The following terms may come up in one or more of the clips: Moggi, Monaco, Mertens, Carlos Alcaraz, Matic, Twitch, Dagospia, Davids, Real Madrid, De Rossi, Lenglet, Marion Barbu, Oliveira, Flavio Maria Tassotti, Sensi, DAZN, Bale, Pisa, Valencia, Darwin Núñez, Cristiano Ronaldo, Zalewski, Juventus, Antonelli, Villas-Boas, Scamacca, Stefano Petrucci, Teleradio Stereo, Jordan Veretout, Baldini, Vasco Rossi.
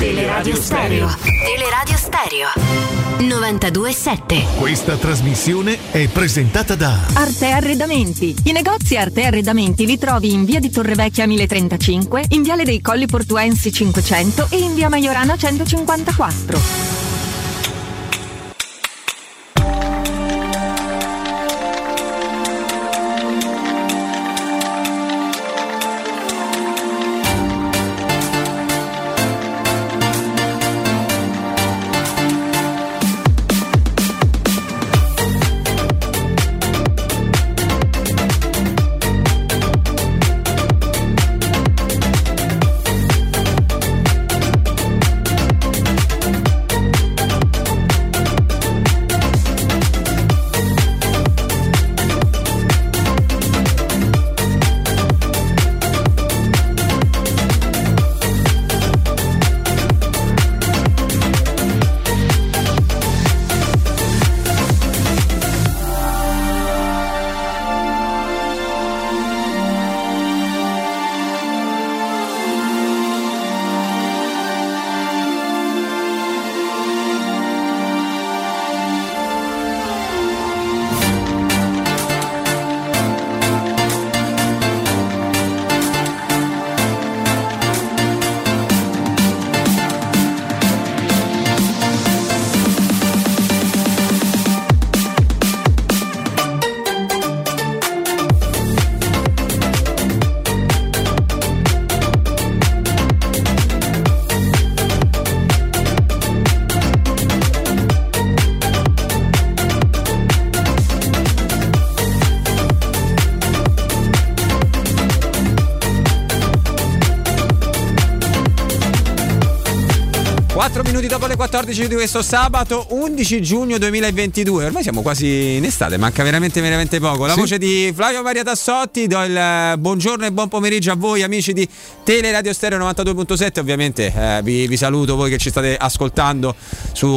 Teleradio Stereo. Teleradio Stereo 92.7. Questa trasmissione è presentata da Arte Arredamenti. I negozi Arte Arredamenti li trovi in via di Torrevecchia 1035, in viale dei Colli Portuensi 500 e in via Maiorana 154. Dopo le 14 di questo sabato 11 giugno 2022, ormai siamo quasi in estate, manca veramente poco. La voce di Flavio Maria Tassotti, do il buongiorno e buon pomeriggio a voi amici di Teleradio Stereo 92.7, ovviamente vi saluto voi che ci state ascoltando sui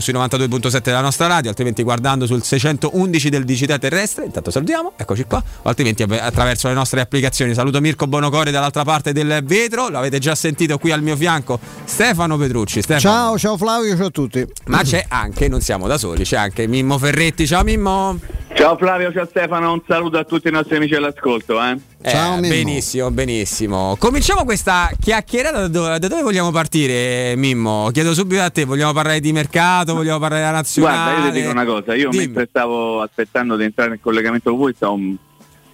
92.7 della nostra radio, altrimenti guardando sul 611 del digitale terrestre, intanto salutiamo, eccoci qua, o altrimenti attraverso le nostre applicazioni. Saluto Mirko Bonocore dall'altra parte del vetro, l'avete già sentito qui al mio fianco, Stefano Petrucci. Ciao. Ciao Flavio, ciao a tutti. Ma c'è anche, non siamo da soli, c'è anche Mimmo Ferretti. Ciao Mimmo. Ciao Flavio, ciao Stefano, un saluto a tutti i nostri amici all'ascolto. Ciao Mimmo. Benissimo. Cominciamo questa chiacchierata. Da dove vogliamo partire, Mimmo? Chiedo subito a te, vogliamo parlare di mercato, vogliamo parlare della nazionale? Guarda, io ti dico una cosa, mentre stavo aspettando di entrare in collegamento con voi,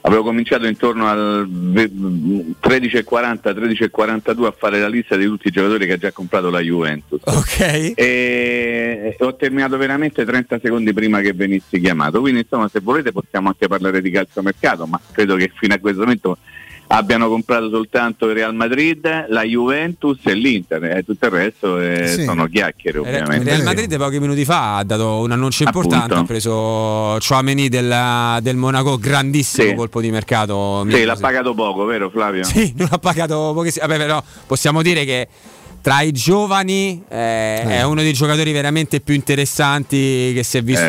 avevo cominciato intorno al 13:40-13:42 a fare la lista di tutti i giocatori che ha già comprato la Juventus. Ok. E ho terminato veramente 30 secondi prima che venissi chiamato. Quindi insomma, se volete possiamo anche parlare di calciomercato, ma credo che fino a questo momento abbiano comprato soltanto il Real Madrid, la Juventus e l'Inter, tutto il resto sono chiacchiere ovviamente. Il Real Madrid pochi minuti fa ha dato un annuncio importante, ha preso Tchouaméni del Monaco, grandissimo colpo di mercato. L'ha pagato poco, vero Flavio? Sì, non l'ha pagato pochissimo, però possiamo dire che tra i giovani è uno dei giocatori veramente più interessanti che si è visto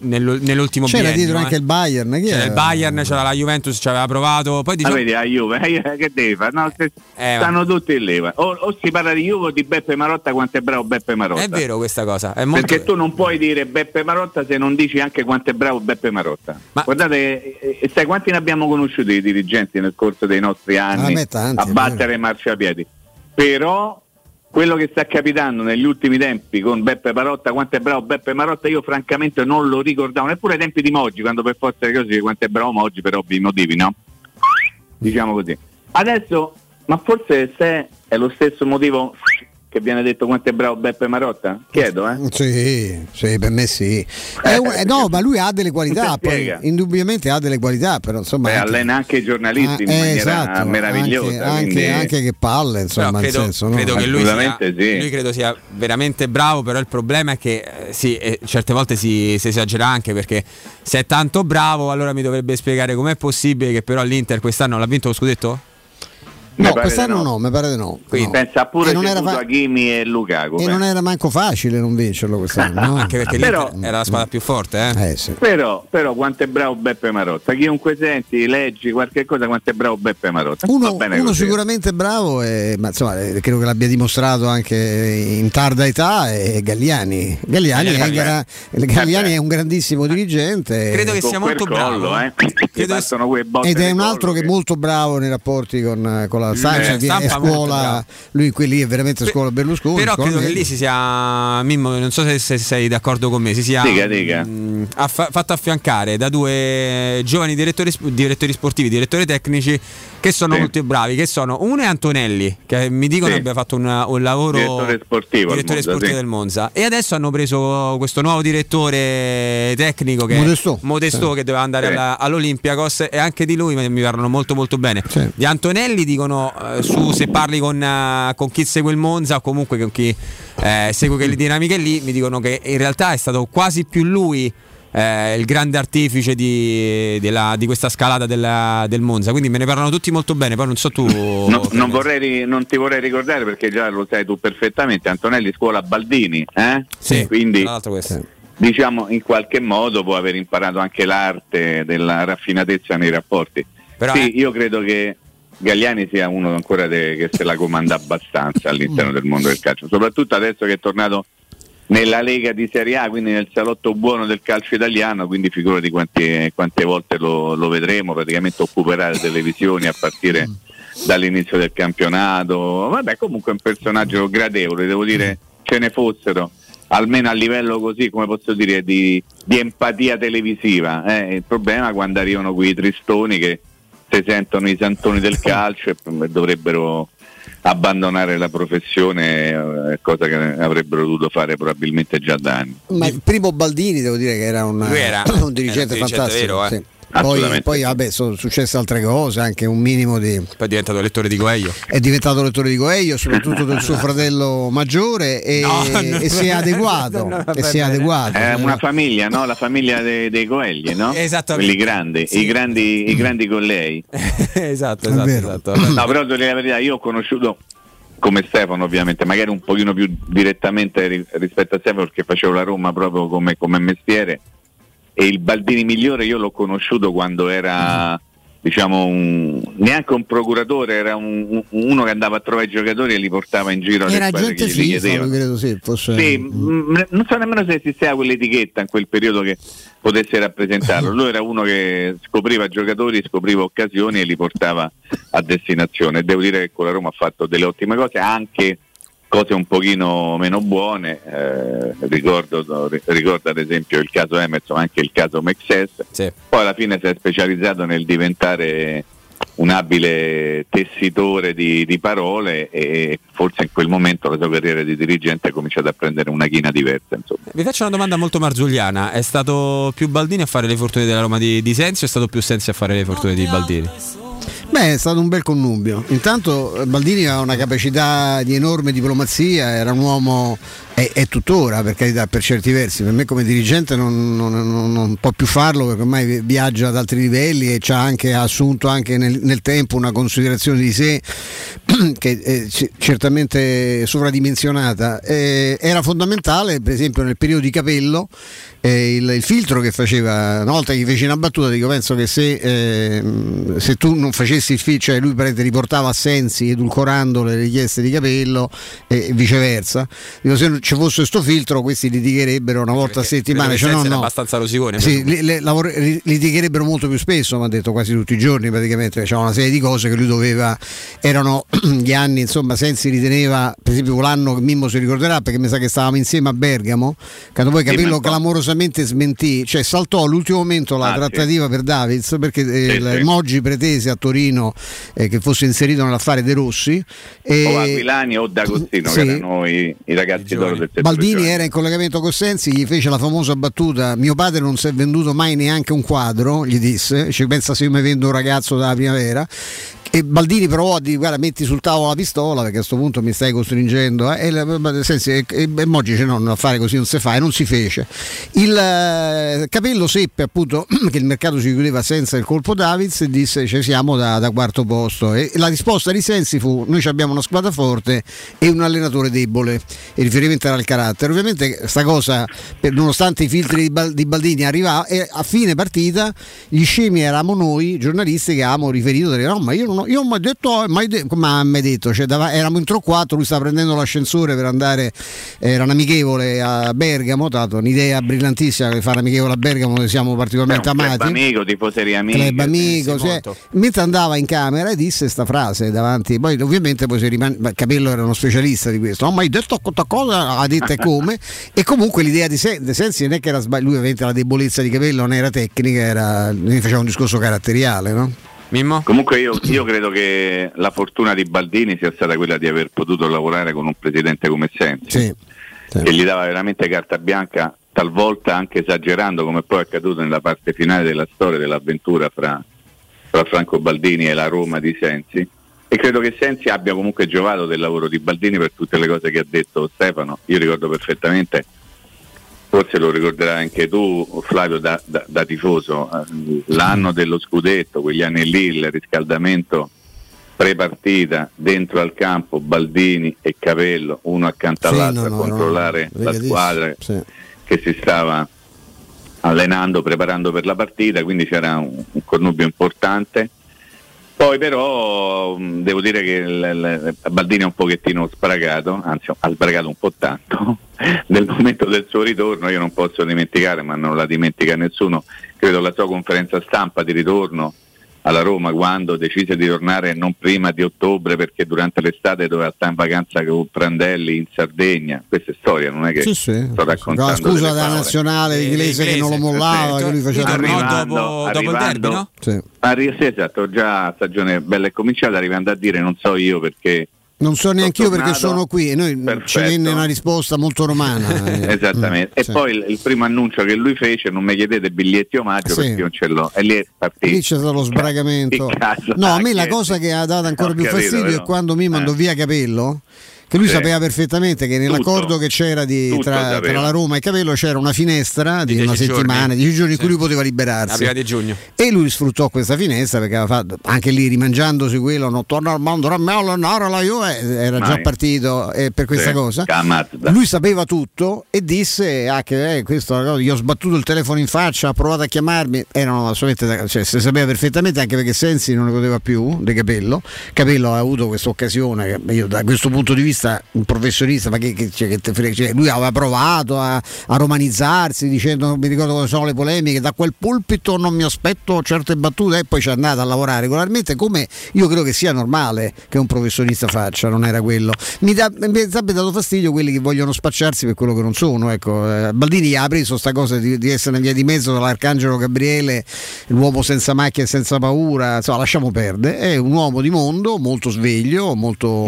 nell'ultimo biennio. C'era dietro anche il Bayern, c'era il Bayern, c'era la Juventus, ci aveva provato. Poi vedi la Juve che deve fare? No, stanno tutti in leva. O si parla di Juve o di Beppe Marotta, quanto è bravo Beppe Marotta. È vero questa cosa, è molto perché vero. Tu non puoi dire Beppe Marotta se non dici anche quanto è bravo Beppe Marotta. Ma guardate, sai quanti ne abbiamo conosciuti i dirigenti nel corso dei nostri anni a battere marciapiedi. Però quello che sta capitando negli ultimi tempi con Beppe Marotta, quanto è bravo Beppe Marotta, io francamente non lo ricordavo neppure ai tempi di Moggi, quando per forza di cose quanto è bravo Moggi per ovvi motivi, no? Diciamo così. Adesso, ma forse se è lo stesso motivo che viene detto quanto è bravo Beppe Marotta? Chiedo, Sì, per me sì. No, ma lui ha delle qualità, poi, indubbiamente ha delle qualità, però insomma. Allena anche i giornalisti in maniera meravigliosa. Anche che palle, insomma, credo che lui sia veramente bravo, però il problema è che certe volte si esagera anche, perché se è tanto bravo, allora mi dovrebbe spiegare com'è possibile che però l'Inter quest'anno l'ha vinto lo scudetto? No, quest'anno no. Mi pare di no. Quindi no. Pensa pure che era Hakimi e Lukaku. E non era manco facile non vincerlo quest'anno. No? Anche perché però, era la squadra più forte. Sì. Però quanto è bravo Beppe Marotta. Chiunque senti, leggi qualche cosa, quanto è bravo Beppe Marotta. Uno sicuramente bravo, ma insomma, credo che l'abbia dimostrato anche in tarda età, è Galliani. Galliani è un grandissimo dirigente. Credo che sia molto bravo. Ed è un altro che è molto bravo nei rapporti con la Sassuolo, è scuola, lui quelli è veramente scuola Berlusconi. Però credo che lì si sia, Mimmo, non so se sei d'accordo con me, si sia fatto affiancare da due giovani direttori sportivi, direttori tecnici che sono molto bravi, che sono uno è Antonelli, che mi dicono abbia fatto un lavoro direttore sportivo del Monza, e adesso hanno preso questo nuovo direttore tecnico che Modesto che doveva andare all'Olympiakos, e anche di lui mi parlano molto molto bene. Sì. Di Antonelli dicono su, se parli con chi segue il Monza o comunque con chi segue quelle dinamiche lì, mi dicono che in realtà è stato quasi più lui il grande artefice di questa scalata del Monza, quindi me ne parlano tutti molto bene. Poi non so tu, non ti vorrei ricordare perché già lo sai tu perfettamente. Antonelli scuola Baldini, sì, quindi diciamo in qualche modo può aver imparato anche l'arte della raffinatezza nei rapporti. Però, io credo che Galliani sia uno ancora che se la comanda abbastanza all'interno del mondo del calcio, soprattutto adesso che è tornato nella Lega di Serie A, quindi nel salotto buono del calcio italiano, quindi figurati quante volte lo vedremo, praticamente occuperà le televisioni a partire dall'inizio del campionato. Vabbè, comunque è un personaggio gradevole, devo dire, ce ne fossero, almeno a livello così, come posso dire, di empatia televisiva. Il problema è quando arrivano quei tristoni che si sentono i santoni del calcio e dovrebbero abbandonare la professione, cosa che avrebbero dovuto fare probabilmente già da anni. Ma il primo Baldini, devo dire che era un dirigente fantastico, vero, sì. Poi vabbè, sono successe altre cose, anche un minimo di. Poi è diventato lettore di Coelho, soprattutto del suo fratello maggiore, e si è adeguato. È una famiglia, no? La famiglia dei Coelhi, no? Esattamente. Quelli grandi, sì. I grandi con lei. Esatto. No, però devo dire la verità, io ho conosciuto, come Stefano ovviamente, magari un pochino più direttamente rispetto a Stefano, perché facevo la Roma proprio come mestiere. E il Baldini migliore io l'ho conosciuto quando era, diciamo, neanche un procuratore, era uno che andava a trovare i giocatori e li portava in giro. Era gente FIFA, credo, sì, forse. Sì, non so nemmeno se esisteva quell'etichetta in quel periodo che potesse rappresentarlo. Lui era uno che scopriva giocatori, scopriva occasioni e li portava a destinazione. Devo dire che con la Roma ha fatto delle ottime cose, anche cose un pochino meno buone, ricordo ad esempio il caso Emerson, anche il caso Mexes, sì. Poi alla fine si è specializzato nel diventare un abile tessitore di parole, e forse in quel momento la sua carriera di dirigente ha cominciato a prendere una china diversa, insomma. Vi faccio una domanda molto marzulliana: è stato più Baldini a fare le fortune della Roma di Sensi, o è stato più Sensi a fare le fortune di Baldini? Beh, è stato un bel connubio. Intanto Baldini aveva una capacità di enorme diplomazia, era un uomo, è tuttora, per carità, per certi versi, per me come dirigente non può più farlo, perché ormai viaggia ad altri livelli e ha assunto anche nel tempo una considerazione di sé che è certamente sovradimensionata. Era fondamentale, per esempio, nel periodo di Capello, il filtro che faceva. Una volta che fece una battuta, dico, penso che se tu non facessi il filtro, cioè lui riportava a Sensi edulcorando le richieste di Capello e viceversa, dico, se non ci fosse questo filtro questi litigherebbero una volta a settimana, cioè, no, abbastanza rosicone, sì, litigherebbero molto più spesso, mi ha detto, quasi tutti i giorni praticamente. C'era una serie di cose che lui doveva, erano gli anni, insomma. Sensi riteneva, per esempio, quell'anno che Mimmo si ricorderà, perché mi sa che stavamo insieme a Bergamo, quando poi Capello clamorosamente smentì, cioè saltò all'ultimo momento la trattativa per Davids, perché Moggi pretese a Torino che fosse inserito nell'affare De Rossi, o Aquilani o D'Agostino, che erano i ragazzi d'oro del settore. Baldini era in collegamento con Sensi, gli fece la famosa battuta: mio padre non si è venduto mai neanche un quadro, gli disse, ci pensa se io mi vendo un ragazzo dalla primavera. E Baldini provò a dire: guarda, metti sul tavolo la pistola perché a questo punto mi stai costringendo, e Moggi dice no, non fare così non si fa, e non si fece. Il Capello seppe appunto che il mercato si chiudeva senza il colpo Davids e disse: ci siamo da quarto posto. E la risposta di Sensi fu: noi abbiamo una squadra forte e un allenatore debole, e il riferimento era al carattere. Ovviamente questa cosa, nonostante i filtri di Baldini, arrivava, e a fine partita gli scemi eravamo noi giornalisti che avevamo riferito delle no, ma io non mi ha detto, cioè, eravamo in 3-4, lui stava prendendo l'ascensore per andare, era un amichevole a Bergamo, tanto un'idea brillantissima che fare amichevole a Bergamo, noi siamo particolarmente amati, club amico, tifoseria amico, cioè, mentre andava in camera e disse questa frase davanti, poi ovviamente poi si rimane, Capello era uno specialista di questo, no, ma hai detto questa cosa, ha detto e come. E comunque l'idea di Sensi non è che era sbagliata, lui ovviamente la debolezza di Capello non era tecnica, lui faceva un discorso caratteriale, no? Mimmo? Comunque io credo che la fortuna di Baldini sia stata quella di aver potuto lavorare con un presidente come Sensi, sì, certo, che gli dava veramente carta bianca, talvolta anche esagerando, come poi è accaduto nella parte finale della storia, dell'avventura fra Franco Baldini e la Roma di Sensi. E credo che Sensi abbia comunque giovato del lavoro di Baldini per tutte le cose che ha detto Stefano. Io ricordo perfettamente, forse lo ricorderai anche tu Flavio, da tifoso, l'anno dello scudetto, quegli anni lì, il riscaldamento pre-partita dentro al campo, Baldini e Capello uno accanto all'altro, a controllare la squadra, sì, che si stava allenando, preparando per la partita, quindi c'era un connubio importante. Poi però devo dire che Baldini è un pochettino sbragato, anzi ha sbragato un po' tanto nel momento del suo ritorno. Io non posso dimenticare, ma non la dimentica nessuno, credo, la sua conferenza stampa di ritorno alla Roma, quando decise di tornare non prima di ottobre perché durante l'estate doveva stare in vacanza con Prandelli in Sardegna. Questa è storia, non è che sto raccontando. Scusa della nazionale inglese che non lo mollava, che lui faceva dopo il derby, no? Sì. Esatto, già stagione bella è cominciata, arrivando a dire non so io perché. Non so neanche io perché sono qui, e noi ci venne una risposta molto romana. Esattamente. E poi il primo annuncio che lui fece: non mi chiedete biglietti omaggio, sì, perché non ce l'ho. E lì è partito. Lì c'è stato lo sbragamento. No, a me la cosa che ha dato ancora più fastidio è quando mi mandò via Capello, che lui sapeva perfettamente che nell'accordo che c'era tra la Roma e Capello c'era una finestra di una settimana, 10 giorni in cui lui poteva liberarsi, la prima di giugno, e lui sfruttò questa finestra perché aveva fatto, anche lì rimangiandosi quello, non torna al mondo, la Juve era già partito per questa cosa. Lui sapeva tutto e disse gli ho sbattuto il telefono in faccia, ha provato a chiamarmi, erano assolutamente, cioè, si sapeva perfettamente, anche perché Sensi non ne poteva più di Capello ha avuto questa occasione, io da questo punto di vista un professionista, ma che lui aveva provato a romanizzarsi dicendo, non mi ricordo cosa sono le polemiche, da quel pulpito non mi aspetto certe battute, e poi ci è andato a lavorare regolarmente, come io credo che sia normale che un professionista faccia. Non era quello, mi sarebbe dato fastidio quelli che vogliono spacciarsi per quello che non sono, Baldini ha preso sta cosa di essere in via di mezzo dall'arcangelo Gabriele, l'uomo senza macchia e senza paura, insomma lasciamo perdere, è un uomo di mondo, molto sveglio, molto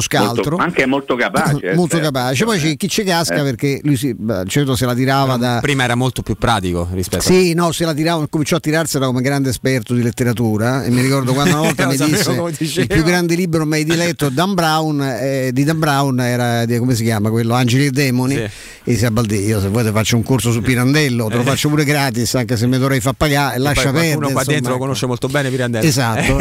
scaldo, anche molto capace, capace. Poi c'è chi ci casca perché lui se la tirava prima era molto più pratico rispetto se la tirava, cominciò a tirarsela come grande esperto di letteratura, e mi ricordo quando una volta mi disse il più grande libro mai letto di Dan Brown era come si chiama quello, Angeli e Demoni, sì, e disse a Baldini: io se vuoi te faccio un corso su Pirandello, te lo faccio pure gratis, anche se mi dovrei far pagare, e lascia perdere. Qualcuno qua dentro lo conosce molto bene Pirandello, esatto.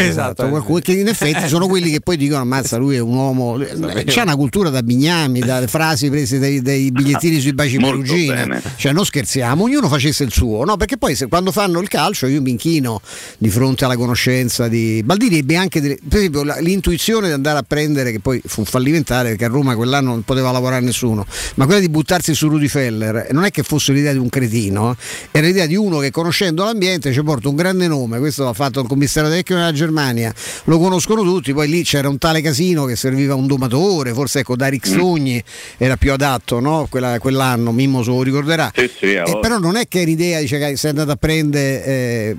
Che in effetti sono quelli che poi dicono ammazza, lui è un uomo, c'è una cultura da bignami, da frasi prese dai bigliettini sui baci perugine, cioè non scherziamo, ognuno facesse il suo, no? Perché poi quando fanno il calcio io mi inchino di fronte alla conoscenza di Baldini. Ebbe anche per esempio l'intuizione di andare a prendere, che poi fu fallimentare perché a Roma quell'anno non poteva lavorare nessuno, ma quella di buttarsi su Rudi Feller non è che fosse l'idea di un cretino, era l'idea di uno che, conoscendo l'ambiente, ci porta un grande nome. Questo l'ha fatto il commissario Tecnico della Germania, lo conoscono tutti, poi lì c'era un tale casino che serviva un domatore giocatore, forse ecco da Rizzogni era più adatto, no? Quell'anno Mimmo se lo ricorderà, però non è che l'idea dice che sei andato a prendere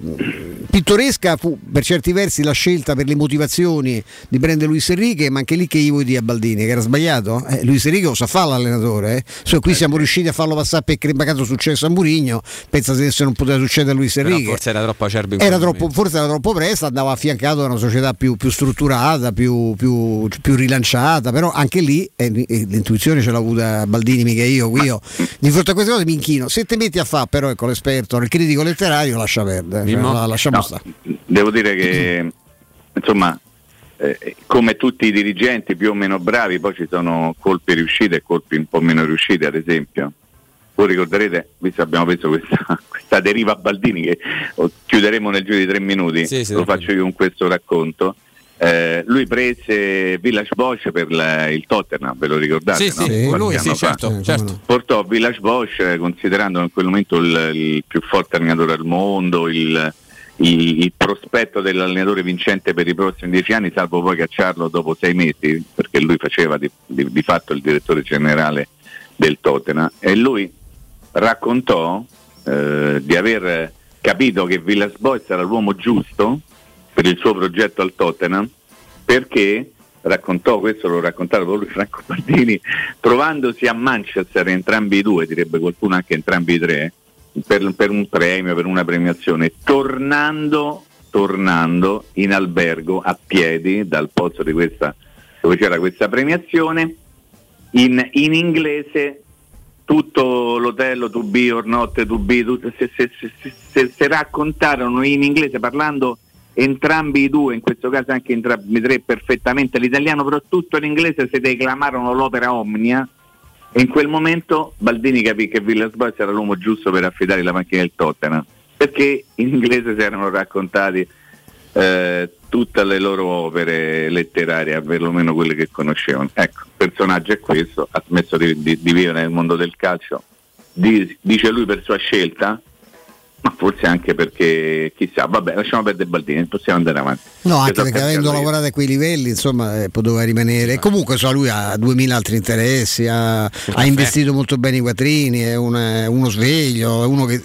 pittoresca fu per certi versi la scelta per le motivazioni di prendere Luis Enrique, ma anche lì che gli vuoi dire a Baldini che era sbagliato? Luis Enrique lo sa fare l'allenatore, qui siamo riusciti a farlo passare per crebacato successo a Mourinho, pensa se non poteva succedere a Luis Enrique, forse era troppo acerbo, forse era troppo presto, andava affiancato da una società più strutturata, più rilanciata, però anche lì l'intuizione ce l'ha avuta Baldini, mica io di fronte a queste cose mi inchino, se te metti a fare però ecco l'esperto, il critico letterario lascia perdere, lasciamo stare. Devo dire che insomma come tutti i dirigenti più o meno bravi poi ci sono colpi riusciti e colpi un po' meno riusciti, ad esempio voi ricorderete, visto abbiamo preso questa deriva a Baldini che chiuderemo nel giro di 3 minuti, sì, lo faccio io con questo racconto. Lui prese Village Bosch per il Tottenham, ve lo ricordate? Certo. Portò Village Bosch, considerando in quel momento il più forte allenatore al mondo, il prospetto dell'allenatore vincente per i prossimi 10 anni, salvo poi cacciarlo dopo 6 mesi, perché lui faceva di fatto il direttore generale del Tottenham, e lui raccontò di aver capito che Village Bosch era l'uomo giusto per il suo progetto al Tottenham, perché lo raccontava proprio Franco Baldini, trovandosi a Manchester entrambi i due, direbbe qualcuno anche entrambi i tre, per un premio, per una premiazione, tornando in albergo a piedi dal posto di questa, dove c'era questa premiazione, in inglese, tutto l'hotel to be or not to be, se raccontarono in inglese, parlando entrambi i due, in questo caso anche entrambi i tre perfettamente l'italiano, però tutto l'inglese, si declamarono l'opera omnia, e in quel momento Baldini capì che Villas-Boas era l'uomo giusto per affidare la macchina del Tottenham, perché in inglese si erano raccontati tutte le loro opere letterarie, perlomeno quelle che conoscevano. Ecco, il personaggio è questo, ha smesso di vivere nel mondo del calcio, dice lui, per sua scelta, ma forse anche perché chissà, vabbè, lasciamo perdere Baldini, possiamo andare avanti. No, anche perché avendo lavorato a quei livelli, insomma, poteva rimanere. E comunque lui ha 2000 altri interessi, ha investito molto bene i quattrini, è uno sveglio, è uno che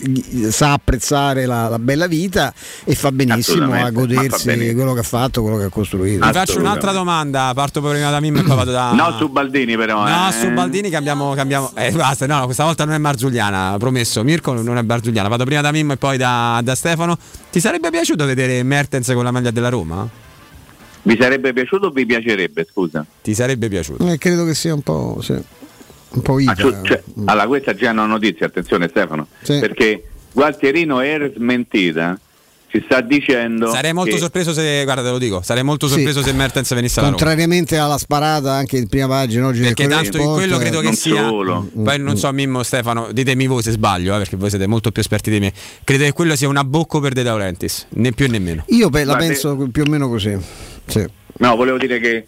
sa apprezzare la bella vita e fa benissimo a godersi quello che ha fatto, quello che ha costruito. Ti faccio un'altra domanda, parto prima da Mimmo e poi vado da... No, su Baldini però. No, su Baldini cambiamo. Basta, no, questa volta non è Barzuliana, promesso. Mirko non è Barzuliana, vado prima da Mimmo e poi da Stefano. Ti sarebbe piaciuto vedere Mertens con la maglia della Roma? Vi sarebbe piaciuto o vi piacerebbe, scusa? Ti sarebbe piaciuto? Credo che sia un po' allora, questa già è una notizia, attenzione Stefano, sì, perché Gualtierino è smentita, ci sta dicendo. Sarei molto sorpreso se, guarda, te lo dico, sarei molto sorpreso se Mertens venisse alla Roma. Contrariamente alla sparata anche in prima pagina oggi, perché tanto in quello credo che sia. Poi non so, Mimmo, Stefano, ditemi voi se sbaglio, perché voi siete molto più esperti di me. Credo che quello sia un abbocco per De Laurentiis, né più né meno. Io la penso più o meno così. Sì. No, volevo dire che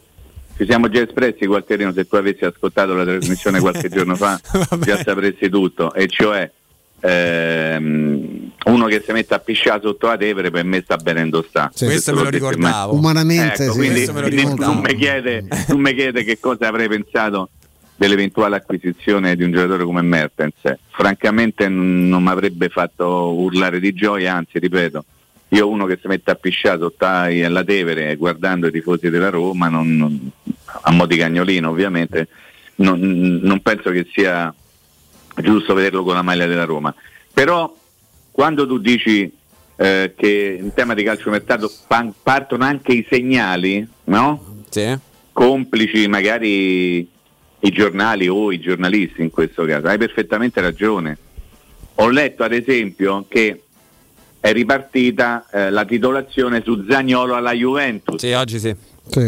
ci siamo già espressi, Gualtierino, se tu avessi ascoltato la trasmissione qualche giorno fa, già sapresti tutto, e cioè uno che si mette a pisciare sotto la tevere per me sta benendo sta. Sì, questo me lo ricordavo. Umanamente, ecco, quindi me lo ricordavo. Non mi chiede che cosa avrei pensato dell'eventuale acquisizione di un giocatore come Mertens. Francamente non mi avrebbe fatto urlare di gioia, anzi, ripeto, io uno che si mette a pisciare sotto la tevere guardando i tifosi della Roma, non, a mo' di cagnolino ovviamente, non penso che sia giusto vederlo con la maglia della Roma. Però quando tu dici che in tema di calciomercato partono anche i segnali, no? Sì. Complici magari i giornali o i giornalisti in questo caso, hai perfettamente ragione. Ho letto ad esempio che è ripartita la titolazione su Zaniolo alla Juventus. Sì, oggi sì.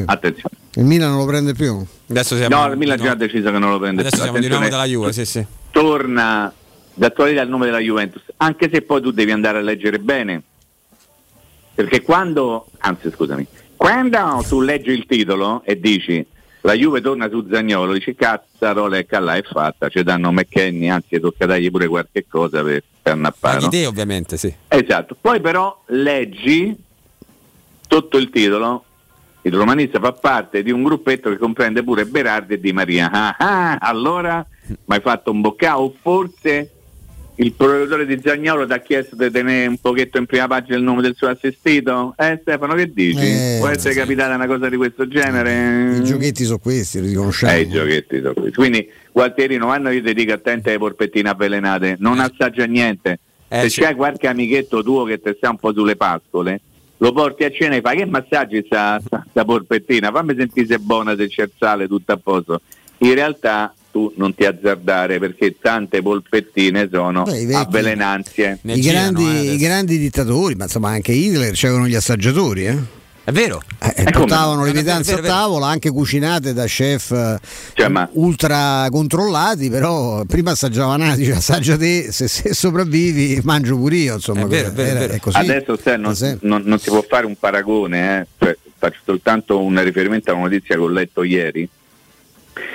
Attenzione. Il Milan non lo prende più. Adesso siamo, no, il Milan già ha deciso che non lo prende più. Adesso siamo di nuovo dalla Juve, sì. Torna d'attualità il nome della Juventus, anche se poi tu devi andare a leggere bene, perché quando tu leggi il titolo e dici la Juve torna su Zaniolo, dici cazzarola, e là è fatta, ci danno McKennie, anzi tocca dargli pure qualche cosa per annapparlo. Idee ovviamente, sì. Esatto, poi però leggi sotto il titolo il romanista fa parte di un gruppetto che comprende pure Berardi e Di Maria. Allora mi hai fatto un boccà, o forse il procuratore di Zaniolo ti ha chiesto di tenere un pochetto in prima pagina il nome del suo assistito? Stefano, che dici? Può essere capitata una cosa di questo genere? I giochetti sono questi, riconosciamo. I giochetti sono questi. Quindi Gualtierino, quando io ti dico attenta alle polpettine avvelenate, non assaggia niente. Se c'è qualche amichetto tuo che ti sta un po' sulle pascole, lo porti a cena e fai: che massaggi sta polpettina? Fammi sentire se è buona, se c'è il sale, tutto a posto. In realtà tu non ti azzardare, perché tante polpettine sono avvelenanti. I grandi dittatori, ma insomma anche Hitler, c'erano gli assaggiatori, È vero, portavano le pietanze a tavola, anche cucinate da chef ultra controllati, però prima assaggiavano, diceva assaggia te, se sopravvivi mangio pure io, insomma. È vero. È così. Adesso non si può fare un paragone, cioè, faccio soltanto un riferimento a una notizia che ho letto ieri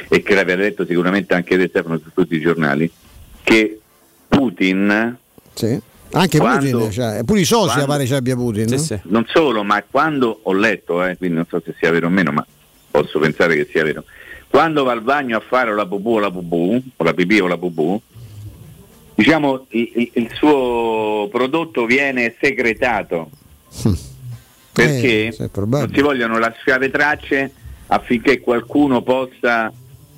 e che l'avrei letto sicuramente anche te, Stefano, su tutti i giornali, che Putin... Sì. Anche quando, Putin, cioè, pure i soci pare ci abbia Putin, no? Sì. Non solo, ma quando ho letto, quindi non so se sia vero o meno, ma posso pensare che sia vero, quando va al bagno a fare la pupù o la pupù, o la pipì o la pupù, diciamo il suo prodotto viene secretato, perché non si vogliono lasciare tracce, affinché qualcuno possa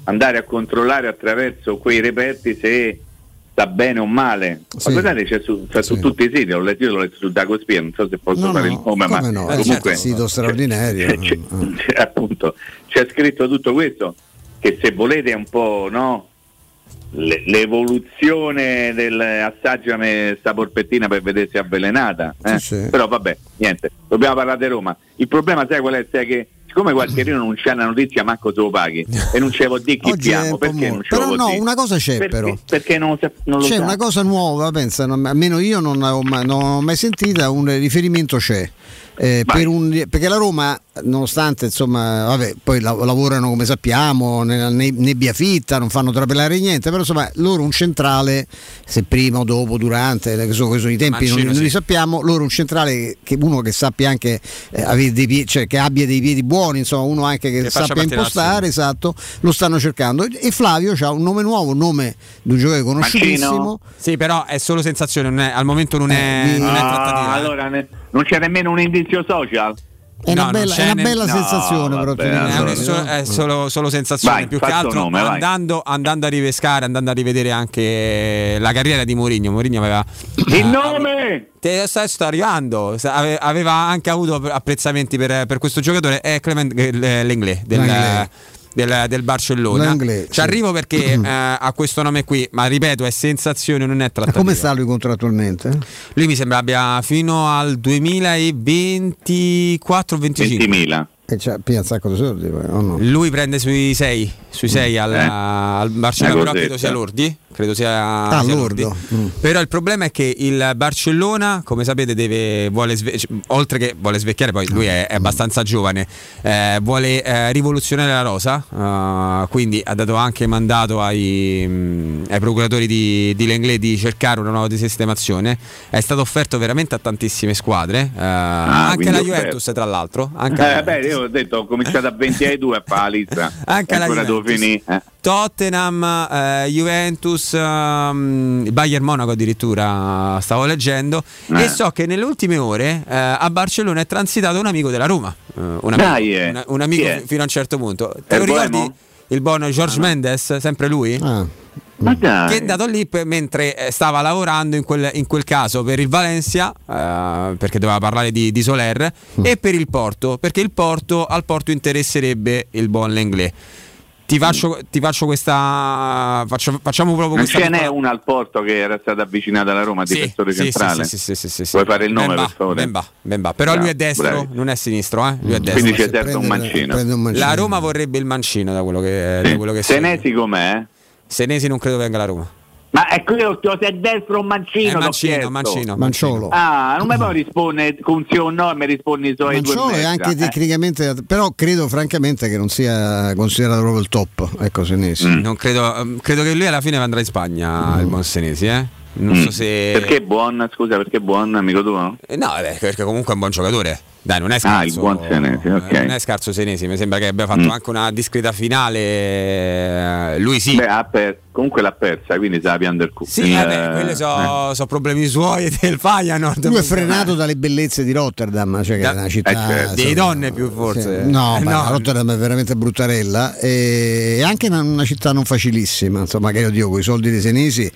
andare a controllare attraverso quei reperti se sta bene o male. Ma guardate, c'è su tutti i siti, l'ho letto su Dagospia, non so se posso fare il nome, ma comunque un sito straordinario, c'è, appunto, c'è scritto tutto questo, che se volete è un po', no, l'evoluzione del assaggiame sta polpettina per vedersi avvelenata, Però vabbè, niente, dobbiamo parlare di Roma. Il problema sai qual è? Sai che come Gualtierino non c'è una notizia, manco se lo paghi, e non ce lo di chi piamo, perché non ce lo dico. Una cosa c'è, perché non lo c'è, sa. Una cosa nuova, pensa, almeno io non ho mai sentita, un riferimento c'è. Perché la Roma, nonostante insomma, poi lavorano come sappiamo nella nebbia fitta, non fanno trapelare niente, però insomma loro un centrale, se prima o dopo, durante, che sono i tempi, Mancino, non li sappiamo, loro un centrale che sappia anche avere dei piedi, cioè che abbia dei piedi buoni, insomma uno anche che sappia impostare, esatto, lo stanno cercando. E Flavio ha un nome nuovo, un nome di un giocatore conosciutissimo, Mancino. Sì, però è solo sensazione, al momento non è trattativa. Allora non c'è nemmeno un indizio social. È una bella sensazione, però è solo sensazione, più che altro nome, andando a ripescare, andando a rivedere anche la carriera di Mourinho. Mourinho aveva il nome. Sto arrivando, aveva anche avuto apprezzamenti per questo giocatore, è Clement Lenglet del Barcellona. L'Anglè, ci arrivo perché ha questo nome qui, ma ripeto, è sensazione, non è trattativa. Come sta lui contrattualmente? Lui mi sembra abbia fino al 2024-25. 20.000. E c'ha un sacco di soldi, o no? Lui prende sui 6 al Barcellona, però credo sia lordi. Però il problema è che il Barcellona, come sapete, oltre che vuole svecchiare, poi lui è abbastanza giovane, vuole rivoluzionare la rosa, quindi ha dato anche mandato ai procuratori di Lenglet di cercare una nuova disistemazione. È stato offerto veramente a tantissime squadre, anche la Juventus, tra l'altro, io ho detto, ho cominciato a 22 a palizza. Anche la Juventus, Tottenham, Juventus, Bayern Monaco addirittura stavo leggendo. E so che nelle ultime ore a Barcellona è transitato un amico della Roma, un amico fino a un certo punto. Te lo ricordi? Il buon George Mendes, sempre lui? Che è andato lì mentre stava lavorando in quel caso per il Valencia, perché doveva parlare di Soler, e per il Porto, perché al Porto interesserebbe il buon Lenglet. Ti faccio questa. Facciamo proprio questa. Ce n'è una al Porto che era stata avvicinata alla Roma, difensore centrale. Sì. Vuoi fare il nome, per favore? Ben va. Però lui è destro, non è sinistro, Lui è destro. Quindi c'è certo un mancino. La Roma vorrebbe il mancino, da quello che Senesi com'è? Senesi non credo venga alla Roma. Ma è quello se è destro o mancino? Manciolo. Non mi può rispondere con sì o no, mi rispondi solo ai due. Manciolo è anche tecnicamente, però credo francamente che non sia considerato proprio il top. Ecco, Senesi. Non credo che lui alla fine andrà in Spagna, il buon Senesi, Non so se. Perché è buon, amico tuo? No, perché comunque è un buon giocatore. Dai, non è scarso. Il buon Senesi, okay. Non è scarso Senesi, mi sembra che abbia fatto anche una discreta finale. Lui sì. Beh, comunque l'ha persa, quindi se la pian del culo. Sì, quelli so problemi suoi del Feyenoord. Lui è frenato dalle bellezze di Rotterdam, cioè che è una città certo. Di donne più forse. Sì. No, Rotterdam è veramente bruttarella e anche una città non facilissima, insomma, che io dico, con i soldi dei Senesi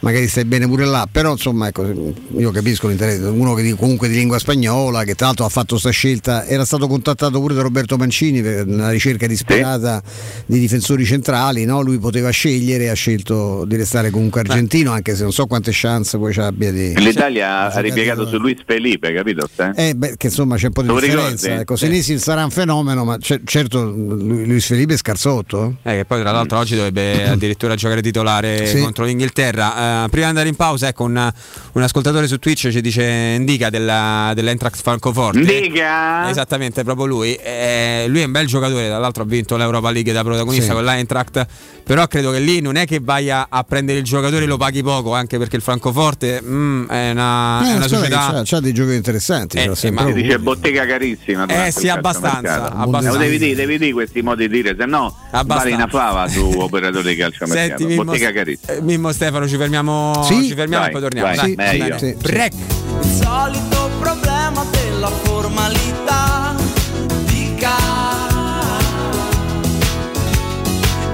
magari stai bene pure là, però insomma, ecco, io capisco l'interesse, uno che comunque di lingua spagnola, che tra l'altro ha fatto questa scelta, era stato contattato pure da Roberto Mancini per una ricerca disperata di difensori centrali, no? Lui poteva scegliere, ha scelto di restare comunque argentino, anche se non so quante chance poi abbia di... L'Italia ha ripiegato su Luis Felipe, capito? Che insomma c'è un po' di differenza, ecco, Senesi sarà un fenomeno, ma certo Luis Felipe è scarsotto. Che poi tra l'altro oggi dovrebbe addirittura giocare titolare contro l'Inghilterra. Prima di andare in pausa, ecco, un ascoltatore su Twitch ci dice Ndica dell'Eintracht Francoforte. Esattamente, proprio lui. Lui è un bel giocatore, tra l'altro ha vinto l'Europa League da protagonista con l'Eintracht, però credo che lì non è che vai a prendere il giocatore, lo paghi poco, anche perché il Francoforte è una società che c'ha dei giochi interessanti, ma si dice bottega carissima. Sì, abbastanza. Devi dire questi modi di dire, se no vale una fava su operatore di calciomercato. Senti, bottega carissima. Mimmo, Stefano, ci fermiamo, e poi torniamo. Break. Il solito problema della formalità di ca,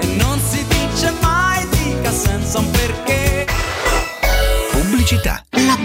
e non si dice mai dica senza un perché. Pubblicità. La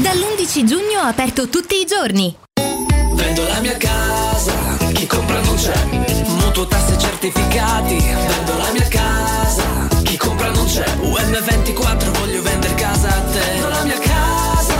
Dall'11 giugno aperto tutti i giorni. Vendo la mia casa, chi compra non c'è. Mutuo, tasse, certificati. Vendo la mia casa, chi compra non c'è. UM24, voglio vendere casa a te. Vendo la mia casa.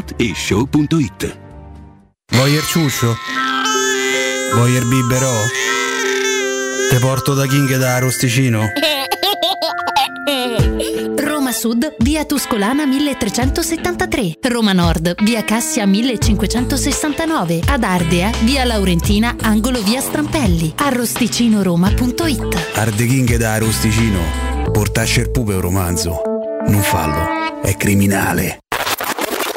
Voyer ciuscio? Voyer biberò? Te porto da King e da Rosticino? Roma Sud, via Tuscolana 1373. Roma Nord, via Cassia 1569. Ad Ardea, via Laurentina, angolo via Strampelli. Arrosticinoroma.it. Arde King e da Rosticino. Portasce il pupe un romanzo. Non fallo, è criminale.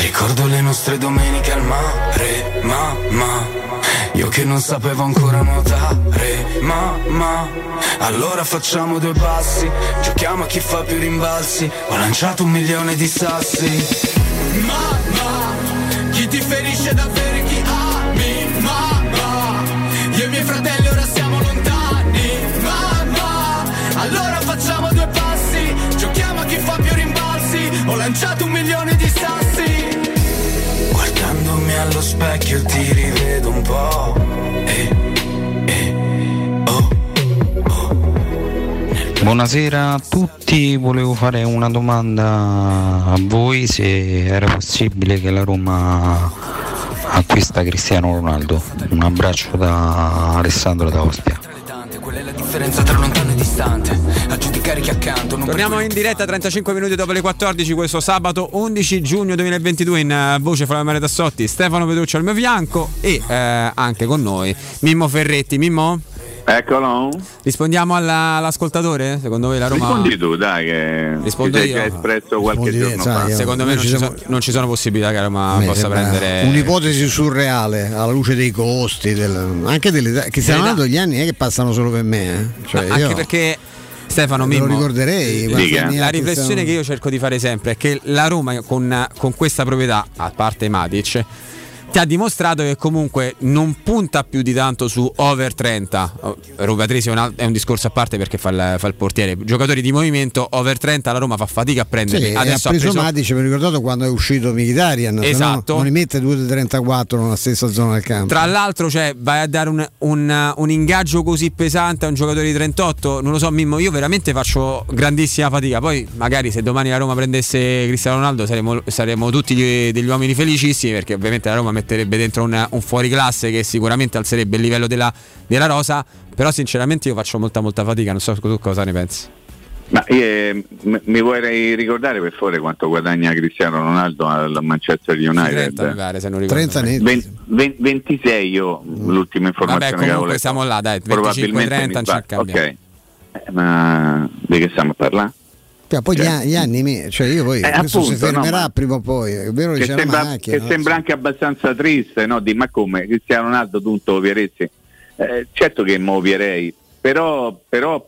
ricordo le nostre domeniche al mare, mamma. Io che non sapevo ancora nuotare, mamma. Allora facciamo due passi, giochiamo a chi fa più rimbalzi. Ho lanciato 1.000.000 di sassi. Mamma, chi ti ferisce davvero e chi ami, mamma. Io e i miei fratelli ora siamo lontani, mamma. Allora facciamo due passi, giochiamo a chi fa più rimbalzi. Ho lanciato 1.000.000 di sassi. Guardandomi allo specchio ti rivedo un po', Buonasera a tutti, volevo fare una domanda a voi, se era possibile che la Roma acquista Cristiano Ronaldo. Un abbraccio da Alessandro da Ostia. Quella è la differenza tra lontano e distante, a giudicare chi accanto. Torniamo in diretta 35 minuti dopo le 14 questo sabato 11 giugno 2022 in voce Flavio Maria Tassotti, Stefano Petrucci al mio fianco e anche con noi Mimmo Ferretti. Mimmo? Eccolo. Rispondiamo all'ascoltatore? Secondo voi la Roma? Rispondi tu, dai, che rispondo io. Che hai espresso qualche giorno fa. Secondo me non ci sono possibilità che la Roma possa prendere. Un'ipotesi surreale alla luce dei costi, anche delle, che stiamo andando gli anni che passano solo per me. Cioè, anche perché Stefano, Mimmo, lo ricorderei. La riflessione che io cerco di fare sempre è che la Roma con questa proprietà, a parte Matic, ti ha dimostrato che comunque non punta più di tanto su over 30. Rugatrice è un discorso a parte perché fa il portiere. Giocatori di movimento over 30 la Roma fa fatica a prendere. Sì, adesso ha preso Matic, mi ricordato quando è uscito Mkhitaryan, esatto, non li mette 2-34 nella stessa zona del campo. Tra l'altro, cioè, vai a dare un ingaggio così pesante a un giocatore di 38, non lo so Mimmo, io veramente faccio grandissima fatica. Poi magari se domani la Roma prendesse Cristiano Ronaldo saremmo tutti degli uomini felicissimi, perché ovviamente la Roma metterebbe dentro un fuoriclasse che sicuramente alzerebbe il livello della rosa. Però sinceramente io faccio molta fatica, non so tu cosa ne pensi. Ma mi vorrei ricordare per favore quanto guadagna Cristiano Ronaldo al Manchester United. 26 io, l'ultima informazione. Vabbè, comunque siamo là, dai, 25-30 circa. Ok, ma di che stiamo a parlare? Poi cioè, gli anni, cioè io poi questo appunto, si fermerà prima o poi, è vero che sembra, macchina, che no? Sembra anche abbastanza triste, no? Di ma come Cristiano Ronaldo dunto ovierezzi, certo che mi ovierei, però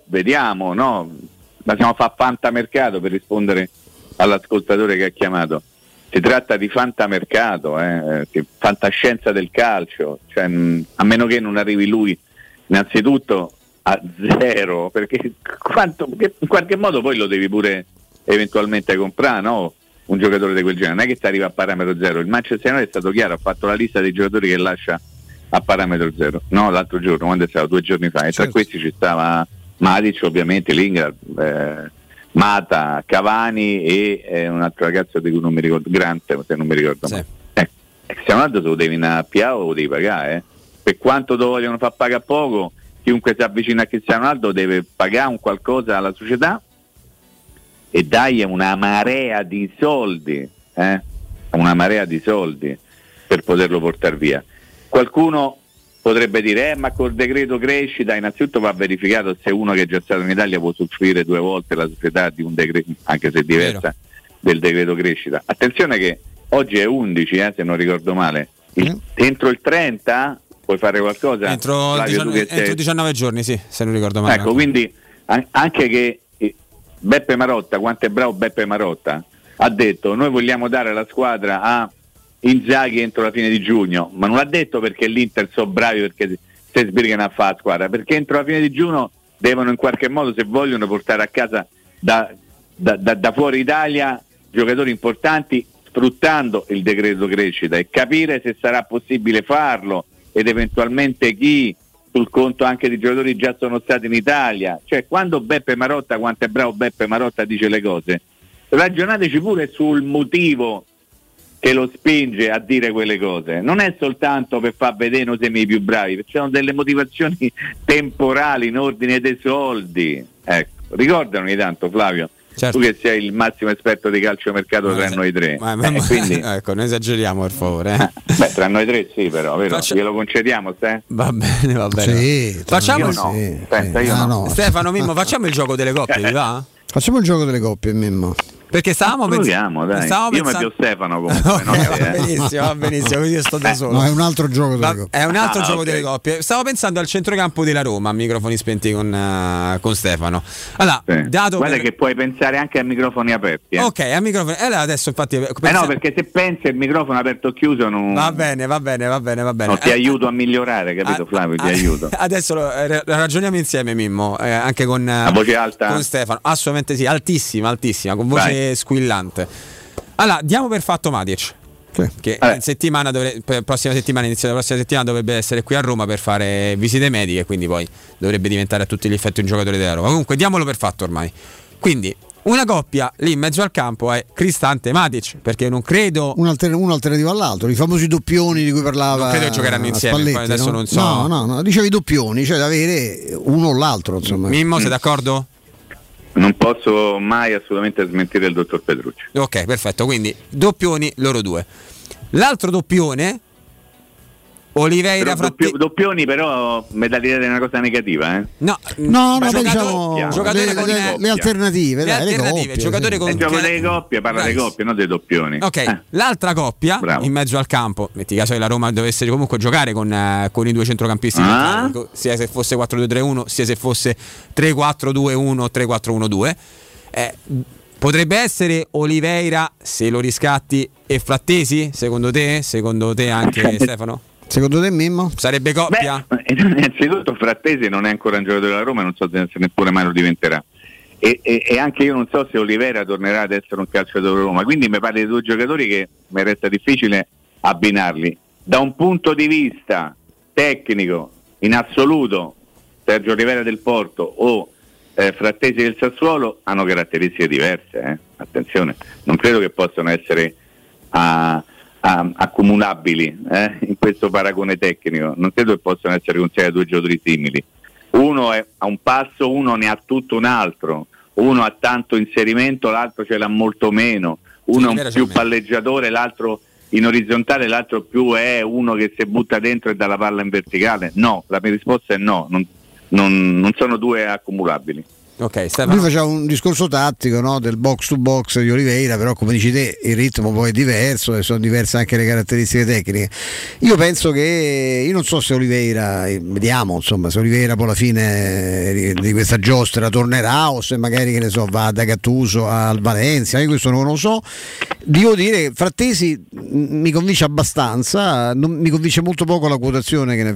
vediamo, no? Ma siamo fa fantamercato, per rispondere all'ascoltatore che ha chiamato. Si tratta di fantamercato, fantascienza del calcio, cioè, a meno che non arrivi lui innanzitutto a zero, perché in qualche modo poi lo devi pure eventualmente comprare, no? Un giocatore di quel genere non è che ti arriva a parametro zero. Il Manchester United è stato chiaro, ha fatto la lista dei giocatori che lascia a parametro zero, no? L'altro giorno, quando è stato 2 giorni fa, e certo, tra questi ci stava Matic, ovviamente Lingard, Mata, Cavani e un altro ragazzo di cui non mi ricordo, Grant, se non mi ricordo sì. Se un altro te lo devi andare a piavo, lo devi pagare, per quanto te vogliono far pagare poco. Chiunque si avvicina a Cristiano Ronaldo deve pagare un qualcosa alla società e dai una marea di soldi, una marea di soldi per poterlo portare via. Qualcuno potrebbe dire ma col decreto crescita. Innanzitutto va verificato se uno che è già stato in Italia può soffrire 2 volte la società di un decreto, anche se diversa, del decreto crescita. Attenzione che oggi è 11, se non ricordo male, entro il 30 puoi fare qualcosa entro, Flavio, 19 giorni, sì, se non ricordo male. Ecco, quindi anche che Beppe Marotta, quanto è bravo Beppe Marotta, ha detto noi vogliamo dare la squadra a Inzaghi entro la fine di giugno, ma non l'ha detto perché l'Inter sono bravi, perché se sbrigano a fare la squadra, perché entro la fine di giugno devono in qualche modo, se vogliono, portare a casa da fuori Italia giocatori importanti, sfruttando il decreto crescita, e capire se sarà possibile farlo ed eventualmente chi, sul conto anche di giocatori già sono stati in Italia. Cioè, quando Beppe Marotta, quanto è bravo Beppe Marotta, dice le cose, ragionateci pure sul motivo che lo spinge a dire quelle cose. Non è soltanto per far vedere noi siamo i più bravi, perché sono delle motivazioni temporali in ordine dei soldi. Ecco, ricordano ogni tanto, Flavio. Certo. Tu che sei il massimo esperto di calciomercato tra noi tre, quindi ecco, non esageriamo per favore. Beh, tra noi tre sì, però vero? Glielo concediamo, se? Va bene. Sì, facciamo no. Stefano, Mimmo, facciamo il gioco delle coppie, ti va? Facciamo il gioco delle coppie, Mimmo. Perché stavamo io pensando... mi più Stefano comunque. Va benissimo, quindi io sto da solo. No, è un altro gioco delle coppie. È un altro gioco delle coppie. Stavo pensando al centrocampo della Roma, microfoni spenti con Stefano. Allora, dato guarda che puoi pensare anche a microfoni aperti. Ok, a microfoni. Allora adesso infatti no, perché se pensi il microfono aperto o chiuso non va bene. No, ti aiuto a migliorare, capito Flavio? Ti aiuto. Adesso ragioniamo insieme, Mimmo, anche con la voce alta. Con Stefano, assolutamente sì, altissima, con voce squillante. Allora diamo per fatto Matic, che inizio della prossima settimana dovrebbe essere qui a Roma per fare visite mediche, quindi poi dovrebbe diventare a tutti gli effetti un giocatore della Roma. Comunque diamolo per fatto ormai. Quindi una coppia lì in mezzo al campo è Cristante Matic, perché non credo un alternativo all'altro, i famosi doppioni di cui parlava. Non credo che giocheranno insieme, adesso no? Non so. No, dicevi doppioni, cioè da avere uno o l'altro, insomma. Mimmo, sei d'accordo? Non posso mai assolutamente smentire il dottor Petrucci. Ok, perfetto, quindi doppioni loro due. L'altro doppione Oliveira doppioni però medaglia di una cosa negativa, No, diciamo giocatore con le alternative, le giocatore con il gioco delle coppie, parla delle coppie, non dei doppioni. Ok, l'altra coppia in mezzo al campo, metti caso che la Roma dovesse comunque giocare con i due centrocampisti, sia se fosse 4-2-3-1, sia se fosse 3-4-2-1, 3-4-1-2. Potrebbe essere Oliveira, se lo riscatti, e Frattesi, secondo te? Secondo te anche, Stefano? Secondo te, Mimmo? Sarebbe coppia? Beh, innanzitutto Frattesi non è ancora un giocatore della Roma, non so se neppure mai lo diventerà. E anche io non so se Oliveira tornerà ad essere un calciatore della Roma, quindi mi pare di due giocatori che mi resta difficile abbinarli. Da un punto di vista tecnico, in assoluto, Sergio Oliveira del Porto o Frattesi del Sassuolo hanno caratteristiche diverse, eh? Attenzione, non credo che possano essere accumulabili in questo paragone tecnico, non credo che possano essere considerati due giocatori simili. Uno è a un passo, uno ne ha tutto un altro, uno ha tanto inserimento, l'altro ce l'ha molto meno, uno è un più palleggiatore, l'altro in orizzontale, l'altro più è uno che se butta dentro e dà la palla in verticale. No, la mia risposta è no, non sono due accumulabili. Okay, lui faceva un discorso tattico, no? Del box to box di Oliveira, però come dici te il ritmo poi è diverso e sono diverse anche le caratteristiche tecniche. Io penso che, io non so se Oliveira, vediamo insomma se Oliveira poi alla fine di questa giostra tornerà o se magari, che ne so, va da Gattuso al Valencia, io questo non lo so. Devo dire che Frattesi mi convince abbastanza, mi convince molto poco la quotazione che ne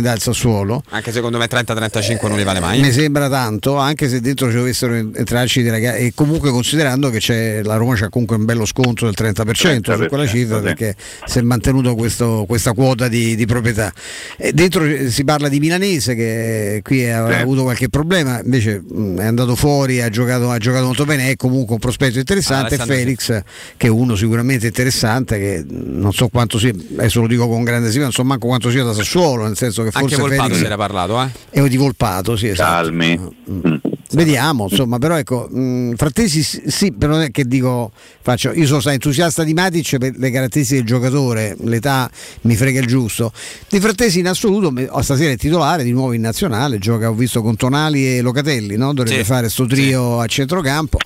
dà il Sassuolo, anche secondo me 30-35 non ne vale mai, mi sembra tanto, anche se dentro ci dovessero entrarci dei ragazzi, e comunque considerando che c'è, la Roma c'ha comunque un bello sconto del 30% su quella cifra, perché si è mantenuto questa quota di proprietà, e dentro si parla di Milanese che qui ha avuto qualche problema, invece è andato fuori, ha giocato molto bene, è comunque un prospetto interessante, e Felix che è uno sicuramente interessante, che non so quanto sia, adesso lo dico con grande sicurezza, non so manco quanto sia da Sassuolo, nel senso che forse anche Felix si era parlato e di Volpato, sì, esatto. Calmi. Vediamo, insomma, però ecco, Frattesi sì, però non è che dico, faccio, io sono stato entusiasta di Matic per le caratteristiche del giocatore, l'età mi frega il giusto. Di Frattesi in assoluto, stasera è titolare di nuovo in nazionale, gioca, ho visto, con Tonali e Locatelli, no? Dovrebbe fare sto trio a centrocampo.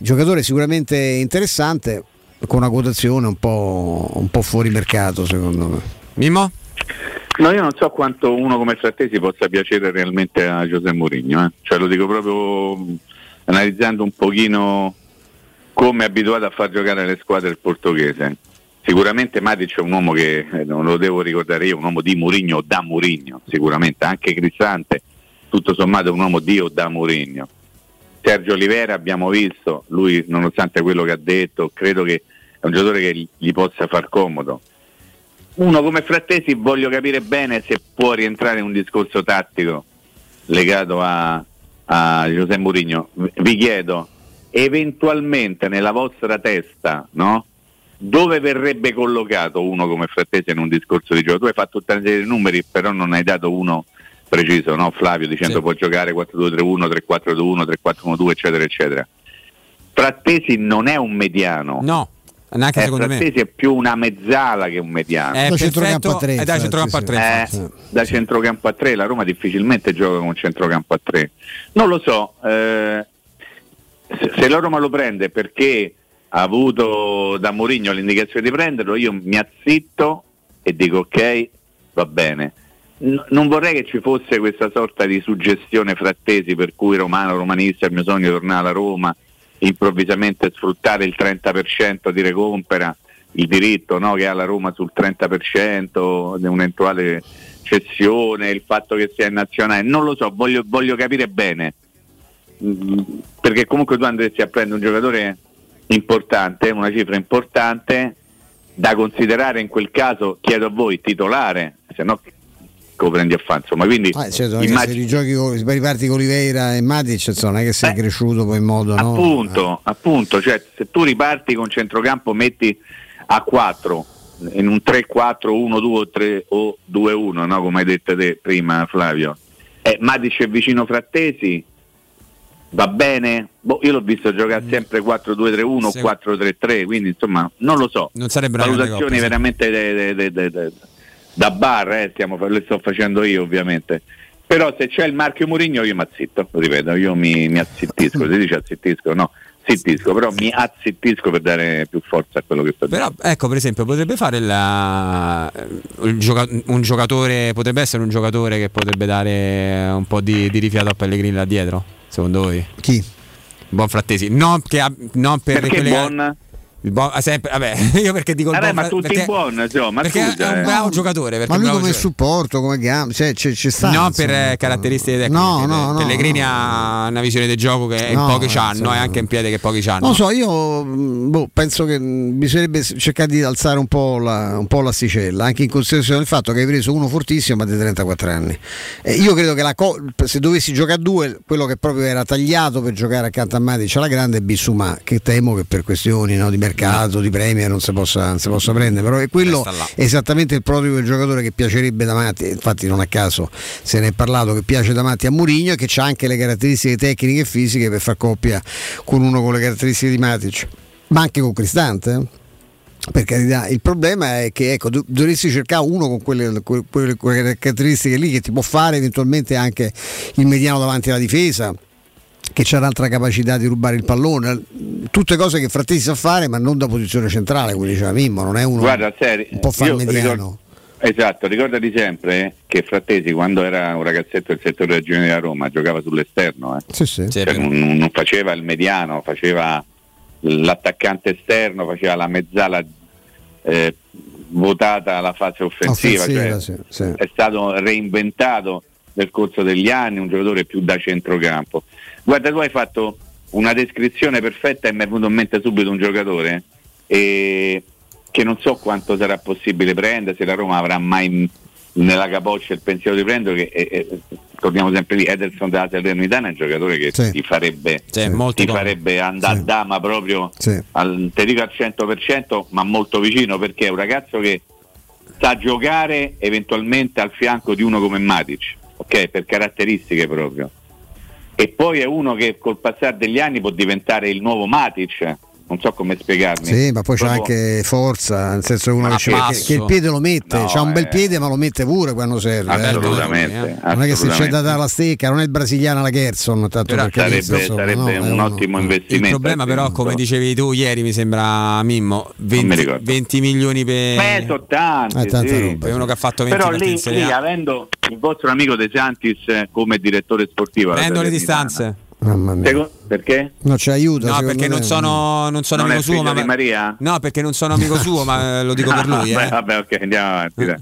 Giocatore sicuramente interessante, con una quotazione un po' fuori mercato, secondo me. Mimmo? No, io non so quanto uno come Frattesi possa piacere realmente a José Mourinho, cioè lo dico proprio analizzando un pochino come è abituato a far giocare le squadre il portoghese. Sicuramente Matic è un uomo che, non lo devo ricordare io, un uomo di Mourinho o da Mourinho, sicuramente, anche Cristante tutto sommato è un uomo di o da Mourinho. Sergio Oliveira abbiamo visto, lui nonostante quello che ha detto, credo che è un giocatore che gli possa far comodo. Uno come Frattesi voglio capire bene se può rientrare in un discorso tattico legato a José Mourinho. Vi chiedo, eventualmente nella vostra testa, no? Dove verrebbe collocato uno come Frattesi in un discorso di gioco? Tu hai fatto tutta una serie di numeri, però non hai dato uno preciso, no, Flavio, dicendo può giocare 4-2-3-1, 3-4-2-1, 3-4-1-2, eccetera, eccetera. Frattesi non è un mediano. No. Neanche secondo me è più una mezzala che un mediano, è da centrocampo a 3, da centrocampo a 3 la Roma difficilmente gioca con centrocampo a 3, non lo so, se la Roma lo prende perché ha avuto da Mourinho l'indicazione di prenderlo, io mi azzitto e dico ok, va bene, non vorrei che ci fosse questa sorta di suggestione Frattesi per cui romano, romanista, il mio sogno è tornare alla Roma, improvvisamente sfruttare il 30% di recompra, il diritto, no, che ha la Roma sul 30% di un'eventuale cessione, il fatto che sia in nazionale, non lo so, voglio capire bene, perché comunque tu andresti a prendere un giocatore importante, una cifra importante da considerare, in quel caso chiedo a voi titolare, se no prendi a fare, insomma, quindi certo, se riparti con Oliveira e Matic, insomma, non è che sei cresciuto poi in modo, no? appunto, cioè se tu riparti con centrocampo metti a 4 in un 3-4-1-2-3 o 2-1, no? Come hai detto te prima, Flavio, Matic è vicino Frattesi, va bene? Boh, io l'ho visto giocare sempre 4-2-3-1 o 4-3-3, quindi insomma non lo so, non sarebbe valutazioni veramente da bar, le sto facendo io ovviamente, però se c'è il marchio Mourinho io mi azzitto, ripeto, io mi azzittisco, si dice azzittisco, no? Zittisco, però mi azzittisco per dare più forza a quello che sto dicendo. Però ecco, per esempio, potrebbe fare un giocatore, potrebbe essere un giocatore che potrebbe dare un po' di rifiato a Pellegrini là dietro, secondo voi? Chi? buon Frattesi, non, che ha, non per perché buon? Sempre, vabbè, io perché dico vabbè, ma tutti perché, buon, cioè, ma perché scusa, è un bravo giocatore, perché ma lui come supporto, come gamba, cioè, ci sta, non per caratteristiche tecniche. No, Pellegrini ha una visione del gioco che in pochi c'hanno, e anche in piede che pochi c'hanno. Non so, io penso che bisognerebbe cercare di alzare un po' l'asticella, anche in considerazione del fatto che hai preso uno fortissimo ma di 34 anni. Io credo che se dovessi giocare a due, quello che proprio era tagliato per giocare accanto a Matic alla grande è Bissouma, che temo che per questioni di mercato, di Premier non si possa prendere, però è quello esattamente il prototipo del giocatore che piacerebbe da Matti, infatti non a caso se ne è parlato, che piace da Matti a Mourinho e che ha anche le caratteristiche tecniche e fisiche per far coppia con uno con le caratteristiche di Matic, ma anche con Cristante. Per carità, il problema è che dovresti cercare uno con quelle caratteristiche lì, che ti può fare eventualmente anche il mediano davanti alla difesa, che c'è un'altra capacità di rubare il pallone, tutte cose che Frattesi sa fare, ma non da posizione centrale, come diceva Mimmo, non è uno che può fare mediano. Ricordati sempre che Frattesi, quando era un ragazzetto del settore giovanile della Roma, giocava sull'esterno. Sì. Cioè, non faceva il mediano, faceva l'attaccante esterno, faceva la mezzala votata alla fase offensiva. Cioè, sì. È stato reinventato nel corso degli anni, un giocatore più da centrocampo. Guarda, tu hai fatto una descrizione perfetta e mi è venuto in mente subito un giocatore che non so quanto sarà possibile prendere, se la Roma avrà mai nella capoccia il pensiero di prendere, torniamo sempre lì, Ederson della Salernitana è un giocatore che ti farebbe andare a dama proprio, te dico al 100%, ma molto vicino, perché è un ragazzo che sa giocare eventualmente al fianco di uno come Matic, ok, per caratteristiche proprio, e poi è uno che col passare degli anni può diventare il nuovo Matic, non so come spiegarmi. Sì, ma poi proprio... c'è anche forza, nel senso uno che il piede lo mette, c'ha un bel piede ma lo mette pure quando serve. Assolutamente. Non è che se c'è da dare la stecca, non è il brasiliano la Gerson, tanto perché sarebbe un ottimo investimento. Il problema però, come dicevi tu ieri, mi sembra Mimmo, 20 milioni per... sono tanti, per uno che ha fatto 20 milioni. Però lì, avendo il vostro amico De Santis come direttore sportivo, prendo le distanze. Mamma mia. Perché? No, ci aiuta. No, perché non sono amico suo, ma Maria? No, perché non sono amico suo, ma lo dico per lui. Vabbè, ok, andiamo avanti.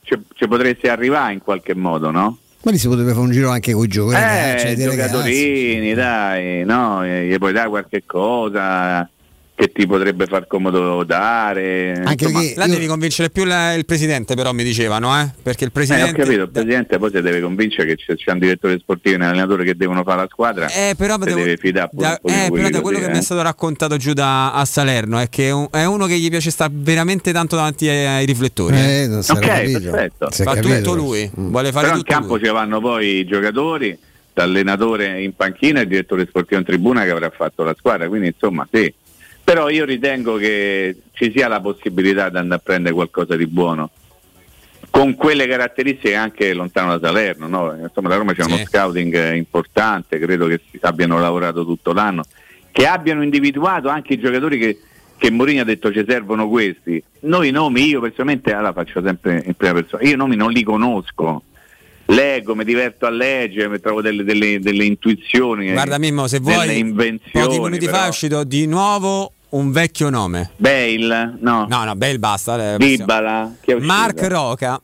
Ci potresti arrivare in qualche modo, no? Ma lì si potrebbe fare un giro anche con i giocatorini, dai, no? Gli puoi dare qualche cosa che ti potrebbe far comodo dare, anche insomma, la devi convincere più il presidente, però mi dicevano perché il presidente ho capito, il presidente poi si deve convincere che c'è un direttore sportivo e un allenatore che devono fare la squadra, però deve fidare però da quello che mi è stato raccontato giù a Salerno è che è uno che gli piace stare veramente tanto davanti ai riflettori perfetto, fa tutto lui, vuole fare però tutto in campo lui. Ci vanno poi i giocatori, l'allenatore in panchina e il direttore sportivo in tribuna che avrà fatto la squadra, quindi insomma sì. Però io ritengo che ci sia la possibilità di andare a prendere qualcosa di buono con quelle caratteristiche anche lontano da Salerno, no? Insomma, la Roma c'è uno scouting importante, credo che abbiano lavorato tutto l'anno, che abbiano individuato anche i giocatori che Mourinho ha detto ci servono questi. Noi nomi, io personalmente, faccio sempre in prima persona, io nomi non li conosco. Leggo, mi diverto a leggere, mi trovo delle intuizioni. Guarda Mimmo, se vuoi pochi minuti fa è uscito di nuovo un vecchio nome, Bale, no Bale basta, Dybala, Mark Roca.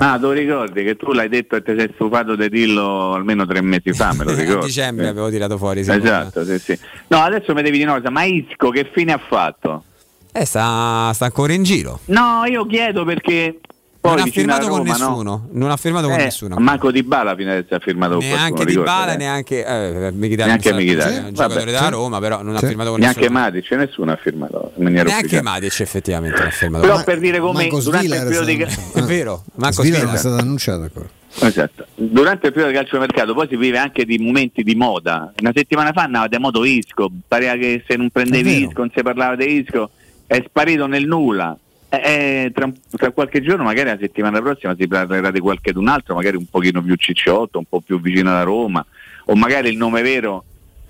Ah, tu ricordi che tu l'hai detto e ti sei stufato di dirlo almeno 3 mesi fa, me lo ricordo. A dicembre avevo tirato fuori, esatto, sì. No, adesso mi devi dire una cosa, ma Isco che fine ha fatto? Sta ancora in giro. No, io chiedo perché poi non ha firmato Roma, con nessuno, no? Non ha firmato con nessuno. Manco Dybala fino adesso ha firmato con nessuno. Neanche Dybala, neanche Mkhitaryan, un giocatore della Roma, però non ha firmato con nessuno. Neanche Matic, nessuno ha firmato. Neanche Matic effettivamente non ha firmato. Però per dire come durante il periodo di è vero, Marco Svila è stato annunciato ancora. Esatto. Durante il periodo del calciomercato poi si vive anche di momenti di moda. Una settimana fa andava di modo Isco, pareva che se non prendevi Isco, non si parlava di Isco, è sparito nel nulla. Tra qualche giorno, magari la settimana prossima si parlerà di qualche d'un altro, magari un pochino più cicciotto, un po' più vicino alla Roma, o magari il nome vero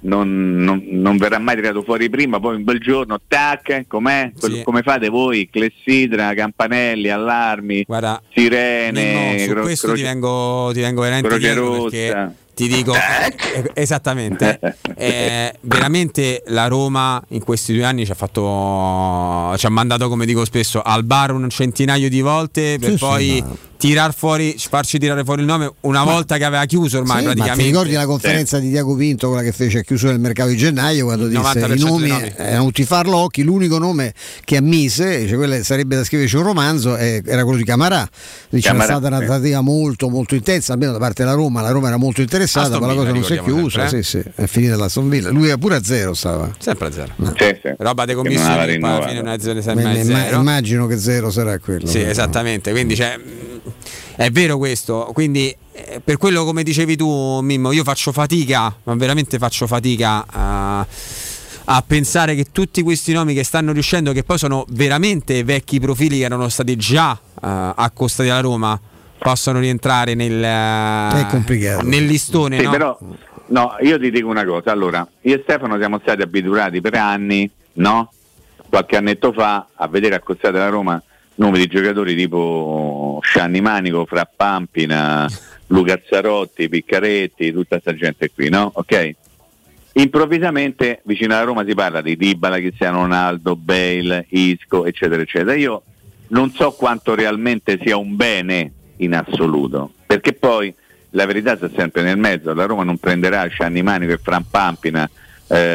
non verrà mai tirato fuori prima, poi un bel giorno tac, com'è? Sì. Come fate voi? Clessidra, campanelli, allarmi, guarda, sirene, su questo ti vengo veramente dietro perché ti dico esattamente veramente la Roma in questi 2 anni ci ha mandato, come dico spesso, al bar un centinaio di volte per farci tirare fuori il nome una volta che aveva chiuso ormai praticamente. Ti ricordi la conferenza di Diaco Pinto, quella che fece a chiusura del mercato di gennaio, quando disse i nomi erano tutti farlocchi, l'unico nome che ammise, cioè quella sarebbe da scriverci un romanzo, era quello di Camarà. C'era stata una trattativa molto molto intensa, almeno da parte della Roma, la Roma era molto interessata, ma la cosa non si è chiusa, è finita l'Aston Villa, lui è pure a zero, stava sempre a zero, roba dei commissioni, alla fine una zero, immagino che zero sarà quello, sì, esattamente, quindi c'è. È vero questo, quindi per quello, come dicevi tu Mimmo, io faccio fatica, ma veramente faccio fatica a pensare che tutti questi nomi che stanno riuscendo, che poi sono veramente vecchi profili che erano stati già accostati alla Roma, possano rientrare nel listone, sì, no? Però, no, io ti dico una cosa, allora, io e Stefano siamo stati abituati per anni, no? Qualche annetto fa, a vedere accostati alla Roma nomi di giocatori tipo Scianni Manico, Frappampina, Luca Zarotti, Piccaretti, tutta sta gente qui, no? Ok? Improvvisamente vicino alla Roma si parla di Dybala, Cristiano Ronaldo, Bale, Isco, eccetera eccetera. Io non so quanto realmente sia un bene in assoluto, perché poi la verità sta sempre nel mezzo. La Roma non prenderà Scianni Manico e Frappampina,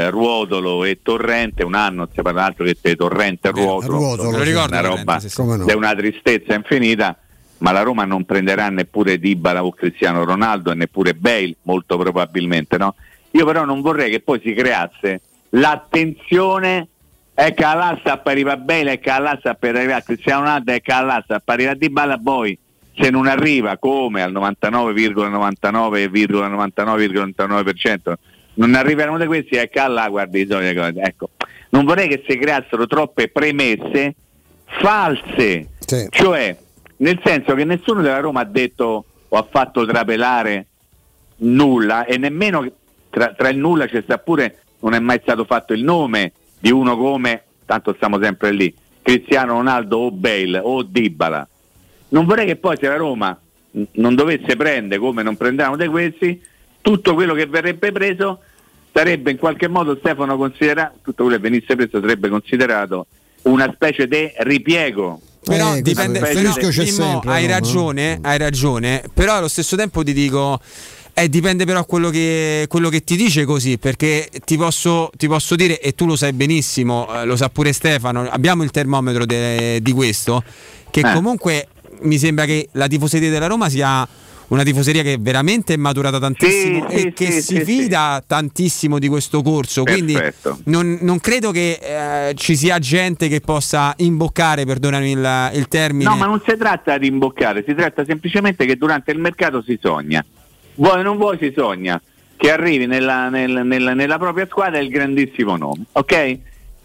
Ruotolo e Torrente, un anno si parla altro che Torrente e Ruotolo, lo ricordo, una roba, sì, no, è una tristezza infinita, ma la Roma non prenderà neppure Dybala o Cristiano Ronaldo e neppure Bale, molto probabilmente, no? Io però non vorrei che poi si creasse l'attenzione, è che all'asta appariva Bale, è che all'asta appariva Cristiano Ronaldo, è che all'asta appariva Dybala, poi se non arriva, come al 99,99,99% non arriveranno da questi, è calla, guardi i soliti cose. Ecco, non vorrei che si creassero troppe premesse false, sì, cioè nel senso che nessuno della Roma ha detto o ha fatto trapelare nulla, e nemmeno tra il nulla c'è sta pure non è mai stato fatto il nome di uno come, tanto stiamo sempre lì, Cristiano Ronaldo o Bale o Dybala. Non vorrei che poi, se la Roma non dovesse prendere, come non prenderanno da questi, tutto quello che verrebbe preso sarebbe in qualche modo, Stefano, considerato, tutto quello che venisse preso sarebbe considerato una specie di ripiego. Però dipende, però, Mimmo, hai ragione, però allo stesso tempo ti dico, dipende però quello che ti dice così, perché ti posso dire, e tu lo sai benissimo, lo sa pure Stefano, abbiamo il termometro di questo, che comunque mi sembra che la tifoseria della Roma sia una tifoseria che veramente è maturata tantissimo, fida tantissimo di questo corso. Perfetto. Quindi non credo che ci sia gente che possa imboccare, perdonami il termine. No, ma non si tratta di imboccare, si tratta semplicemente che durante il mercato si sogna, vuoi o non vuoi si sogna, che arrivi nella propria squadra il grandissimo nome, ok?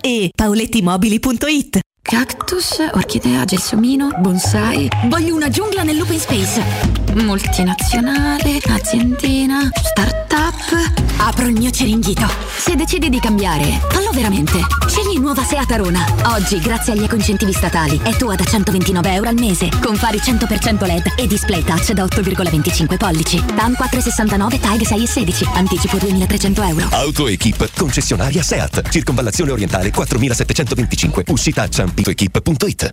e paolettimobili.it. Cactus, orchidea, gelsomino, bonsai. Voglio una giungla nell'open space. Multinazionale, aziendina, startup. Apro il mio ceringhito. Se decidi di cambiare, fallo veramente. Scegli nuova Seat Arona. Oggi, grazie agli ecoincentivi statali, è tua da €129 al mese, con fari 100% LED e display touch da 8,25 pollici. TAN 469, TAG 6,16. Anticipo €2.300. AutoEquip, concessionaria Seat. Circonvallazione orientale 4725. Uscita a Ciampi. AutoEquip.it.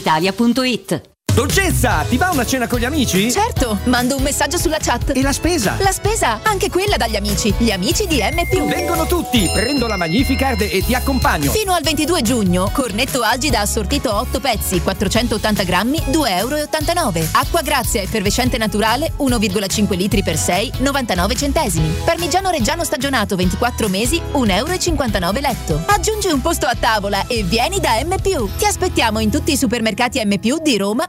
Italia.it. Dolcezza, ti va una cena con gli amici? Certo, mando un messaggio sulla chat. E la spesa? La spesa, anche quella dagli amici. Gli amici di M+. Vengono tutti, prendo la Magnificard e ti accompagno. Fino al 22 giugno, cornetto Algida assortito 8 pezzi, 480 grammi, €2,89. Acqua Grazia effervescente naturale, 1,5 litri per 6, 99 centesimi. Parmigiano Reggiano stagionato 24 mesi, €1,59 letto. Aggiungi un posto a tavola e vieni da M+. Ti aspettiamo in tutti i supermercati M+ di Roma,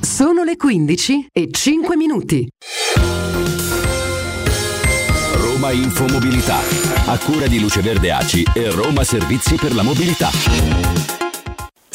Sono le 15:05. Roma Infomobilità, a cura di Luce Verde ACI e Roma Servizi per la Mobilità.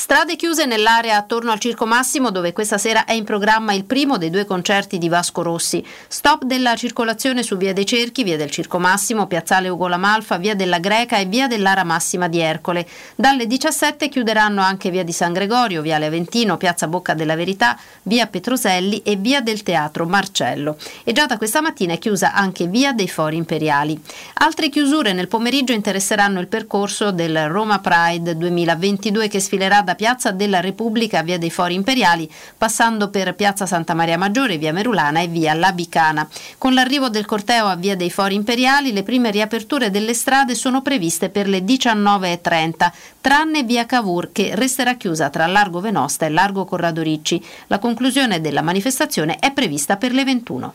Strade chiuse nell'area attorno al Circo Massimo, dove questa sera è in programma il primo dei due concerti di Vasco Rossi. Stop della circolazione su Via dei Cerchi, Via del Circo Massimo, Piazzale Ugo La Malfa, Via della Greca e Via dell'Ara Massima di Ercole. Dalle 17 chiuderanno anche Via di San Gregorio, Viale Aventino, Piazza Bocca della Verità, Via Petroselli e Via del Teatro Marcello. E già da questa mattina è chiusa anche Via dei Fori Imperiali. Altre chiusure nel pomeriggio interesseranno il percorso del Roma Pride 2022, che sfilerà da Piazza della Repubblica a Via dei Fori Imperiali, passando per Piazza Santa Maria Maggiore, Via Merulana e Via Labicana. Con l'arrivo del corteo a Via dei Fori Imperiali, le prime riaperture delle strade sono previste per le 19:30, tranne Via Cavour, che resterà chiusa tra Largo Venosta e Largo Corrado Ricci. La conclusione della manifestazione è prevista per le 21.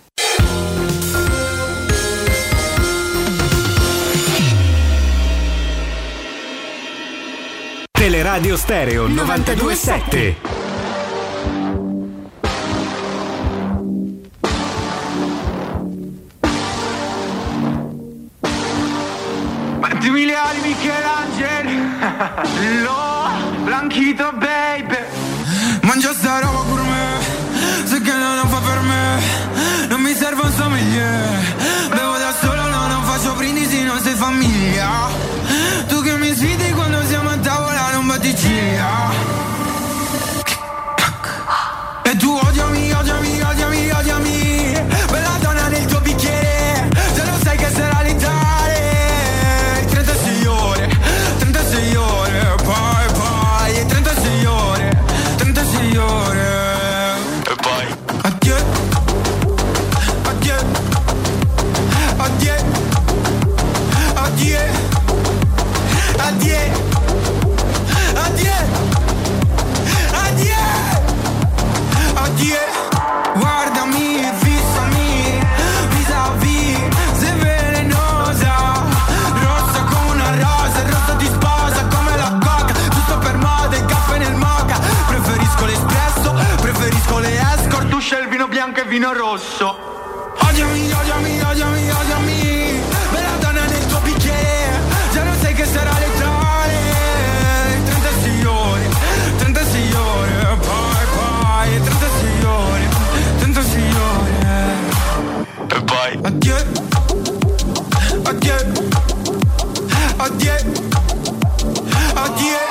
Teleradio Stereo 92.7. Massimiliano Michelangelo, lo Blanchito baby. Mangio sta roba gourmet, so che non fa per me. Non mi serve un sommelier, bevo da solo, no, non faccio brindisi, non sei famiglia. Tu che mi sfidi quando siamo a tavola, non batti ciglia. E tu odiami, odiami, odiami, odiami. Bella donna nel tuo bicchiere, se lo sai che sarà l'Italia. Bianco e vino rosso. Odiami, odiami, odiami, odiami. Bella donna nel tuo bicchiere, già non sai che sarà letale. 36 ore, poi, poi 36 ore. E poi addio, addio, addio, addio.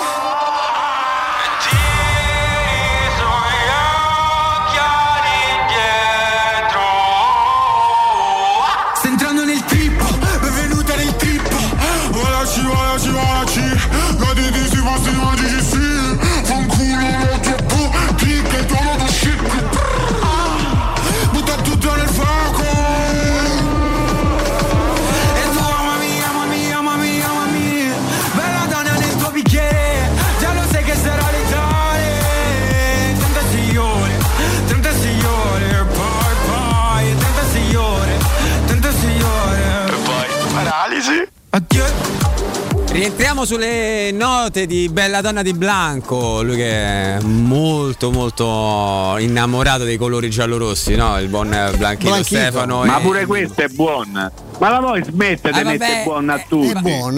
Rientriamo sulle note di Bella Donna di Blanco, lui che è molto molto innamorato dei colori giallorossi, no? Il buon Blanchino. Stefano. Ma pure questa è buona. Ma la vuoi smettere di mettere buona a tutti?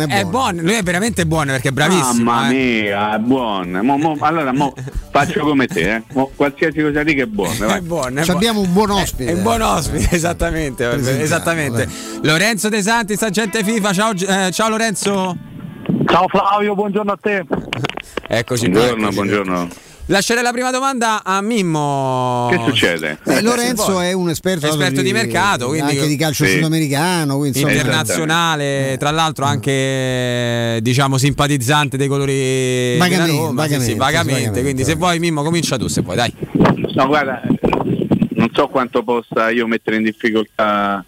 È buono, lui è veramente buono perché è bravissimo. Mamma mia, è buono. Allora, faccio come te, qualsiasi cosa lì che è buono. Vai. Abbiamo un buon ospite. È un buon ospite, esattamente. Lorenzo De Santis, agente FIFA. Ciao Lorenzo. Ciao Flavio, buongiorno a te. Eccoci. Buongiorno. Lascerei la prima domanda a Mimmo. Che succede? Lorenzo è un esperto di mercato, quindi anche di calcio sudamericano, quindi, internazionale, tra l'altro anche diciamo simpatizzante dei colori della Roma, vagamente. Quindi se vuoi Mimmo comincia tu, se vuoi, dai. No, guarda, non so quanto possa io mettere in difficoltà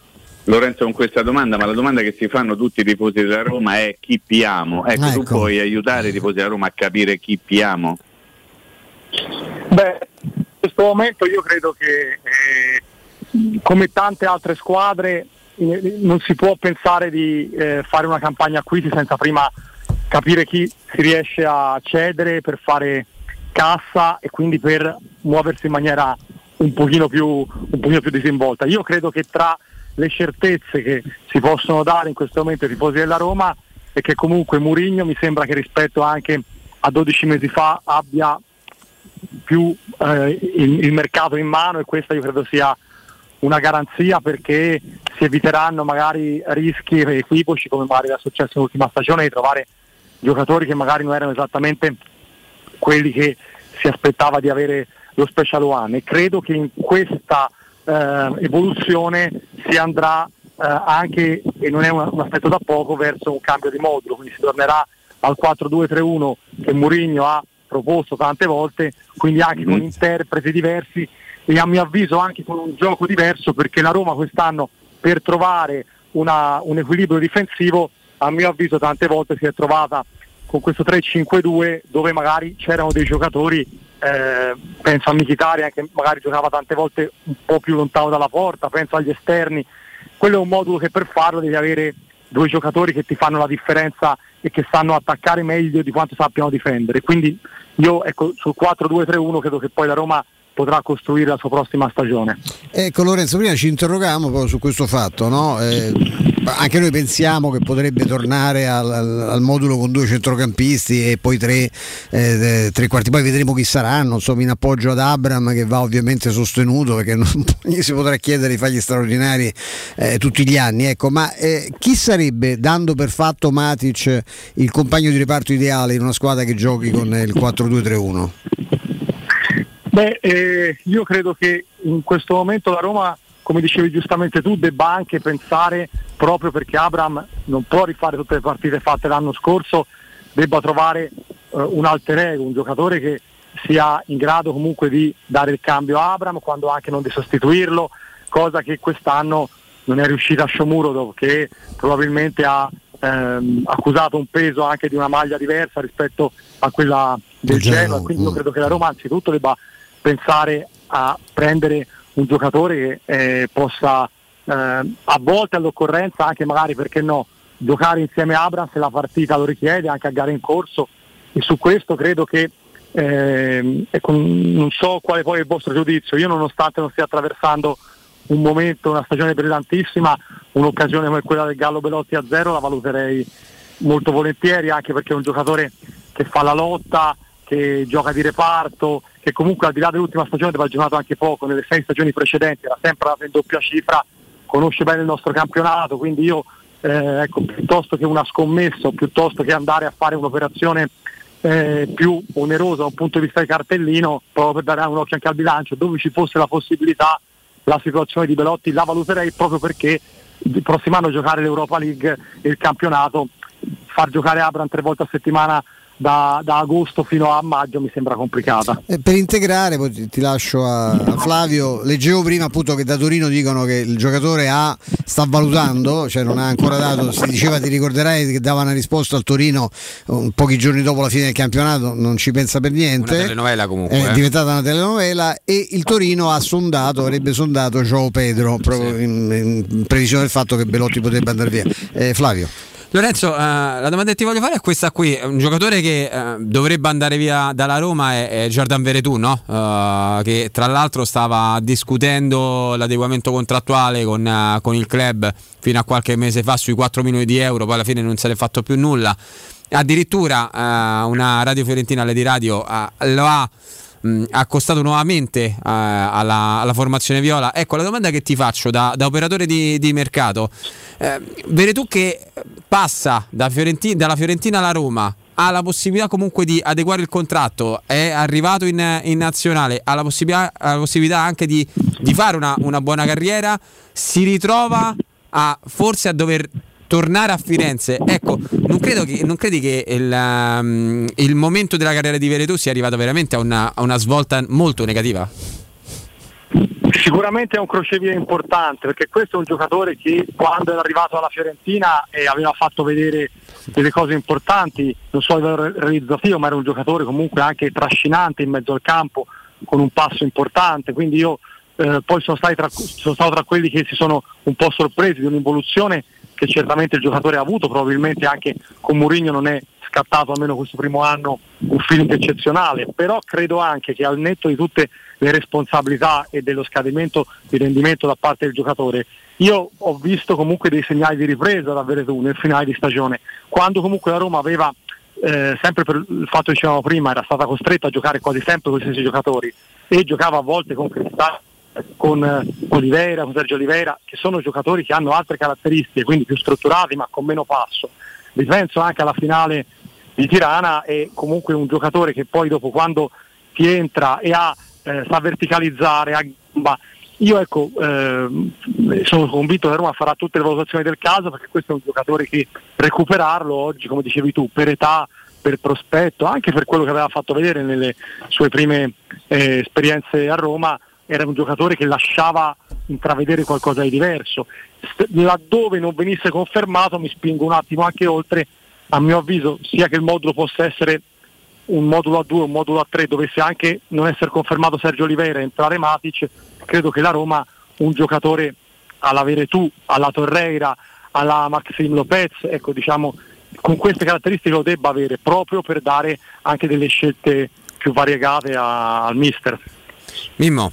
Lorenzo con questa domanda, ma la domanda che si fanno tutti i tifosi della Roma è: chi piamo? Ecco, tu puoi aiutare i tifosi della Roma a capire chi piamo? Beh, in questo momento io credo che come tante altre squadre non si può pensare di fare una campagna acquisti senza prima capire chi si riesce a cedere per fare cassa e quindi per muoversi in maniera un pochino più disinvolta. Io credo che tra le certezze che si possono dare in questo momento ai tifosi della Roma è che comunque Mourinho mi sembra che rispetto anche a 12 mesi fa abbia più il mercato in mano, e questa io credo sia una garanzia, perché si eviteranno magari rischi e equivoci come magari era successo nell'ultima stagione, di trovare giocatori che magari non erano esattamente quelli che si aspettava di avere lo special one, e credo che in questa evoluzione si andrà anche, e non è un aspetto da poco, verso un cambio di modulo, quindi si tornerà al 4-2-3-1 che Mourinho ha proposto tante volte, quindi anche con interpreti diversi e a mio avviso anche con un gioco diverso, perché la Roma quest'anno per trovare un equilibrio difensivo a mio avviso tante volte si è trovata con questo 3-5-2 dove magari c'erano dei giocatori, penso a Mkhitaryan che magari giocava tante volte un po' più lontano dalla porta, penso agli esterni. Quello è un modulo che per farlo devi avere due giocatori che ti fanno la differenza e che sanno attaccare meglio di quanto sappiano difendere, quindi io sul 4-2-3-1 credo che poi la Roma potrà costruire la sua prossima stagione. Ecco Lorenzo, prima ci interrogavamo proprio su questo fatto, no? Anche noi pensiamo che potrebbe tornare al modulo con due centrocampisti e poi tre quarti, poi vedremo chi saranno, insomma in appoggio ad Abraham, che va ovviamente sostenuto perché non gli si potrà chiedere di fare gli straordinari tutti gli anni, ecco. Ma chi sarebbe, dando per fatto Matic, il compagno di reparto ideale in una squadra che giochi con il 4-2-3-1? Io credo che in questo momento la Roma, come dicevi giustamente tu, debba anche pensare, proprio perché Abraham non può rifare tutte le partite fatte l'anno scorso, debba trovare un alter ego, un giocatore che sia in grado comunque di dare il cambio a Abraham, quando anche non di sostituirlo, cosa che quest'anno non è riuscita a Shomurodov, che probabilmente ha accusato un peso anche di una maglia diversa rispetto a quella del Genoa, quindi io credo che la Roma anzitutto debba pensare a prendere un giocatore che possa a volte all'occorrenza, anche magari perché no, giocare insieme a Abraham se la partita lo richiede, anche a gare in corso, e su questo credo che non so quale poi è il vostro giudizio, io nonostante non stia attraversando un momento, una stagione brillantissima, un'occasione come quella del Gallo Belotti a 0 la valuterei molto volentieri, anche perché è un giocatore che fa la lotta, che gioca di reparto, che comunque al di là dell'ultima stagione dove ha giocato anche poco, nelle 6 stagioni precedenti era sempre in doppia cifra, conosce bene il nostro campionato, quindi io piuttosto che una scommessa, piuttosto che andare a fare un'operazione più onerosa da un punto di vista di cartellino, proprio per dare un occhio anche al bilancio, dove ci fosse la possibilità, la situazione di Belotti la valuterei, proprio perché il prossimo anno giocare l'Europa League e il campionato, far giocare Abraham 3 volte a settimana da agosto fino a maggio mi sembra complicata. Per integrare, poi ti lascio a Flavio, leggevo prima appunto che da Torino dicono che il giocatore sta valutando, cioè non ha ancora dato, si diceva, ti ricorderai che dava una risposta al Torino pochi giorni dopo la fine del campionato, non ci pensa per niente, una telenovela comunque, è diventata una telenovela, e il Torino avrebbe sondato João Pedro proprio in previsione del fatto che Belotti potrebbe andare via. Flavio. Lorenzo, la domanda che ti voglio fare è questa qui: un giocatore che dovrebbe andare via dalla Roma è Jordan Veretout, no? Che tra l'altro stava discutendo l'adeguamento contrattuale con il club fino a qualche mese fa sui 4 milioni di euro, poi alla fine non se ne è fatto più nulla, addirittura una radio fiorentina, Lady Radio, lo ha accostato nuovamente alla formazione viola. Ecco, la domanda che ti faccio da operatore di mercato: Veretout che passa dalla Fiorentina alla Roma, ha la possibilità comunque di adeguare il contratto, è arrivato in nazionale, ha la possibilità anche di fare una buona carriera, si ritrova forse a dover tornare a Firenze. Ecco, non credi che il momento della carriera di Veretout sia arrivato veramente a una svolta molto negativa? Sicuramente è un crocevia importante, perché questo è un giocatore che quando era arrivato alla Fiorentina aveva fatto vedere delle cose importanti, non solo a livello realizzativo, ma era un giocatore comunque anche trascinante in mezzo al campo, con un passo importante, quindi io poi sono stato tra quelli che si sono un po' sorpresi di un'involuzione che certamente il giocatore ha avuto, probabilmente anche con Mourinho non è scattato, almeno questo primo anno, un film eccezionale, però credo anche che al netto di tutte le responsabilità e dello scadimento di rendimento da parte del giocatore, io ho visto comunque dei segnali di ripresa da Veretout nel finale di stagione, quando comunque la Roma aveva sempre per il fatto che dicevamo prima, era stata costretta a giocare quasi sempre con gli stessi giocatori e giocava a volte con Cristante, con Oliveira, con Sergio Oliveira, che sono giocatori che hanno altre caratteristiche, quindi più strutturati ma con meno passo. Ripenso anche alla finale di Tirana, è comunque un giocatore che poi dopo, quando ti entra e ha sa verticalizzare, a gamba. Io sono convinto che Roma farà tutte le valutazioni del caso, perché questo è un giocatore che recuperarlo oggi, come dicevi tu, per età, per prospetto, anche per quello che aveva fatto vedere nelle sue prime esperienze a Roma, era un giocatore che lasciava intravedere qualcosa di diverso. Laddove non venisse confermato, mi spingo un attimo anche oltre, a mio avviso, sia che il modulo possa essere un modulo a 2, un modulo a 3, dovesse anche non essere confermato Sergio Oliveira e entrare Matic, credo che la Roma un giocatore alla Veretù, alla Torreira, alla Maxim Lopez, ecco, diciamo, con queste caratteristiche lo debba avere, proprio per dare anche delle scelte più variegate al mister. Mimmo?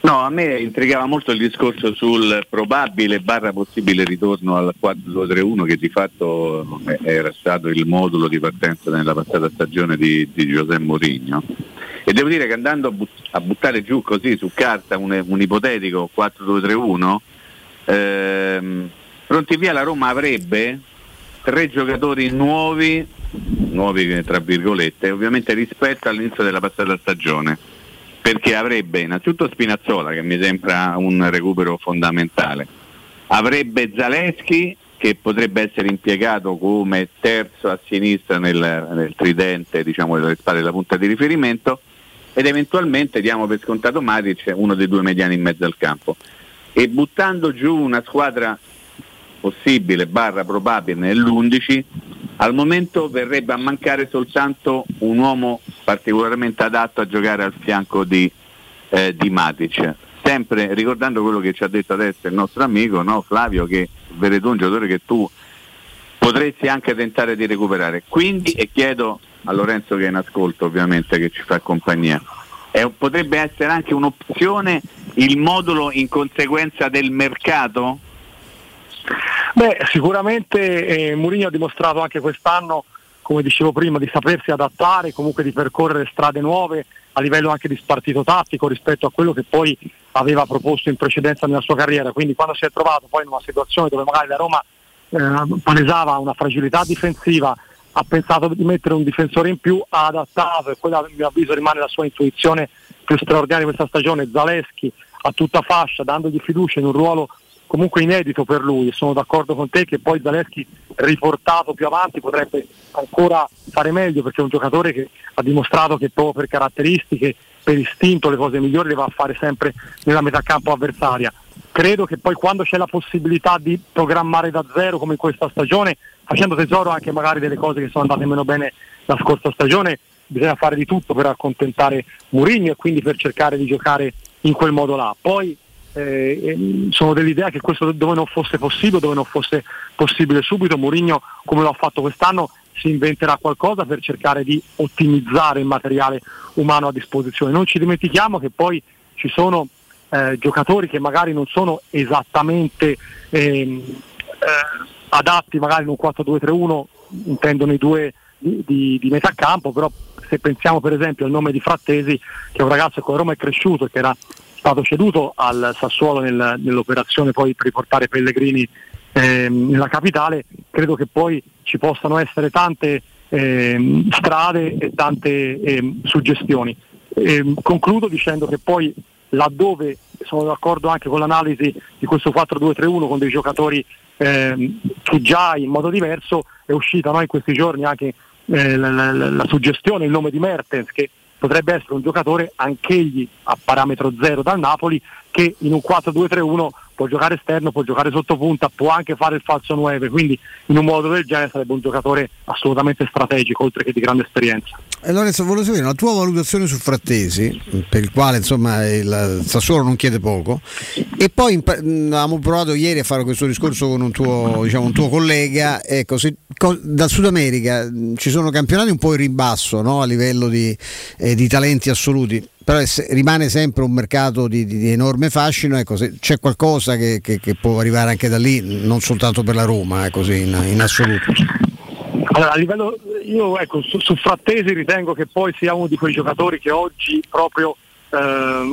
No, a me intrigava molto il discorso sul probabile / possibile ritorno al 4-2-3-1, che di fatto era stato il modulo di partenza nella passata stagione di José Mourinho, e devo dire che andando a buttare giù così su carta un ipotetico 4-2-3-1, pronti via la Roma avrebbe 3 giocatori nuovi tra virgolette, ovviamente, rispetto all'inizio della passata stagione, perché avrebbe innanzitutto Spinazzola, che mi sembra un recupero fondamentale, avrebbe Zalewski, che potrebbe essere impiegato come terzo a sinistra nel tridente, diciamo, delle spalle della punta di riferimento, ed eventualmente diamo per scontato Matic, uno dei 2 mediani in mezzo al campo. E buttando giù una squadra possibile / probabile nell'11, al momento verrebbe a mancare soltanto un uomo particolarmente adatto a giocare al fianco di Matic, sempre ricordando quello che ci ha detto adesso il nostro amico, no, Flavio, che è un giocatore che tu potresti anche tentare di recuperare. Quindi, e chiedo a Lorenzo, che è in ascolto ovviamente, che ci fa compagnia, potrebbe essere anche un'opzione il modulo in conseguenza del mercato? Beh, sicuramente Mourinho ha dimostrato anche quest'anno, come dicevo prima, di sapersi adattare, comunque di percorrere strade nuove a livello anche di spartito tattico rispetto a quello che poi aveva proposto in precedenza nella sua carriera. Quindi quando si è trovato poi in una situazione dove magari la Roma palesava una fragilità difensiva, ha pensato di mettere un difensore in più, ha adattato, e quella, a mio avviso, rimane la sua intuizione più straordinaria di questa stagione, Zalewski a tutta fascia, dandogli fiducia in un ruolo comunque inedito per lui. Sono d'accordo con te che poi Zalewski, riportato più avanti, potrebbe ancora fare meglio, perché è un giocatore che ha dimostrato che proprio per caratteristiche, per istinto, le cose migliori le va a fare sempre nella metà campo avversaria. Credo che poi, quando c'è la possibilità di programmare da zero come in questa stagione, facendo tesoro anche magari delle cose che sono andate meno bene la scorsa stagione, bisogna fare di tutto per accontentare Mourinho e quindi per cercare di giocare in quel modo là. Poi sono dell'idea che questo, dove non fosse possibile subito, Mourinho, come lo ha fatto quest'anno, si inventerà qualcosa per cercare di ottimizzare il materiale umano a disposizione. Non ci dimentichiamo che poi ci sono giocatori che magari non sono esattamente adatti magari in un 4-2-3-1, intendono i 2 di metà campo, però se pensiamo per esempio al nome di Frattesi, che è un ragazzo con Roma è cresciuto e che era stato ceduto al Sassuolo nell'operazione poi per riportare Pellegrini nella capitale, credo che poi ci possano essere tante strade e tante suggestioni. Concludo dicendo che poi, laddove sono d'accordo anche con l'analisi di questo 4-2-3-1 con dei giocatori che già in modo diverso, è uscita in questi giorni anche la suggestione, il nome di Mertens, che potrebbe essere un giocatore anch'egli a parametro zero dal Napoli, che in un 4-2-3-1 può giocare esterno, può giocare sottopunta, può anche fare il falso 9, quindi in un modo del genere sarebbe un giocatore assolutamente strategico, oltre che di grande esperienza. E Lorenzo, volevo sapere la tua valutazione su Frattesi, per il quale insomma il Sassuolo non chiede poco, e poi avevamo provato ieri a fare questo discorso con un tuo collega. Ecco, dal Sud America ci sono campionati un po' in ribasso, no? A livello di talenti assoluti, però rimane sempre un mercato di enorme fascino. Ecco, se c'è qualcosa che può arrivare anche da lì, non soltanto per la Roma, così in assoluto. Allora, a livello, io ecco, su Frattesi ritengo che poi sia uno di quei giocatori che oggi, proprio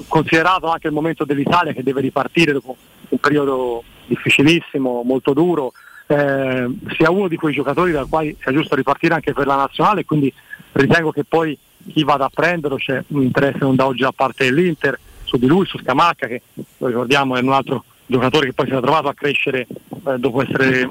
considerato anche il momento dell'Italia che deve ripartire dopo un periodo difficilissimo, molto duro, sia uno di quei giocatori dal quale sia giusto ripartire anche per la nazionale, quindi ritengo che poi chi vada a prenderlo, c'è un interesse non da oggi da parte dell'Inter su di lui, su Scamacca, che lo ricordiamo è un altro giocatore che poi si era trovato a crescere dopo essere,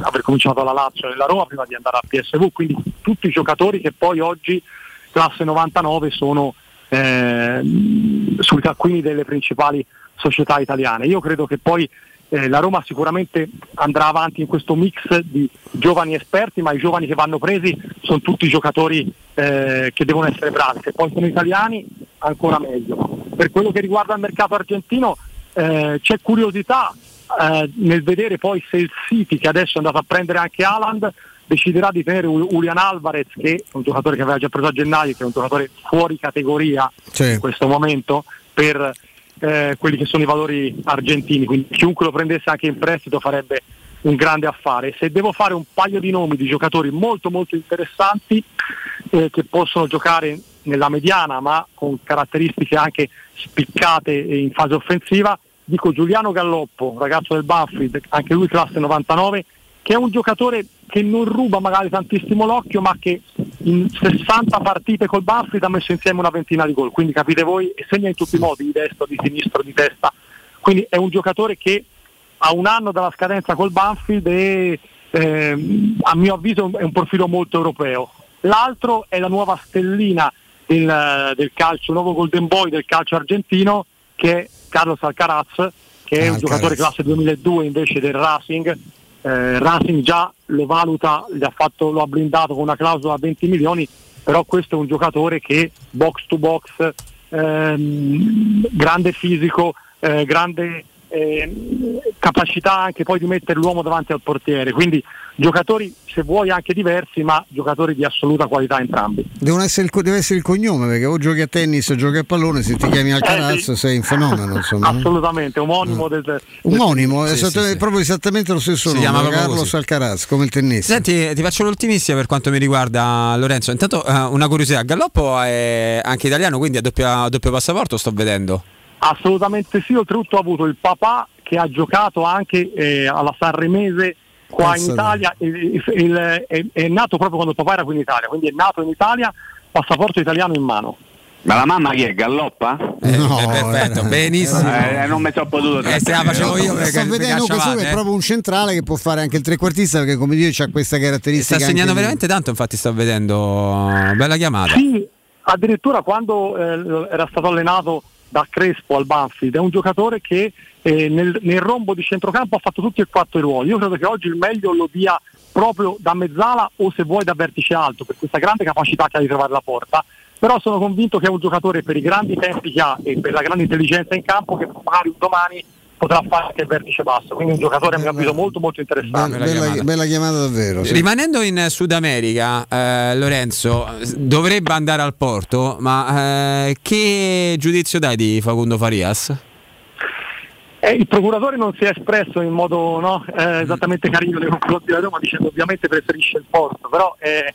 aver cominciato alla Lazio e alla Roma prima di andare a PSV, quindi tutti i giocatori che poi oggi classe 99 sono sui taccuini delle principali società italiane. Io credo che poi la Roma sicuramente andrà avanti in questo mix di giovani esperti, ma i giovani che vanno presi sono tutti giocatori che devono essere bravi, se poi sono italiani ancora meglio. Per quello che riguarda il mercato argentino c'è curiosità nel vedere poi se il City, che adesso è andato a prendere anche Haaland, deciderà di tenere Julián Álvarez, che è un giocatore che aveva già preso a gennaio, che è un giocatore fuori categoria in questo momento per quelli che sono i valori argentini, quindi chiunque lo prendesse anche in prestito farebbe un grande affare. Se devo fare un paio di nomi di giocatori molto molto interessanti che possono giocare nella mediana ma con caratteristiche anche spiccate in fase offensiva, dico Giuliano Galloppo, ragazzo del Banfield, anche lui classe 99, che è un giocatore che non ruba magari tantissimo l'occhio, ma che in 60 partite col Banfield ha messo insieme una ventina di gol, quindi capite voi, e segna in tutti i modi, di destra, di sinistra, di testa, quindi è un giocatore che ha un anno dalla scadenza col Banfield e a mio avviso è un profilo molto europeo. L'altro è la nuova stellina del calcio, il nuovo Golden Boy del calcio argentino, che è Carlos Alcaraz, che è un giocatore classe 2002 invece del Racing. Racing già lo valuta, lo ha blindato con una clausola a 20 milioni, però questo è un giocatore che box to box, grande fisico, grande capacità anche poi di mettere l'uomo davanti al portiere, quindi giocatori se vuoi anche diversi, ma giocatori di assoluta qualità entrambi. Deve essere il cognome, perché o giochi a tennis o giochi a pallone, se ti chiami Alcaraz sei un fenomeno, insomma. Assolutamente, omonimo del proprio esattamente lo stesso nome, Carlos Alcaraz, come il tennista. Senti, ti faccio l'ultimissima per quanto mi riguarda, Lorenzo, intanto una curiosità, Galloppo è anche italiano, quindi ha doppio passaporto, sto vedendo. Assolutamente sì, oltretutto ha avuto il papà che ha giocato anche alla Sanremese qua in Italia, è nato proprio quando il papà era qui in Italia, quindi è nato in Italia, passaporto italiano in mano. Ma la mamma chi è? Galloppa? No, perfetto, benissimo. Non mi sono potuto la facevo io, sto vedendo questo è proprio un centrale che può fare anche il trequartista, perché come dire c'ha questa caratteristica. Sta segnando veramente tanto, infatti sto vedendo, bella chiamata. Sì, addirittura quando era stato allenato da Crespo al Banfield, è un giocatore che nel rombo di centrocampo ha fatto tutti e quattro i ruoli. Io credo che oggi il meglio lo dia proprio da mezzala o se vuoi da vertice alto, per questa grande capacità che ha di trovare la porta, però sono convinto che è un giocatore per i grandi tempi che ha e per la grande intelligenza in campo che magari domani potrà fare anche il vertice basso, quindi un giocatore a mio avviso molto molto interessante. Bella chiamata davvero. Sì. Rimanendo in Sud America, Lorenzo dovrebbe andare al Porto, ma che giudizio dai di Facundo Farias? Il procuratore non si è espresso in modo esattamente carino nei confronti della Roma, dicendo ovviamente preferisce il Porto, però è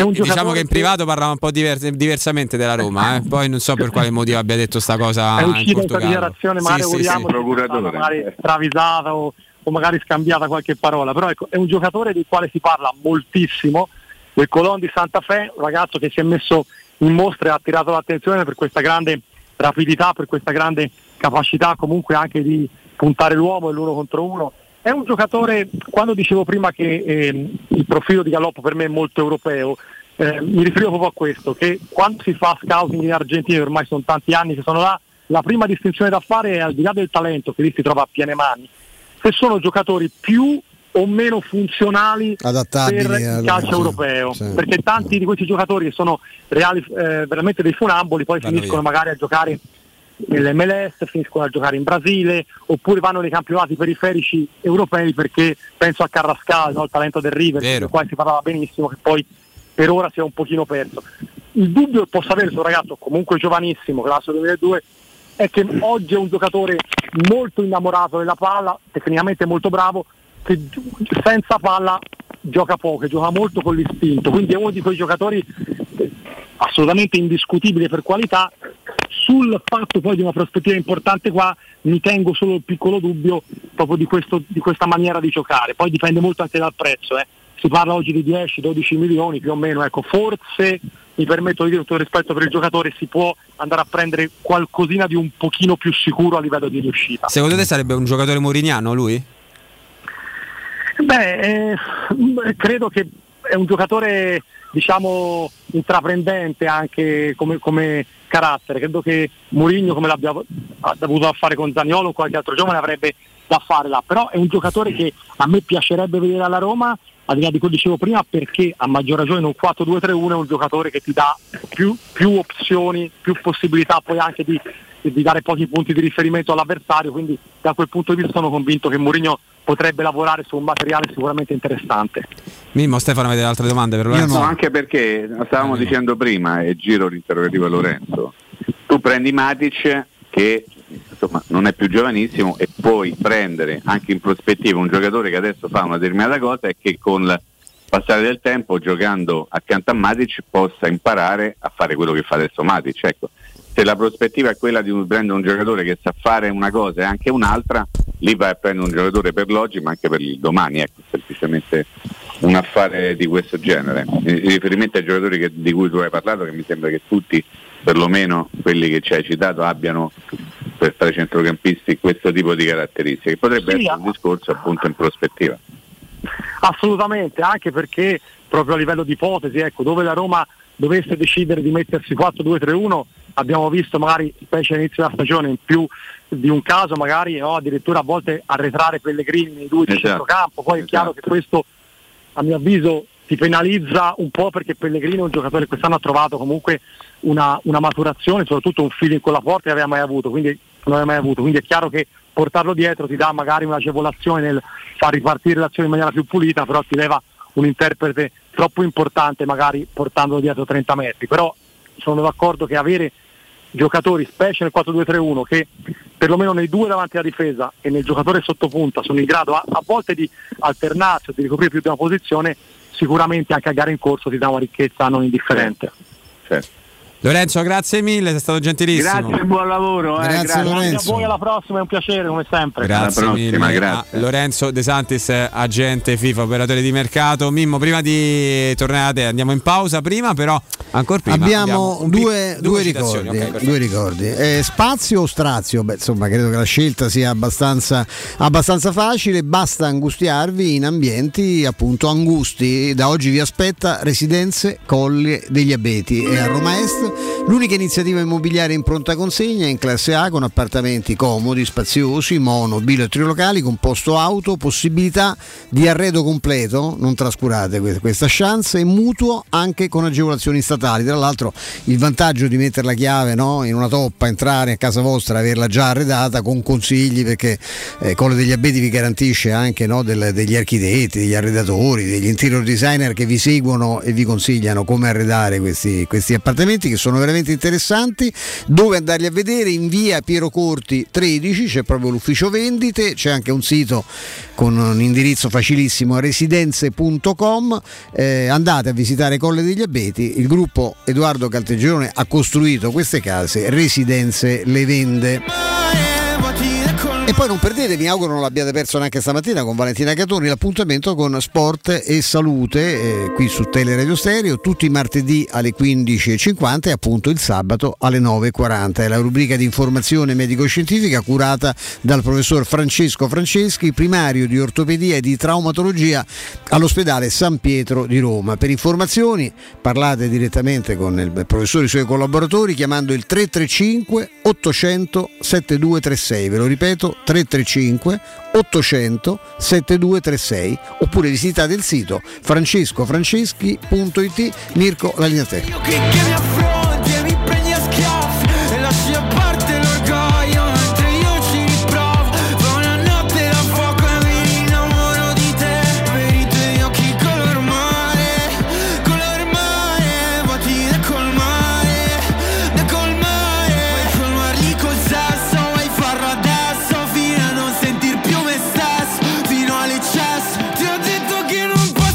un giocatore, diciamo che in privato parlava un po' diversamente della Roma, poi non so per quale motivo abbia detto sta cosa. È uscita questa dichiarazione, magari travisata o magari scambiata qualche parola, però ecco, è un giocatore del quale si parla moltissimo, del Colón di Santa Fe, un ragazzo che si è messo in mostra e ha attirato l'attenzione per questa grande rapidità, per questa grande capacità comunque anche di puntare l'uomo e l'uno contro uno. È un giocatore, quando dicevo prima che il profilo di Galloppo per me è molto europeo, mi riferivo proprio a questo, che quando si fa scouting in Argentina, ormai sono tanti anni che sono là, la prima distinzione da fare è, al di là del talento, che lì si trova a piene mani, se sono giocatori più o meno funzionali adattabili per il calcio europeo, perché tanti di questi giocatori che sono reali, veramente dei funamboli, poi finiscono magari a giocare nell'MLS, finiscono a giocare in Brasile oppure vanno nei campionati periferici europei, perché penso a Carrascal, il talento del River, del quale si parlava benissimo, che poi per ora si è un pochino perso. Il dubbio che possa avere su un ragazzo comunque giovanissimo, classe 2002, è che oggi è un giocatore molto innamorato della palla, tecnicamente molto bravo, che senza palla gioca poco, gioca molto con l'istinto, quindi è uno di quei giocatori assolutamente indiscutibile per qualità. Sul fatto poi di una prospettiva importante qua mi tengo solo il piccolo dubbio proprio di questa maniera di giocare, poi dipende molto anche dal prezzo, eh. Si parla oggi di 10-12 milioni più o meno, ecco, forse mi permetto di dire, tutto il rispetto per il giocatore, si può andare a prendere qualcosina di un pochino più sicuro a livello di riuscita. Secondo te sarebbe un giocatore mourinhiano lui? Beh, credo che è un giocatore diciamo intraprendente anche come carattere, credo che Mourinho, come l'abbia dovuto fare con Zaniolo o qualche altro giovane, avrebbe da fare là, però è un giocatore che a me piacerebbe vedere alla Roma, al di là di quello che dicevo prima, perché a maggior ragione in un 4-2-3-1 è un giocatore che ti dà più opzioni, più possibilità poi anche di dare pochi punti di riferimento all'avversario, quindi da quel punto di vista sono convinto che Mourinho potrebbe lavorare su un materiale sicuramente interessante. Mimmo, Stefano, avete altre domande per Lorenzo? No, anche perché stavamo dicendo prima, e giro l'interrogativo a Lorenzo, tu prendi Matic che insomma non è più giovanissimo e puoi prendere anche in prospettiva un giocatore che adesso fa una determinata cosa e che con il passare del tempo giocando accanto a Matic possa imparare a fare quello che fa adesso Matic, ecco. Se la prospettiva è quella di prendere un giocatore che sa fare una cosa e anche un'altra, lì vai a prendere un giocatore per l'oggi ma anche per il domani, ecco, semplicemente un affare di questo genere. In riferimento ai giocatori di cui tu hai parlato, che mi sembra che tutti, perlomeno quelli che ci hai citato, abbiano per fare centrocampisti questo tipo di caratteristiche, potrebbe essere un discorso appunto in prospettiva. Assolutamente, anche perché proprio a livello di ipotesi, ecco, dove la Roma dovesse decidere di mettersi 4-2-3-1, abbiamo visto magari, specie all'inizio della stagione, in più di un caso magari addirittura a volte arretrare Pellegrini nei due di centrocampo, poi è chiaro che questo a mio avviso ti penalizza un po' perché Pellegrini è un giocatore che quest'anno ha trovato comunque una maturazione, soprattutto un feeling con la porta che aveva mai avuto, quindi non aveva mai avuto, quindi è chiaro che portarlo dietro ti dà magari un'agevolazione nel far ripartire l'azione in maniera più pulita, però ti leva un interprete troppo importante magari portandolo dietro 30 metri, però sono d'accordo che avere giocatori specie nel 4-2-3-1 che perlomeno nei due davanti alla difesa e nel giocatore sottopunta sono in grado a volte di alternarsi, di ricoprire più di una posizione, sicuramente anche a gara in corso ti dà una ricchezza non indifferente. Certo. Lorenzo, grazie mille, sei stato gentilissimo. Grazie e buon lavoro. Grazie, grazie a voi, alla prossima, è un piacere come sempre. Grazie, alla prossima, mille. Grazie. Lorenzo De Santis, agente FIFA, operatore di mercato. Mimmo, prima di tornare a te, andiamo in pausa prima, però ancora prima abbiamo due ricordi. Okay, due ricordi. Spazio o Strazio? Beh, insomma, credo che la scelta sia abbastanza facile, basta angustiarvi in ambienti appunto angusti. Da oggi vi aspetta Residenze Colle degli Abeti e a Roma Est l'unica iniziativa immobiliare in pronta consegna in classe A, con appartamenti comodi, spaziosi, mono, bilo e trilocali con posto auto, possibilità di arredo completo, non trascurate questa chance, e mutuo anche con agevolazioni statali. Tra l'altro il vantaggio di mettere la chiave, no, in una toppa, entrare a casa vostra, averla già arredata con consigli, perché Colle degli Abeti vi garantisce anche, no, degli architetti, degli arredatori, degli interior designer che vi seguono e vi consigliano come arredare questi appartamenti, che sono veramente interessanti. Dove andarli a vedere? In via Piero Corti 13 c'è proprio l'ufficio vendite, c'è anche un sito con un indirizzo facilissimo, residenze.com. Andate a visitare Colle degli Abeti, il gruppo Edoardo Caltagirone ha costruito queste case, Residenze le vende. E poi non perdete, mi auguro non l'abbiate perso neanche stamattina con Valentina Catoni, l'appuntamento con Sport e Salute qui su Teleradio Stereo, tutti i martedì alle 15.50 e appunto il sabato alle 9.40. È la rubrica di informazione medico-scientifica curata dal professor Francesco Franceschi, primario di ortopedia e di traumatologia all'ospedale San Pietro di Roma. Per informazioni parlate direttamente con il professore e i suoi collaboratori chiamando il 335 800 7236, ve lo ripeto, 335 800 7236, oppure visitate il sito francescofranceschi.it. Mirko, la linea a te. Io che mi affronti e mi prendi a schiaffi e lasci a parte l'orgoglio mentre io ci riprovo, fa una notte da fuoco e mi innamoro di te, per i tuoi occhi color mare, vuoti da colmare, vuoi colmarli col sasso, vuoi farlo adesso, fino a non sentir più me stesso, fino all'eccesso, ti ho detto che non posso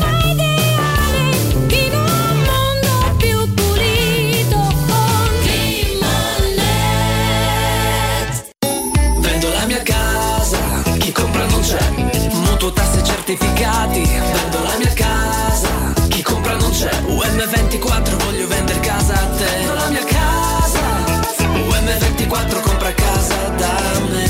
ideale in un mondo più pulito con Climanet. Vendo la mia casa, chi compra non c'è, mutuo tasse certificati. Vendo la mia casa, chi compra non c'è, UM24 voglio vendere casa a te. Vendo la mia casa, UM24 compra casa da me.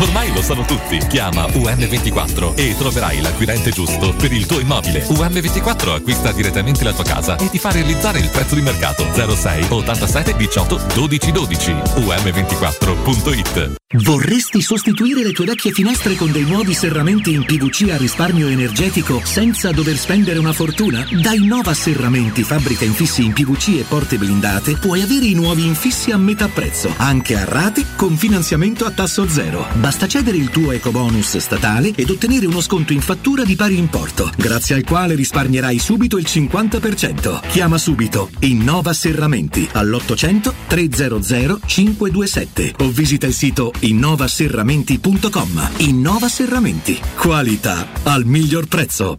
Ormai lo sanno tutti, chiama UM24 e troverai l'acquirente giusto per il tuo immobile. UM24 acquista direttamente la tua casa e ti fa realizzare il prezzo di mercato. 06 87 18 12 12 UM24.it. Vorresti sostituire le tue vecchie finestre con dei nuovi serramenti in PVC a risparmio energetico senza dover spendere una fortuna? Dai Nova Serramenti, fabbrica infissi in PVC e porte blindate, puoi avere i nuovi infissi a metà prezzo, anche a rate con finanziamento a tasso zero. Basta cedere il tuo ecobonus statale ed ottenere uno sconto in fattura di pari importo, grazie al quale risparmierai subito il 50%. Chiama subito Innova Serramenti all'800 300 527 o visita il sito innovaserramenti.com. Innova Serramenti. Qualità al miglior prezzo.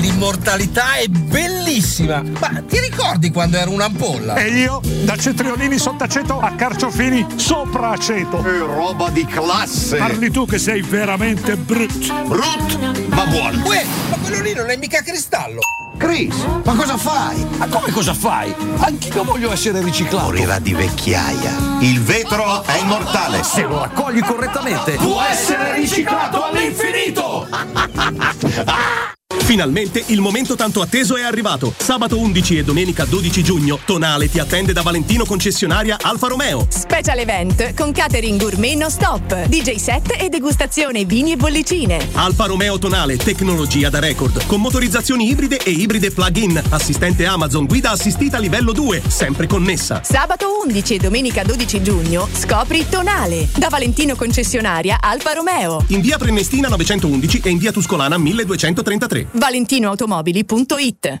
L'immortalità è bellissima. Ma ti ricordi quando ero un'ampolla? E io, da cetriolini sott'aceto a carciofini sopra aceto. E roba di classe. Parli tu che sei veramente brut, ma buono. Uè, ma quello lì non è mica cristallo. Chris, ma cosa fai? Ma come cosa fai? Anch'io voglio essere riciclato. Morirà di vecchiaia. Il vetro è immortale. Se lo raccogli correttamente, può essere riciclato all'infinito. Finalmente il momento tanto atteso è arrivato. Sabato 11 e domenica 12 giugno Tonale ti attende da Valentino concessionaria Alfa Romeo. Special event con catering gourmet non stop, DJ set e degustazione vini e bollicine. Alfa Romeo Tonale, tecnologia da record, con motorizzazioni ibride e ibride plug-in, assistente Amazon, guida assistita livello 2, sempre connessa. Sabato 11 e domenica 12 giugno scopri Tonale da Valentino concessionaria Alfa Romeo. In via Prenestina 911 e in via Tuscolana 1233. ValentinoAutomobili.it.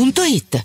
Sensi.it.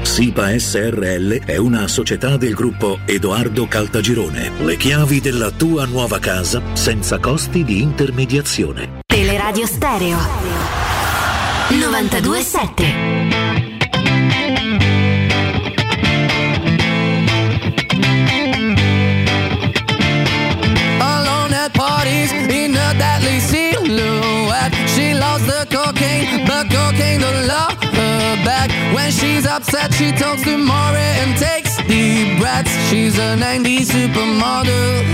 SIPA SRL è una società del gruppo Edoardo Caltagirone. Le chiavi della tua nuova casa senza costi di intermediazione. Teleradio Stereo 92.7. Alone at parties in a deadly silhouette. She loves the cocaine, but cocaine don't love her back. When she's upset, she talks to Maury and takes deep breaths. She's a 90s supermodel.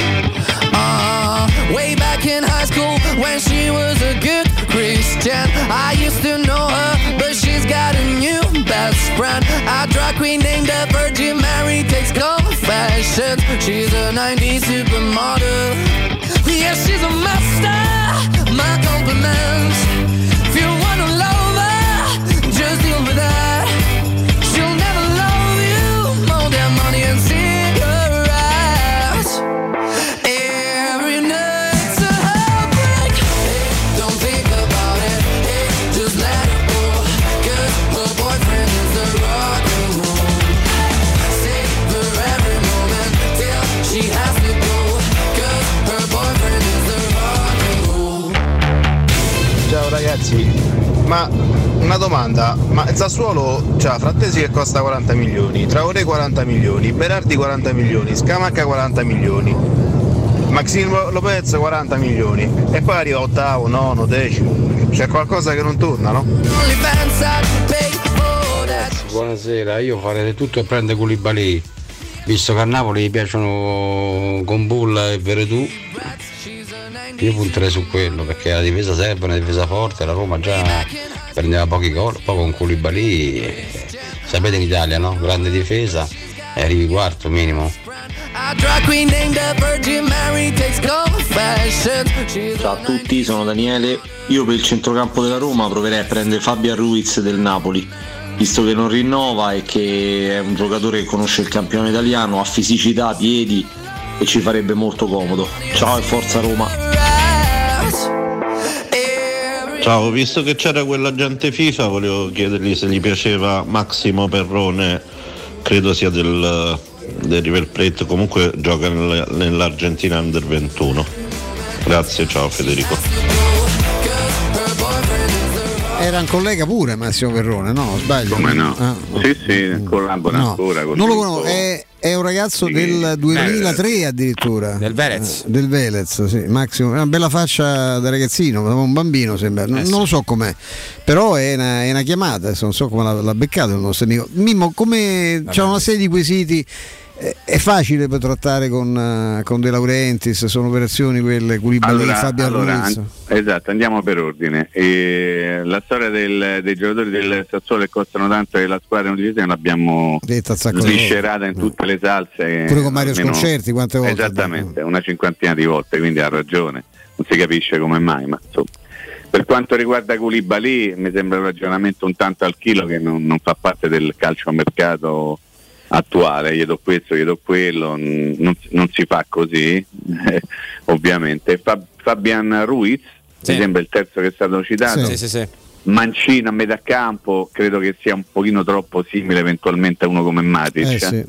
Way back in high school, when she was a good Christian, I used to know her, but she's got a new best friend. A drag queen named the Virgin Mary takes confessions. She's a 90s supermodel. Yeah, she's a master. My compliments. If you wanna love her, just deal with her. Ragazzi, ma una domanda, ma il Sassuolo c'ha Frattesi che costa 40 milioni, Traoré 40 milioni, Berardi 40 milioni, Scamacca 40 milioni, Maxime Lopez 40 milioni e poi arriva ottavo, nono, decimo, c'è qualcosa che non torna, no? Buonasera, io farei tutto e prendere Koulibaly, visto che a Napoli gli piacciono Gombulla e Veretù. Io punterei su quello perché la difesa serve, una difesa forte, la Roma già prendeva pochi gol, poi con Koulibaly, sapete in Italia, no? Grande difesa e arrivi quarto minimo. Ciao a tutti, sono Daniele. Io per il centrocampo della Roma proverei a prendere Fabian Ruiz del Napoli, visto che non rinnova e che è un giocatore che conosce il campione italiano, ha fisicità, piedi e ci farebbe molto comodo. Ciao e forza Roma. Ciao, visto che c'era quell'agente FIFA, volevo chiedergli se gli piaceva Massimo Perrone, credo sia del River Plate, comunque gioca nell'Argentina Under 21. Grazie, ciao Federico. Era un collega pure Massimo Perrone, no? Sbaglio? Come no? Sì, collabora ancora. Non lo conosco, è un ragazzo del 2003 addirittura. Del Velez. Del Velez, sì, Massimo. Una bella faccia da ragazzino, un bambino sembra. Non lo so com'è, però è una chiamata, non so come l'ha beccato il nostro amico. Mimmo, come c'è una serie di quesiti. È facile per trattare con De Laurentiis, sono operazioni quelle Koulibaly, Fabian Ruiz. Esatto, andiamo per ordine. La storia dei giocatori del Sassuolo che costano tanto e la squadra non difesa l'abbiamo sviscerata in tutte le salse. Pure con Mario Sconcerti quante volte? Esattamente, una cinquantina di volte, quindi ha ragione, non si capisce come mai, ma insomma. Per quanto riguarda Koulibaly mi sembra un ragionamento un tanto al chilo che non fa parte del calciomercato attuale, gli do questo, gli do quello, non si fa così, ovviamente. Fabian Ruiz, sì, mi sembra il terzo che è stato citato, sì. Mancino a metà campo, credo che sia un pochino troppo simile eventualmente a uno come Matic, che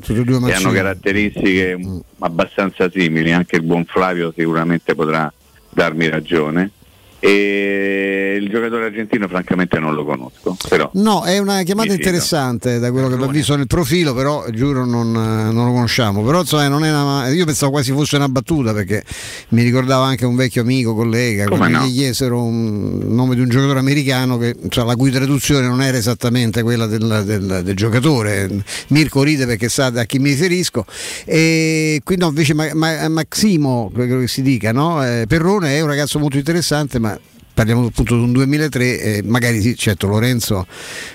hanno caratteristiche abbastanza simili, anche il buon Flavio sicuramente potrà darmi ragione. E il giocatore argentino francamente non lo conosco, però no, è una chiamata interessante da quello che ho visto nel profilo, però giuro non lo conosciamo, però cioè, non è io pensavo quasi fosse una battuta perché mi ricordava anche un vecchio amico, collega, come no? Gli chiesero un nome di un giocatore americano che, cioè, la cui traduzione non era esattamente quella del giocatore. Mirko ride perché sa a chi mi riferisco, e quindi no, invece Maximo, quello che si dica, no? Perrone è un ragazzo molto interessante, ma parliamo appunto di un 2003, magari sì, certo Lorenzo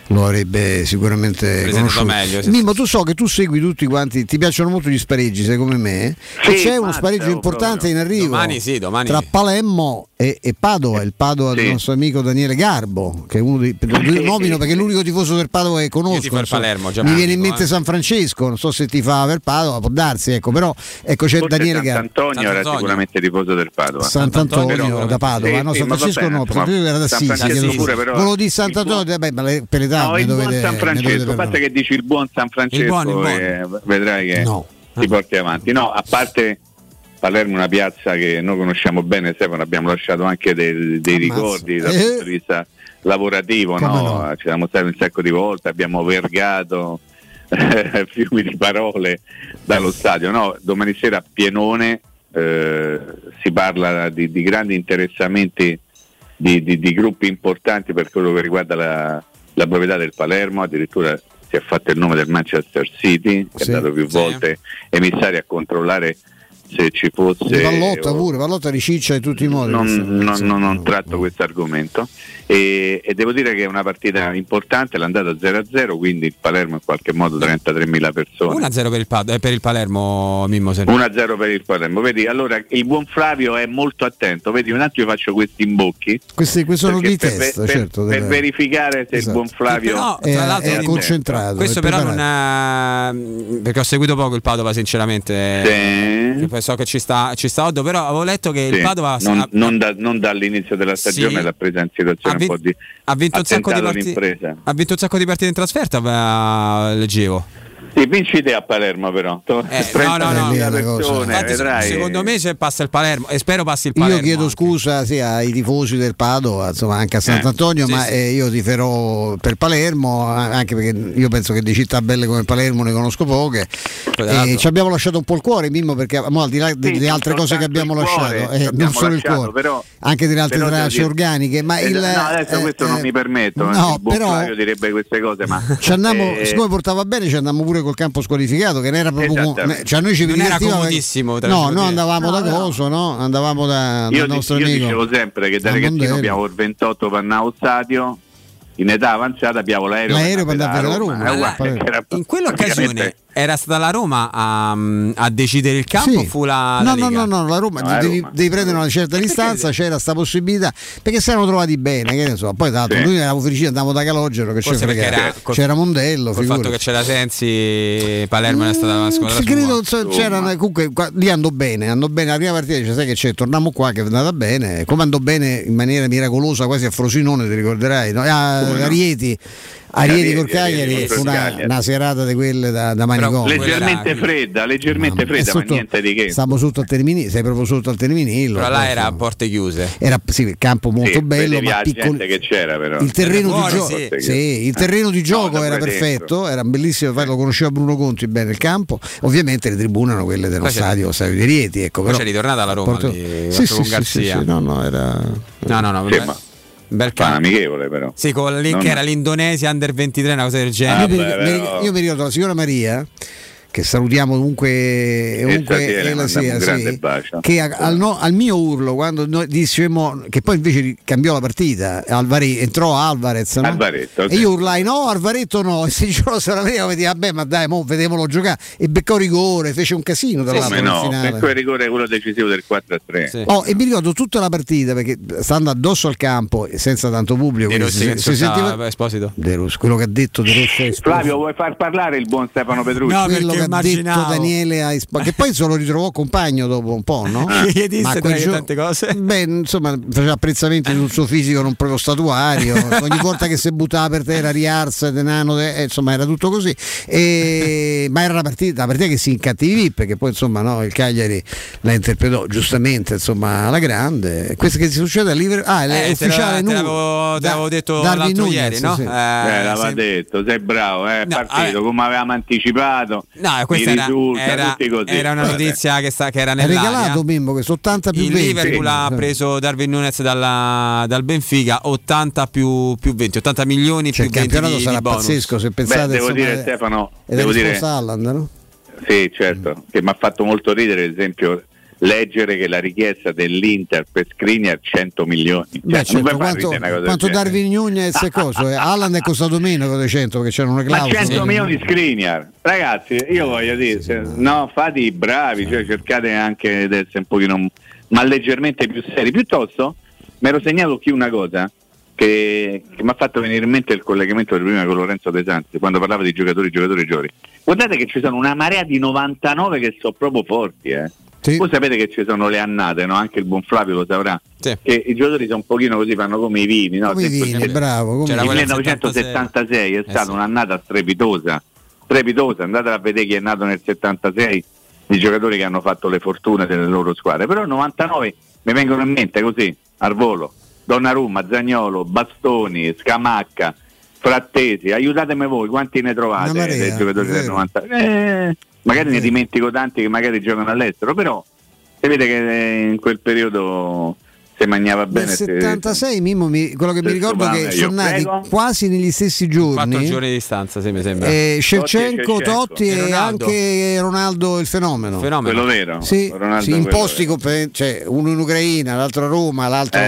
lo avrebbe sicuramente conosciuto meglio. Mimmo, tu so che tu segui tutti quanti, ti piacciono molto gli spareggi, sei come me, sì, e c'è uno spareggio importante in arrivo domani, sì, domani, tra Palermo e Padova, il Padova del nostro amico Daniele Garbo, che è uno dei nomino perché è l'unico tifoso del Padova che conosco, Palermo, già mi viene in mente San Francesco, non so se ti fa per Padova, può darsi, ecco, però ecco c'è forse Daniele Garbo. Sant'Antonio era sicuramente tifoso del Padova. Sant'Antonio da Padova, no, San Francesco no, era da Assisi. Quello di Sant'Antonio, beh, ma per l'età no, il buon San Francesco, basta che dici il buon San Francesco e vedrai che ti porti avanti. No, a parte Palermo, una piazza che noi conosciamo bene, Stefano, abbiamo lasciato anche dei ricordi dal punto di vista lavorativo, no? Ci siamo stati un sacco di volte, abbiamo vergato fiumi di parole dallo stadio, no? Domani sera a Pienone si parla di grandi interessamenti di gruppi importanti per quello che riguarda la proprietà del Palermo, addirittura si è fatto il nome del Manchester City, che è andato più volte emissari a controllare se ci fosse Pallotta, pure Pallotta riciccia in tutti i modi, non tratto questo argomento e devo dire che è una partita importante, l'andata 0-0, quindi il Palermo in qualche modo 33.000 persone, 1-0 per il Palermo, Mimmo, 1-0 per il Palermo, vedi, allora il buon Flavio è molto attento, vedi, un attimo faccio questi imbocchi, questi sono di test certo, per verificare se il buon Flavio è concentrato, questo però perché ho seguito poco il Padova sinceramente, so che ci sta Oddo, però avevo letto che il Padova non dall'inizio della stagione l'ha presa in situazione un po' di, ha vinto un sacco di partite, ha vinto un sacco di partite in trasferta, leggevo. Sì, vinci te a Palermo però. Infatti, vedrai. Secondo me se passa il Palermo, e spero passi il Palermo. Io chiedo scusa ai tifosi del Padova, insomma anche a Sant'Antonio, io tiferò per Palermo, anche perché io penso che di città belle come Palermo ne conosco poche. E ci abbiamo lasciato un po' il cuore, Mimmo, perché al di là delle altre cose che abbiamo lasciato, non solo il cuore, però, anche delle altre tracce organiche. Ma adesso questo non mi permetto, il buon Flavio direbbe queste cose, ma siccome portava bene ci andiamo pure col campo squalificato, che non era proprio cioè noi ci non era comodissimo perché, andavamo da coso, no? Andavamo dal nostro amico. Io dicevo sempre che da ragazzino abbiamo il 28 Pannao Stadio, in età avanzata abbiamo l'aereo per andare alla Roma. In quell'occasione era stata la Roma a decidere il campo, o fu la Liga? No, la Roma, devi prendere una certa distanza, c'era sta possibilità, perché si erano trovati bene, che ne so, poi tanto noi eravamo felicissimi, andavamo da Calogero, che c'era Mondello, col fatto che c'era Sensi, Palermo era stata la credo c'era, comunque lì andò bene la prima partita, dice sai che c'è, torniamo qua che è andata bene, come andò bene in maniera miracolosa quasi a Frosinone, ti ricorderai, no? A Rieti. Arieti col Cagliari fu una serata di quelle da manicomio, leggermente fredda ma niente di che, stavamo sotto al Terminillo, sei proprio sotto al Terminillo, però là era a porte chiuse, era il campo molto bello, ma gente che c'era, però il terreno di gioco il terreno di gioco era perfetto, era bellissimo, lo conosceva Bruno Conti bene il campo, ovviamente le tribune erano quelle dello stadio di Rieti, ecco, però c'è ritornata la Roma con Garzia, bel campo amichevole, però sì, con lì che era l'Indonesia under 23, una cosa del genere. Io mi ricordo la signora Maria, che salutiamo ovunque un grande bacio, che al mio urlo quando noi dicevamo, che poi invece cambiò la partita, entrò Alvarez, no? Alvaretto, e io urlai no, Alvaretto no, e se diceva la Maria mi diceva vabbè, ma dai, mo vedemolo giocare, e beccò rigore, fece un casino dall'altro finale, beccò il rigore, quello decisivo del 4-3 e mi ricordo tutta la partita, perché stando addosso al campo senza tanto pubblico si sentiva Esposito, quello che ha detto De Rossi. Flavio, vuoi far parlare il buon Stefano Petrucci? No, perché ha detto Daniele che poi se lo ritrovò compagno dopo un po', no? Gli disse tante cose. Beh, insomma, faceva apprezzamenti sul suo fisico non proprio statuario, ogni volta che si buttava per terra riarsa, denano, insomma era tutto così. Ma era la partita che si incattivì, perché poi insomma il Cagliari la interpretò giustamente, insomma, alla grande. Questo che si succede a Liverpool, è ufficiale nulla. Te l'avevo detto l'altro ieri, no? L'aveva detto, sei bravo, è partito come avevamo anticipato. No, questa era una notizia che era nell'aria. Ha regalato Mimmo questo 80 più 20. Il Liverpool ha preso Darwin Núñez dal Benfica, 80 più 20, 80 milioni più 20. Il campionato sarà pazzesco, se pensate. Beh, devo dire Stefano, devo dire Haaland, no? Sì, certo, che mi ha fatto molto ridere, ad esempio leggere che la richiesta dell'Inter per Skriniar 100 milioni. Cioè, beh, certo, quanto Darwin Nunez e coso? Alan è costato meno di 100 perché c'era una clausola. Ma 100 milioni Skriniar. Ragazzi, io voglio dire, fate i bravi, cioè cercate anche di essere un pochino, ma leggermente più seri. Piuttosto, mi ero segnato qui una cosa che mi ha fatto venire in mente il collegamento del prima con Lorenzo De Santis, quando parlava di giocatori. Guardate che ci sono una marea di 99 che sono proprio forti, Sì. Voi sapete che ci sono le annate, no? Anche il buon Flavio lo saprà, sì, che i giocatori sono un pochino così, fanno come i vini, no? Come i vini, bravo. Il 1976 è stata un'annata strepitosa, andate a vedere chi è nato nel 76, i giocatori che hanno fatto le fortune delle loro squadre. Però 99 mi vengono in mente così, al volo: Donnarumma, Zaniolo, Bastoni, Scamacca, Frattesi. Aiutatemi voi, quanti ne trovate dei giocatori del 90? Magari ne dimentico tanti che magari giocano all'estero, però sapete che in quel periodo se mangiava bene. Nel 76 Mimmo, quello che mi ricordo è che sono nati quasi negli stessi giorni, 4 giorni di distanza, se mi sembra, Shevchenko, Totti e Ronaldo. Anche Ronaldo il fenomeno. Quello vero, sì, Ronaldo, in posti cioè, uno in Ucraina, l'altro a Roma, l'altro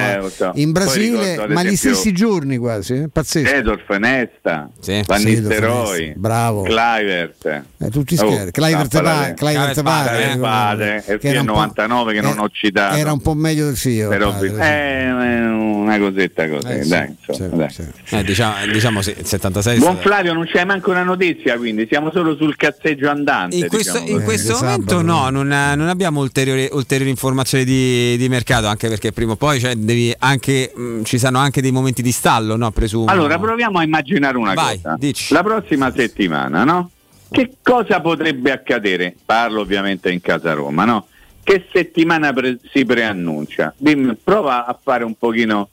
in Brasile, ricordo, ma gli stessi giorni quasi, pazzesco. Sedorf, Nesta, Van Nistelrooy, bravo, Kluivert, tutti scherzi. Kluivert padre, che era il 99 che non ho citato, era un po' meglio del figlio, però una cosetta così, dai, insomma, sì, dai. Sì. Diciamo sì, 76. Buon Flavio, non c'è manco una notizia, quindi siamo solo sul cazzeggio andante. In questo momento non abbiamo ulteriori informazioni di mercato, anche perché prima o poi ci saranno anche dei momenti di stallo, no? Presumo. Allora proviamo a immaginare una cosa. Dici. La prossima settimana, no? Che cosa potrebbe accadere? Parlo ovviamente in casa Roma, no? Che settimana si preannuncia? Prova a fare un pochino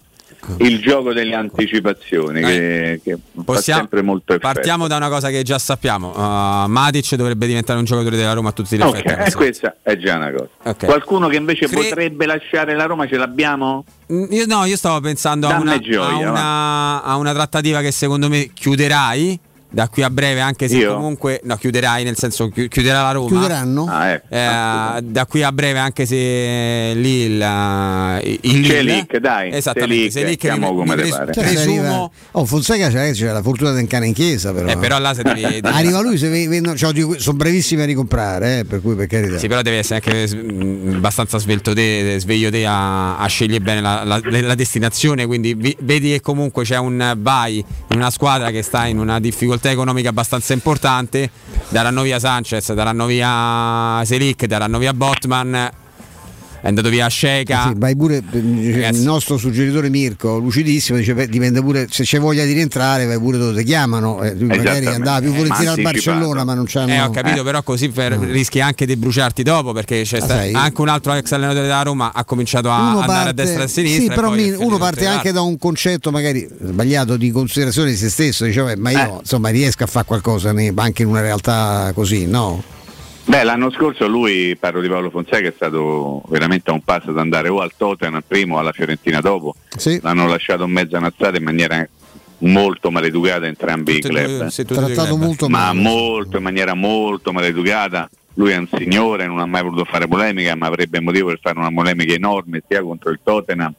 il gioco delle anticipazioni che fa sempre molto effetto. Partiamo da una cosa che già sappiamo: Matic dovrebbe diventare un giocatore della Roma a tutti gli effetti. Questa è già una cosa. Okay. Qualcuno che invece potrebbe lasciare la Roma ce l'abbiamo? Io stavo pensando a una trattativa che secondo me chiuderai da qui a breve, anche se comunque chiuderai, nel senso chiuderà la Roma. Chiuderanno? Da qui a breve, anche se lì il Celic, dai. Esattamente, Celic come le pare. Presumo... Fonseca c'è la fortuna del cane in chiesa, però. Però là se devi arriva lui, sono brevissimi a ricomprare, per cui per carità. Sì, però devi essere anche abbastanza sveglio te a scegliere bene la destinazione, quindi vedi che comunque c'è un buy in una squadra che sta in una difficoltà economica abbastanza importante. Daranno via Sanchez, daranno via Selic, daranno via Botman, è andato via Sceka, vai pure. Ragazzi, il nostro suggeritore Mirko, lucidissimo, dice dipende pure se c'è voglia di rientrare, vai pure dove ti chiamano, magari andava più volentieri al Barcellona, ma non c'hanno. Ho capito, però così rischi anche di bruciarti dopo, perché c'è anche un altro ex allenatore della Roma ha cominciato andare a destra e a sinistra, sì, però uno parte anche da un concetto magari sbagliato di considerazione di se stesso, diceva ma io insomma riesco a fare qualcosa anche in una realtà così, no? Beh, l'anno scorso lui, parlo di Paolo Fonseca, è stato veramente a un passo ad andare o al Tottenham al primo o alla Fiorentina dopo, sì. L'hanno lasciato in mezzo annazzato in maniera molto maleducata entrambi i club, in maniera molto maleducata. Lui è un signore, non ha mai voluto fare polemica, ma avrebbe motivo per fare una polemica enorme sia contro il Tottenham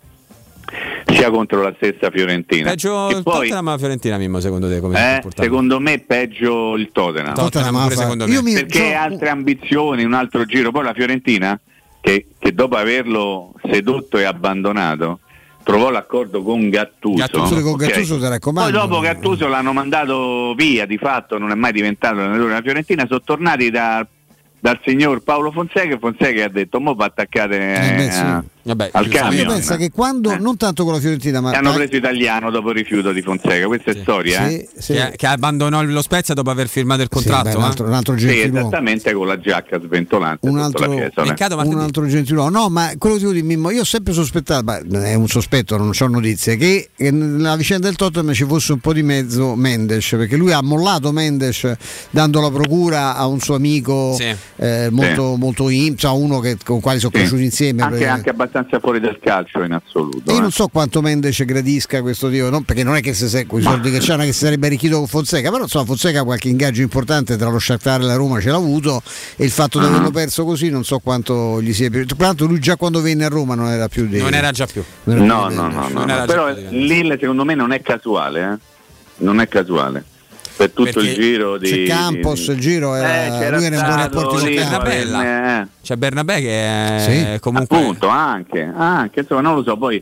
sia contro la stessa Fiorentina. Peggio il Tottenham alla Fiorentina, Mimmo, secondo te come secondo me peggio il Tottenham secondo me, perché ha altre ambizioni, un altro giro. Poi la Fiorentina che dopo averlo sedotto e abbandonato trovò l'accordo con Gattuso con Gattuso, te raccomando. Poi dopo Gattuso l'hanno mandato via, di fatto non è mai diventato allenatore della Fiorentina. Sono tornati dal signor Paolo Fonseca, e Fonseca ha detto mo va attaccare al camion. Pensa che quando non tanto con la Fiorentina, ma hanno preso italiano dopo il rifiuto di Fonseca, questa è storia sì. Che abbandonò lo Spezia dopo aver firmato il contratto, un altro gentiluomo, esattamente, con la giacca sventolante, un altro gentiluomo. No, ma quello che ti dico, Mimmo, io ho sempre sospettato, è un sospetto, non ho notizie, che nella vicenda del Tottenham ci fosse un po' di mezzo Mendes, perché lui ha mollato Mendes dando la procura a un suo amico molto uno con quali sono cresciuti insieme, anche abbastanza sia fuori dal calcio in assoluto. Io non so quanto Mendes gradisca questo tipo, no? Perché non è che se quei soldi che c'hanno, che si sarebbe arricchito con Fonseca, però insomma Fonseca qualche ingaggio importante tra lo Shakhtar e la Roma ce l'ha avuto, e il fatto di averlo perso così non so quanto gli sia piaciuto. Tra l'altro lui già quando venne a Roma non era più non era già più. Però Lille secondo me non è casuale, non è casuale. Per tutto il giro di c'è Campos, il giro era lui era in buoni rapporti con Bernabella. C'è Bernabé che è comunque appunto anche insomma non lo so, poi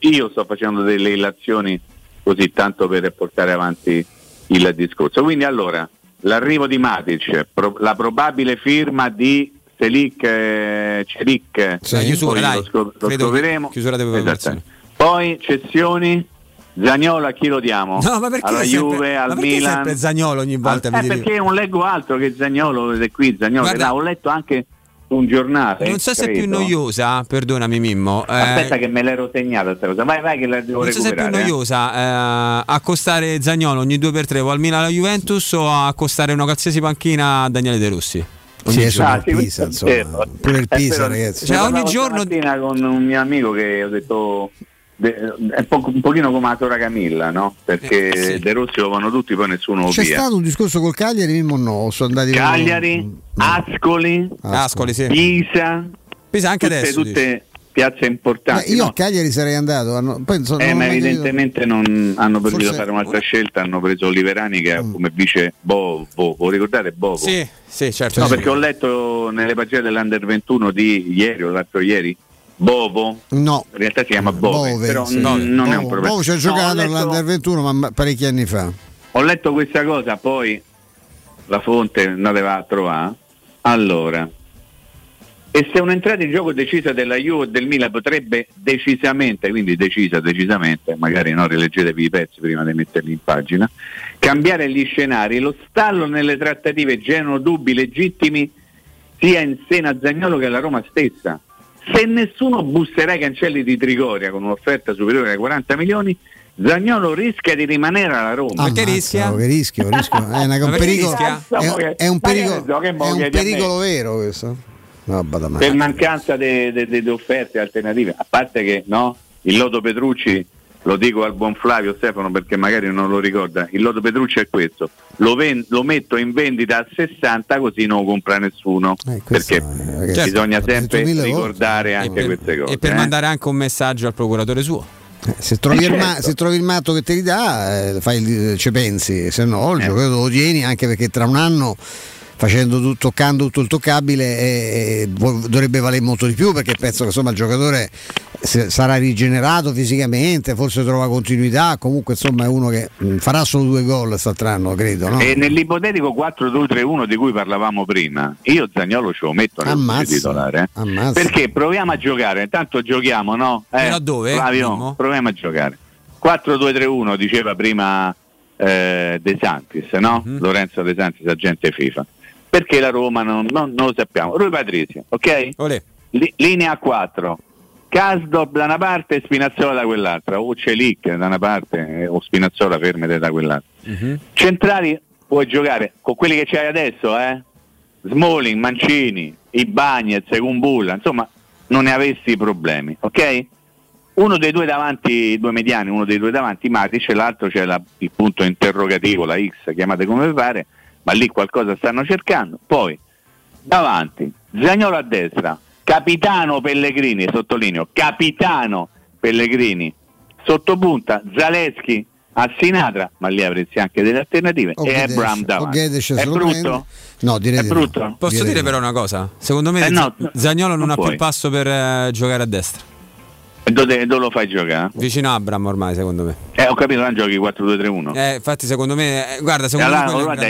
io sto facendo delle illazioni così tanto per portare avanti il discorso. Quindi allora l'arrivo di Matic, la probabile firma di Celik, lo troveremo. Poi cessioni Zaniolo, a chi lo diamo? No, ma perché alla Juve, al Milan? Sempre Zaniolo ogni volta? Perché non leggo altro che Zaniolo è qui. Guarda, ho letto anche un giornale. Non so se è più noiosa, perdonami Mimmo. Aspetta che me l'ero segnata questa cosa. Vai che la devo recuperare. Non so se è più noiosa accostare Zaniolo ogni 2x3 o al Milan alla Juventus, o accostare una qualsiasi panchina a Daniele De Rossi. Pure il Pisa, ragazzi. Cioè ogni giorno con un mio amico che ho detto è un pochino come la Tora Camilla, no? Perché De Rossi lo vanno tutti, poi nessuno lo C'è stato un discorso col Cagliari, Mimmo? No, sono andati Cagliari, Ascoli, sì. Pisa anche tutte, adesso tutte piazze importanti. Io a Cagliari sarei andato, ma evidentemente hanno preferito fare un'altra scelta, hanno preso Oliverani che come vice Bovo, lo ricordate Bovo? Sì, certo. No, perché ho letto nelle pagine dell'Under 21 di ieri o l'altro ieri Bovo? No, in realtà si chiama Bove, però non è un problema. Bovo ci ha giocato all'Under 21 ma parecchi anni fa. Ho letto questa cosa, poi la fonte andava a trovare. Allora, e se un'entrata in gioco decisa della Juve e del Milan potrebbe decisamente, magari no, rileggetevi i pezzi prima di metterli in pagina, cambiare gli scenari. Lo stallo nelle trattative generano dubbi legittimi sia in seno a Zaniolo che alla Roma stessa. Se nessuno busserà i cancelli di Trigoria con un'offerta superiore ai 40 milioni, Zaniolo rischia di rimanere alla Roma. Perché rischia? È un pericolo vero questo. No, per mancanza di offerte alternative, a parte che il lodo Petrucci, lo dico al buon Flavio Stefano perché magari non lo ricorda, il lodo Petrucci è questo, lo metto in vendita a 60 così non lo compra nessuno, perché bisogna sempre ricordare anche queste cose. E per mandare anche un messaggio al procuratore suo. Se trovi il matto che te li dà, ci pensi, se no il giocatore lo tieni, anche perché tra un anno toccando tutto il toccabile dovrebbe valere molto di più, perché penso che il giocatore sarà rigenerato fisicamente, forse trova continuità, comunque è uno che farà solo 2 gol quest'anno, credo, no? E nell'ipotetico 4-2-3-1 di cui parlavamo prima, io Zaniolo ce lo metto nel titolare, perché proviamo a giocare, intanto giochiamo, no? Da dove? Flavio, proviamo a giocare 4-2-3-1, diceva prima De Santis, no? Mm-hmm. Lorenzo De Santis, agente FIFA. Perché la Roma non lo sappiamo. Rui Patrizio, ok? Linea 4, Kasdorp da una parte e Spinazzola da quell'altra, o Celik da una parte o Spinazzola fermete da quell'altra. Uh-huh. Centrali puoi giocare con quelli che c'hai adesso, Smalling, Mancini, Ibañez, Kumbulla, insomma non ne avessi problemi, ok? Uno dei due davanti, due mediani, uno dei due davanti Matic, l'altro c'è il punto interrogativo, la X, chiamate come pare, ma lì qualcosa stanno cercando. Poi davanti Zaniolo a destra, capitano Pellegrini sottopunta Zalewski a Sinatra, ma lì avresti anche delle alternative, e Abraham davanti. È brutto? No, direi brutto. No. Posso dire però una cosa? Secondo me Zaniolo non ha più il passo per giocare a destra. Dove lo fai giocare? Vicino a Abraham ormai, secondo me. Ho capito, non giochi 4-2-3-1. Infatti secondo me, guarda,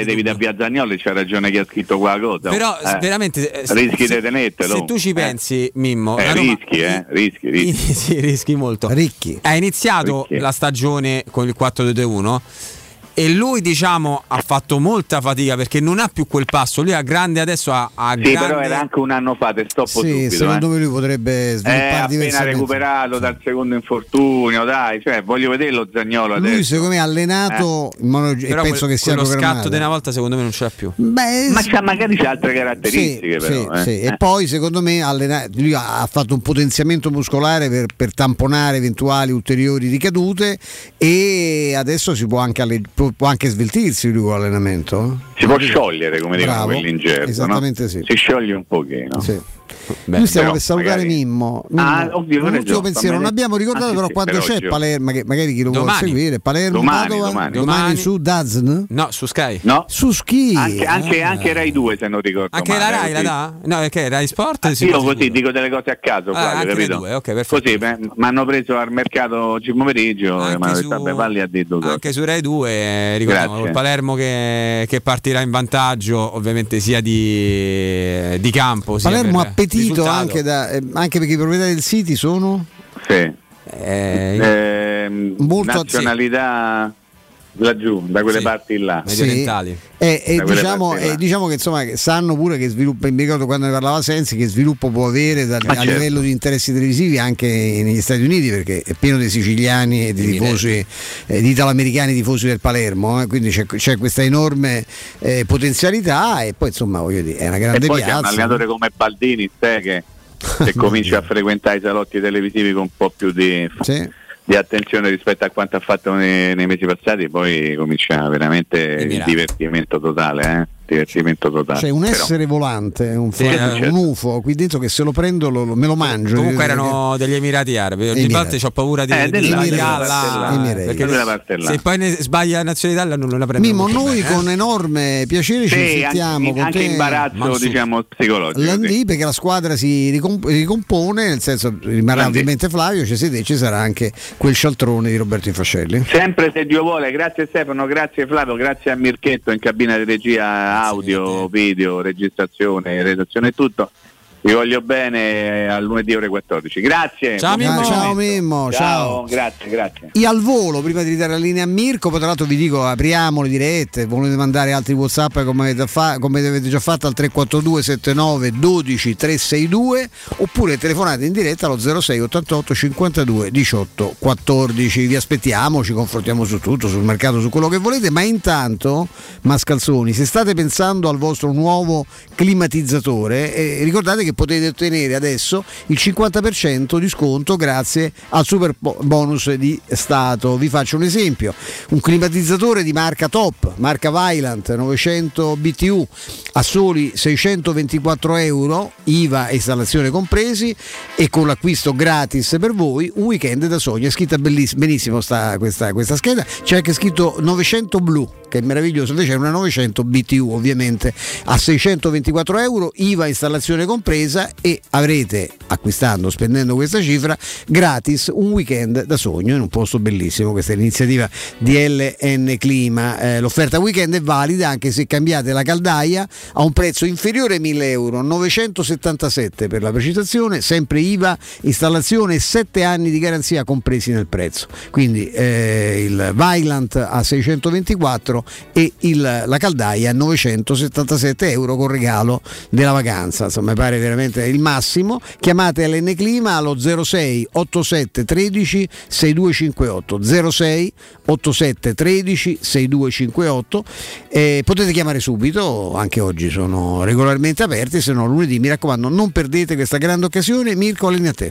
devi da via Zaniolo, c'ha ragione chi ha scritto qua la cosa. Però veramente rischi di tenertelo. Se tu ci pensi, Mimmo, rischi. Sì, rischi molto. Ricchi. Ha iniziato la stagione con il 4-2-3-1 e lui, diciamo, ha fatto molta fatica perché non ha più quel passo. Lui ha grande adesso ha sì, grande... però era anche un anno fa, te stoppo sì, subito. Secondo me lui potrebbe sviluppare appena recuperato sì. dal secondo infortunio, dai, cioè voglio vedere lo Zaniolo adesso. Lui secondo me allenato in e penso che sia programmato. Quello scatto di una volta secondo me non ce l'ha più. Beh, ma c'ha, magari c'ha altre caratteristiche, sì, però, sì, sì. E poi secondo me lui ha fatto un potenziamento muscolare per tamponare eventuali ulteriori ricadute e adesso si può anche sveltirsi lui con l'allenamento. Si può sciogliere, come dicono quelli in gergo, esattamente, no? Sì. Si scioglie un pochino. Sì. Beh, noi stiamo per salutare magari... Mimmo. Un ultimo pensiero, non abbiamo ricordato però sì, quando c'è oggi. Palermo, che magari chi lo vuole seguire, Palermo domani su DAZN? No, su Sky. No, su Sky. Anche Rai 2, se non ricordo anche male. La Rai la dà? No, perché Rai Sport io così dico delle cose a caso, Flavio, capito? Due, okay, così mi hanno preso al mercato oggi pomeriggio anche su Rai 2, ricordiamo il Palermo che partirà in vantaggio, ovviamente sia di campo, Palermo appetito anche perché i proprietari del City sono nazionalità laggiù, da quelle parti là, mediorientali. Diciamo che insomma sanno pure che sviluppo, mi ricordo quando ne parlava Sensi, che sviluppo può avere livello di interessi televisivi anche negli Stati Uniti, perché è pieno di siciliani e di tifosi, di italoamericani tifosi del Palermo, quindi c'è questa enorme potenzialità e poi insomma voglio dire è una grande piazza. E poi c'è un allenatore come Baldini che comincia a frequentare i salotti televisivi con un po' più di attenzione rispetto a quanto ha fatto nei mesi passati, poi comincia veramente il divertimento totale, Cioè un essere volante, un UFO qui dentro che se lo prendo me lo mangio. Comunque erano degli Emirati Arabi. Ogni volta c'ho paura di perché se poi ne sbaglia la nazionalità non la prendo. Mimmo, noi con enorme piacere ci sentiamo con anche imbarazzo, diciamo, psicologico. Landì, perché la squadra si ricompone, nel senso rimarrà ovviamente Flavio, ci siete, ci sarà anche quel scialtrone di Roberto Infascelli. Sempre se Dio vuole. Grazie Stefano, grazie Flavio, grazie a Mirchetto in cabina di regia. Audio, video, registrazione, redazione e tutto. Vi voglio bene, a lunedì ore 14. Grazie. Ciao Mimmo. Ciao Mimmo. Ciao. Grazie. E al volo, prima di ridare la linea a Mirko, poi tra l'altro vi dico, apriamo le dirette, volete mandare altri WhatsApp come avete già fatto al 342 79 12 362 oppure telefonate in diretta allo 06 88 52 18 14. Vi aspettiamo, ci confrontiamo su tutto, sul mercato, su quello che volete, ma intanto Mascalzoni, se state pensando al vostro nuovo climatizzatore, ricordate che potete ottenere adesso il 50% di sconto grazie al super bonus di Stato. Vi faccio un esempio: un climatizzatore di marca Top, marca Vaillant 900 BTU a soli €624, IVA e installazione compresi, e con l'acquisto gratis per voi un weekend da sogno. È scritta benissimo questa scheda, c'è anche scritto 900 blu, che è meraviglioso, invece è una 900 BTU ovviamente a €624, IVA e installazione compresa, e avrete, acquistando, spendendo questa cifra, gratis un weekend da sogno in un posto bellissimo. Questa è l'iniziativa DLN Clima. L'offerta weekend è valida anche se cambiate la caldaia a un prezzo inferiore ai €1.000, 977 per la precisazione, sempre IVA, installazione e 7 anni di garanzia compresi nel prezzo. Quindi il Vaillant a €624 e la caldaia a €977 con regalo della vacanza. Insomma, mi pare veramente il massimo. Chiamate LN Clima allo 06 87 13 6258 06 87 13 6258. Potete chiamare subito, anche oggi sono regolarmente aperti, se no lunedì, mi raccomando non perdete questa grande occasione. Mirko, linea a te.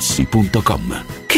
Che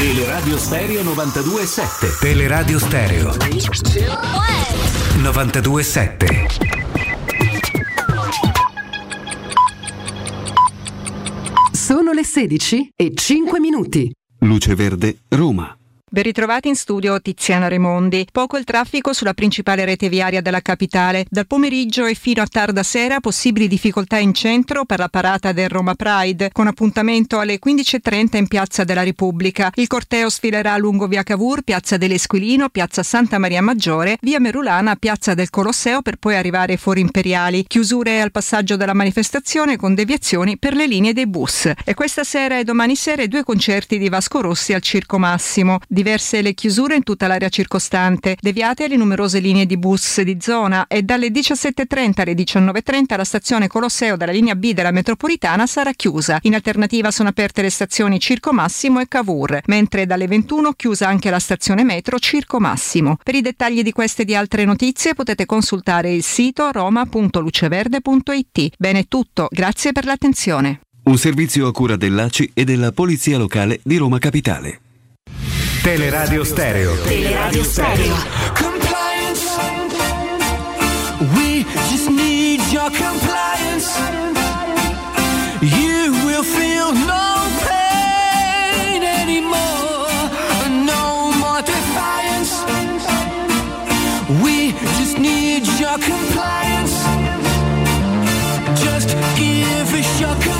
Teleradio Stereo 92.7. Teleradio Stereo 92.7. Sono le 16:05. Luce Verde, Roma. Ben ritrovati in studio Tiziana Remondi. Poco il traffico sulla principale rete viaria della capitale. Dal pomeriggio e fino a tarda sera possibili difficoltà in centro per la parata del Roma Pride, con appuntamento alle 15:30 in Piazza della Repubblica. Il corteo sfilerà lungo via Cavour, Piazza dell'Esquilino, Piazza Santa Maria Maggiore, via Merulana, Piazza del Colosseo per poi arrivare fuori Imperiali. Chiusure al passaggio della manifestazione con deviazioni per le linee dei bus. E questa sera e domani sera 2 concerti di Vasco Rossi al Circo Massimo. Diverse le chiusure in tutta l'area circostante, deviate le numerose linee di bus di zona e dalle 17:30 alle 19:30 la stazione Colosseo della linea B della metropolitana sarà chiusa. In alternativa sono aperte le stazioni Circo Massimo e Cavour, mentre dalle 21 chiusa anche la stazione metro Circo Massimo. Per i dettagli di queste e di altre notizie potete consultare il sito roma.luceverde.it. Bene, tutto, grazie per l'attenzione. Un servizio a cura dell'ACI e della Polizia Locale di Roma Capitale. Teleradio Stereo. Teleradio Stereo. Compliance. We just need your compliance. You will feel no pain anymore. No more defiance. We just need your compliance. Just give us your compliance.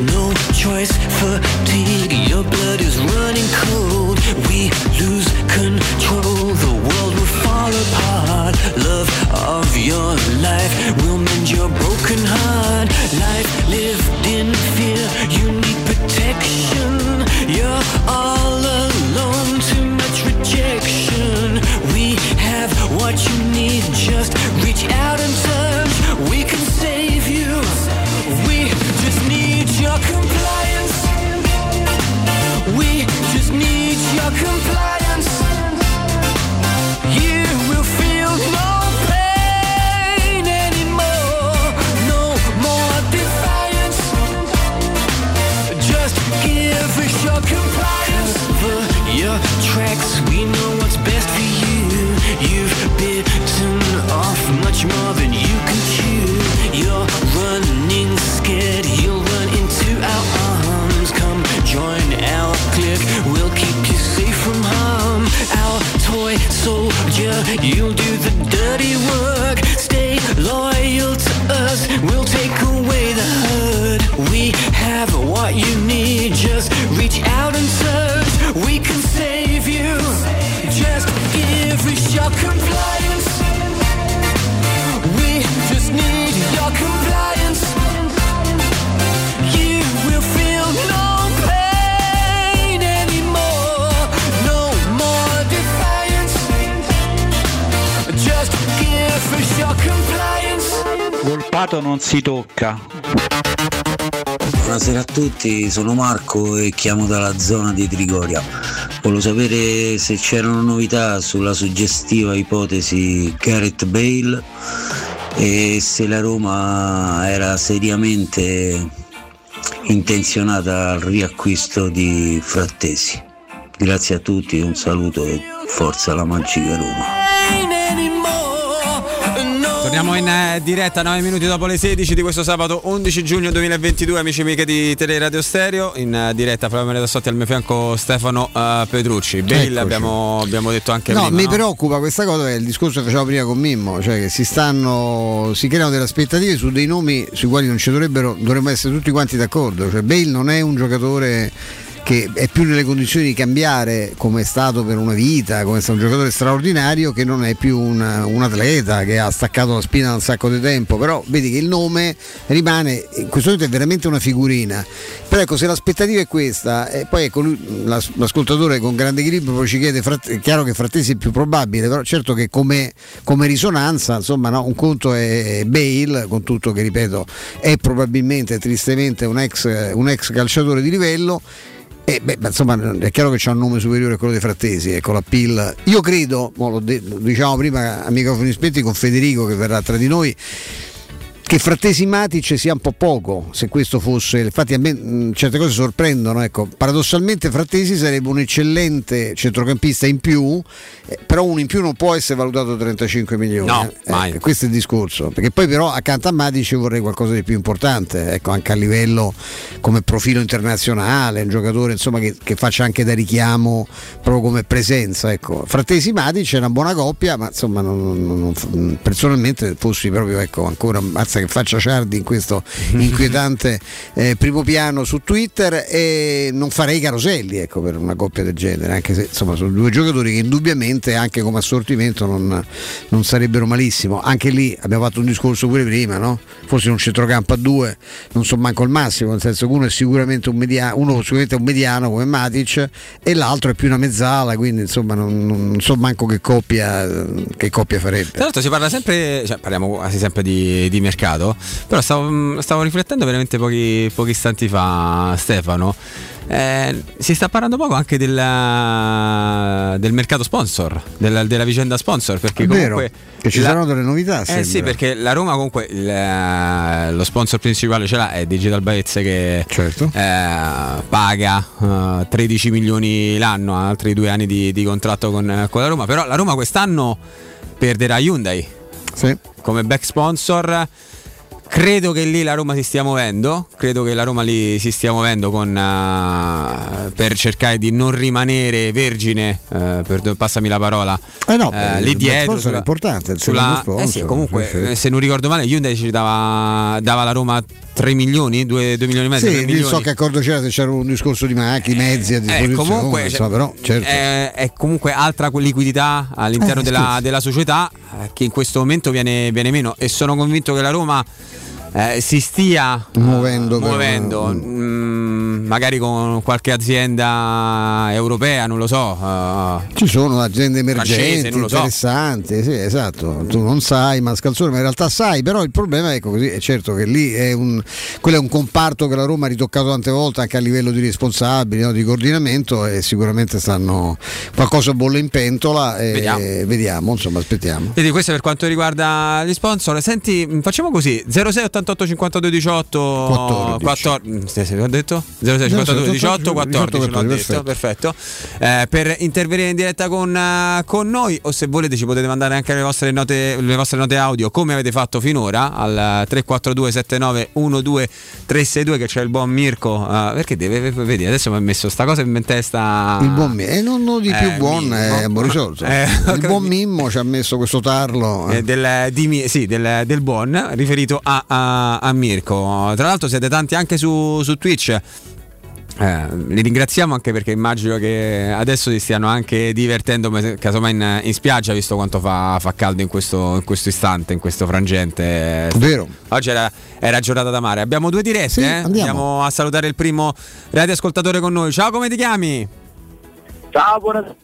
No choice, fatigue, your blood is running cold. We lose control, the world will fall apart. Love of your life will mend your broken heart. Life lived in fear, you need protection. You're all alone, too much rejection. We have what you need, just reach out and touch. We can save you. Your compliance. We just need your compliance. You will feel no pain anymore. No more defiance. Just give us your compliance. Cover your tracks. We know what's best for you. You've bitten off much more than you can chew. You're running scared. You'll run into our arms. Come join our clique. We'll keep you safe from harm. Our toy soldier. You'll do the dirty work. Stay loyal to us. We'll take away the hurt. We have what you need. Just reach out and search. We can save you. Just give us your compliance. We just need your compliance. You will feel no pain anymore. No more defiance. Just give us your compliance. Volpato non si tocca. Buonasera a tutti, sono Marco e chiamo dalla zona di Trigoria. Volevo sapere se c'erano novità sulla suggestiva ipotesi Gareth Bale e se la Roma era seriamente intenzionata al riacquisto di Frattesi. Grazie a tutti, un saluto e forza la magica Roma. Torniamo in diretta 9 minuti dopo le 16 di questo sabato 11 giugno 2022, amici e amiche di Teleradio Stereo. In diretta Flavio Maria Tassotti, al mio fianco Stefano Petrucci. Bale abbiamo detto anche prima. Mi preoccupa questa cosa, è il discorso che facevo prima con Mimmo, cioè che si creano delle aspettative su dei nomi sui quali non ci dovremmo essere tutti quanti d'accordo. Cioè Bale non è un giocatore che è più nelle condizioni di cambiare, come è stato per una vita, come è stato un giocatore straordinario, che non è più un atleta che ha staccato la spina da un sacco di tempo, però vedi che il nome rimane, in questo momento è veramente una figurina. Però ecco, se l'aspettativa è questa, e poi ecco lui, l'ascoltatore con grande equilibrio poi ci chiede, è chiaro che Frattesi è più probabile, però certo che come risonanza, insomma, no, un conto è Bale, con tutto che, ripeto, è probabilmente, tristemente, un ex calciatore di livello. Insomma, è chiaro che c'è un nome superiore a quello dei Frattesi, ecco la PIL. Io credo, lo diciamo prima a microfoni spetti con Federico che verrà tra di noi, che Frattesi Matic sia un po' poco, se questo fosse, infatti a me certe cose sorprendono, ecco, paradossalmente Frattesi sarebbe un eccellente centrocampista in più, però uno in più non può essere valutato 35 milioni, no, mai. Questo è il discorso, perché poi però accanto a Matic vorrei qualcosa di più importante, ecco, anche a livello come profilo internazionale, un giocatore insomma che faccia anche da richiamo proprio come presenza, ecco. Frattesi Matic è una buona coppia, ma insomma non, personalmente fossi proprio, ecco, ancora mazza che faccia Ciardi in questo inquietante primo piano su Twitter, e non farei caroselli, ecco, per una coppia del genere, anche se insomma sono due giocatori che indubbiamente anche come assortimento non sarebbero malissimo. Anche lì abbiamo fatto un discorso pure prima, no? Forse un centrocampo a due non so manco il massimo, nel senso che uno è sicuramente un mediano come Matic e l'altro è più una mezzala, quindi insomma non so manco che coppia farebbe. Tra l'altro si parla sempre, cioè parliamo quasi sempre di mercato, però stavo riflettendo veramente pochi istanti fa, Stefano, si sta parlando poco anche del mercato sponsor, della vicenda sponsor, perché comunque che ci saranno delle novità, sì, perché la Roma comunque lo sponsor principale ce l'ha, è Digital Bets, che certo. Paga 13 milioni l'anno, altri 2 anni di contratto con la Roma, però la Roma quest'anno perderà Hyundai, sì, come back sponsor. Credo che lì la Roma si stia muovendo, con, per cercare di non rimanere vergine, passami la parola, lì dietro sulla, è importante, sulla, sponsor, sì, comunque sì. Se non ricordo male Hyundai ci dava la Roma 3 milioni, 2 milioni e mezzo, sì, non so che accordo c'era, se c'era un discorso di macchine, mezzi a disposizione, comunque, so, però, certo. È comunque altra liquidità all'interno della società, che in questo momento viene meno, e sono convinto che la Roma si stia muovendo magari con qualche azienda europea, non lo so, ci sono aziende emergenti interessanti, sì, esatto, tu non sai Mascalzone, ma in realtà sai, però il problema è, ecco, così, è certo che lì quello è un comparto che la Roma ha ritoccato tante volte anche a livello di responsabili, no, di coordinamento, e sicuramente stanno qualcosa bolle in pentola, e vediamo insomma, aspettiamo. Vedi, questo per quanto riguarda gli sponsor. Senti, facciamo così: 06 88 52 18 14, perfetto, per intervenire in diretta con noi, o se volete ci potete mandare anche le vostre note audio, come avete fatto finora, al 342 79 12362, che c'è il buon Mirko, perché deve vedere, adesso mi ha messo sta cosa in testa, il buon Mirko, non lo di più buon Mimmo. Il buon Mimmo ci ha messo questo tarlo del buon, riferito a Mirko. Tra l'altro siete tanti anche su Twitch, li ringraziamo anche perché immagino che adesso si stiano anche divertendo, casomai in spiaggia, visto quanto fa caldo in questo istante, in questo frangente. Vero. Oggi era giornata da mare. Abbiamo 2 dirette, sì, andiamo a salutare il primo radioascoltatore con noi. Ciao, come ti chiami? Ciao, buonasera,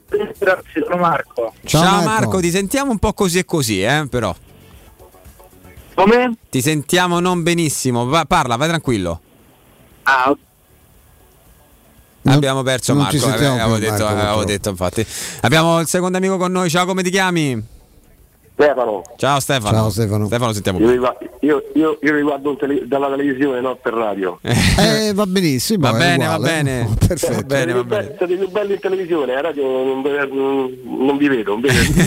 sono Marco. Ciao Marco, ti sentiamo un po' così e così, però. Come? Ti sentiamo non benissimo, parla, vai tranquillo. Abbiamo perso Marco, avevo detto infatti. Abbiamo il secondo amico con noi, ciao, come ti chiami? Stefano. Ciao Stefano. Ciao Stefano. Stefano, sentiamo. Io riguardo dalla televisione, no, per radio. Va benissimo. Va bene. No, perfetto. Va bene. Siete più belli in televisione, a radio non vi vedo.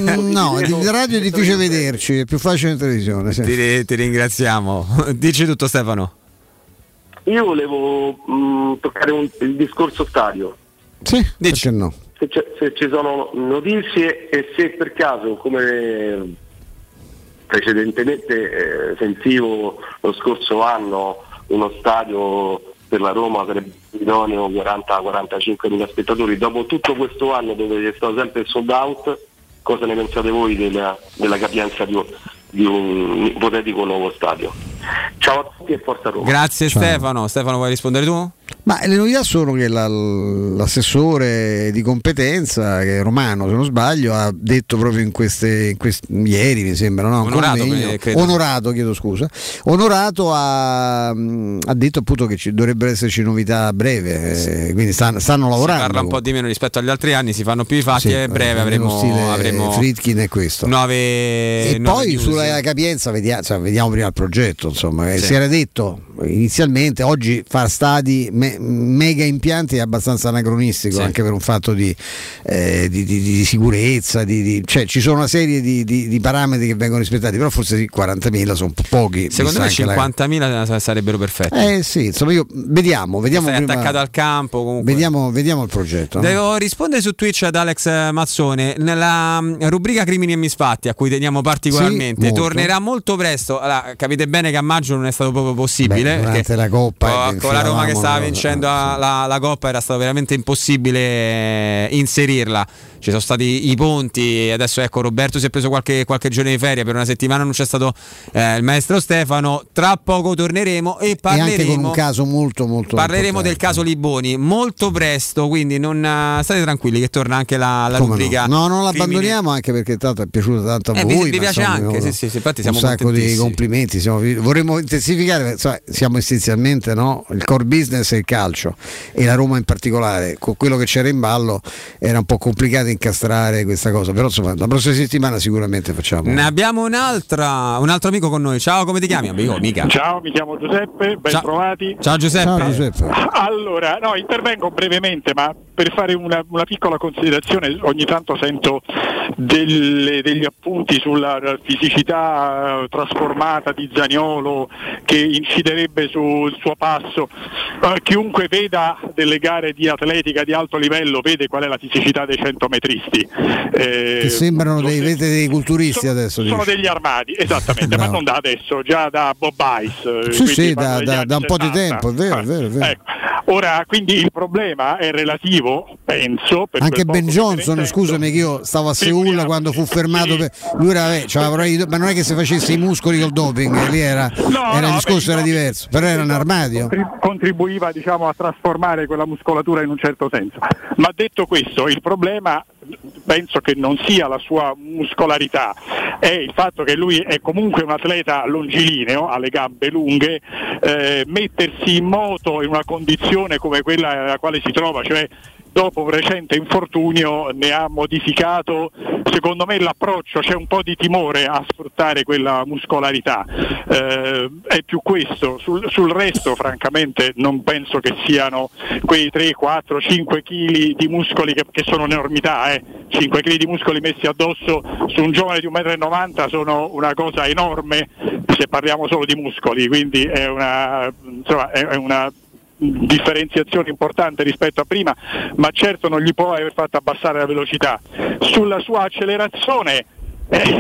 No, in radio è difficile vederci, è più facile in televisione. Sì. Ti ringraziamo. Dici tutto, Stefano. Io volevo toccare il discorso stadio. Sì, dici. Perché no? Se ci sono notizie, e se per caso, come precedentemente sentivo lo scorso anno, uno stadio per la Roma sarebbe idoneo, 40-45 mila spettatori, dopo tutto questo anno dove è stato sempre il sold out, cosa ne pensate voi della capienza di un ipotetico nuovo stadio? Ciao a tutti e forza Roma. Grazie. Ciao. Stefano, vuoi rispondere tu? Ma le novità sono che l'assessore di competenza, che è Romano se non sbaglio, ha detto proprio ieri mi sembra, no? Onorato ha detto appunto che dovrebbero esserci novità a breve, sì. Quindi stanno lavorando. Si parla un po' di meno rispetto agli altri anni, si fanno più i fatti, sì, e breve avremo Friedkin e questo. 9, e 9 poi news. Sulla capienza vediamo prima il progetto, insomma, sì. Si era detto inizialmente, oggi far stadi mega impianti è abbastanza anacronistico, sì. Anche per un fatto di sicurezza, cioè ci sono una serie di parametri che vengono rispettati, però forse sì, 40.000 sono pochi. Secondo me 50.000 sarebbero perfetti. Sì, insomma, vediamo prima, attaccato al campo comunque. Vediamo il progetto. Devo rispondere su Twitch ad Alex Mazzone nella rubrica Crimini e Misfatti, a cui teniamo particolarmente. Sì, tornerà molto presto. Allora, capite bene che a maggio non è stato proprio possibile. Beh, durante la Coppa, con la Roma che stava vincendo la Coppa, era stato veramente impossibile inserirla. Ci sono stati i ponti, adesso ecco Roberto si è preso qualche giorno di ferie, per una settimana non c'è stato il maestro Stefano. Tra poco torneremo e parleremo, e anche con un caso molto parleremo importante, del caso Liboni, molto presto, quindi non state tranquilli che torna anche la rubrica. Non l'abbandoniamo, anche perché tanto è piaciuta tanto a voi, vi piace anche, sì, infatti siamo un sacco di complimenti, vorremmo intensificare, insomma, siamo essenzialmente, no? Il core business è il calcio, e la Roma in particolare, con quello che c'era in ballo era un po' complicato incastrare questa cosa, però insomma la prossima settimana sicuramente facciamo. Ne abbiamo un altro amico con noi. Ciao, come ti chiami, amico? Mica. Ciao, mi chiamo Giuseppe, ben trovati. Ciao Giuseppe. Allora, intervengo brevemente, ma per fare una piccola considerazione. Ogni tanto sento degli appunti sulla fisicità trasformata di Zaniolo, che inciderebbe sul suo passo. Chiunque veda delle gare di atletica di alto livello vede qual è la fisicità dei 100 metristi, che sembrano dei culturisti adesso. Sono degli armadi, esattamente. Ma non da adesso, già da Bob Ice, sì, da un po' di tempo, è vero, vero. Ecco. Ora, quindi il problema è relativo, penso, per anche Ben Johnson, scusami che io stavo a Seul quando fu fermato, sì. Lui ma non è che se facesse i muscoli col doping, lì il discorso era diverso, però era un armadio, contribuiva a trasformare quella muscolatura in un certo senso. Ma detto questo, il problema penso che non sia la sua muscolarità, è il fatto che lui è comunque un atleta longilineo, ha le gambe lunghe, mettersi in moto in una condizione come quella nella quale si trova, cioè dopo un recente infortunio, ne ha modificato secondo me l'approccio, c'è un po' di timore a sfruttare quella muscolarità, è più questo. Sul resto francamente non penso che siano quei 3, 4, 5 kg di muscoli che sono un'enormità, 5 kg di muscoli messi addosso su un giovane di 1,90 m sono una cosa enorme se parliamo solo di muscoli, quindi è una differenziazione importante rispetto a prima, ma certo non gli può aver fatto abbassare la velocità. Sulla sua accelerazione,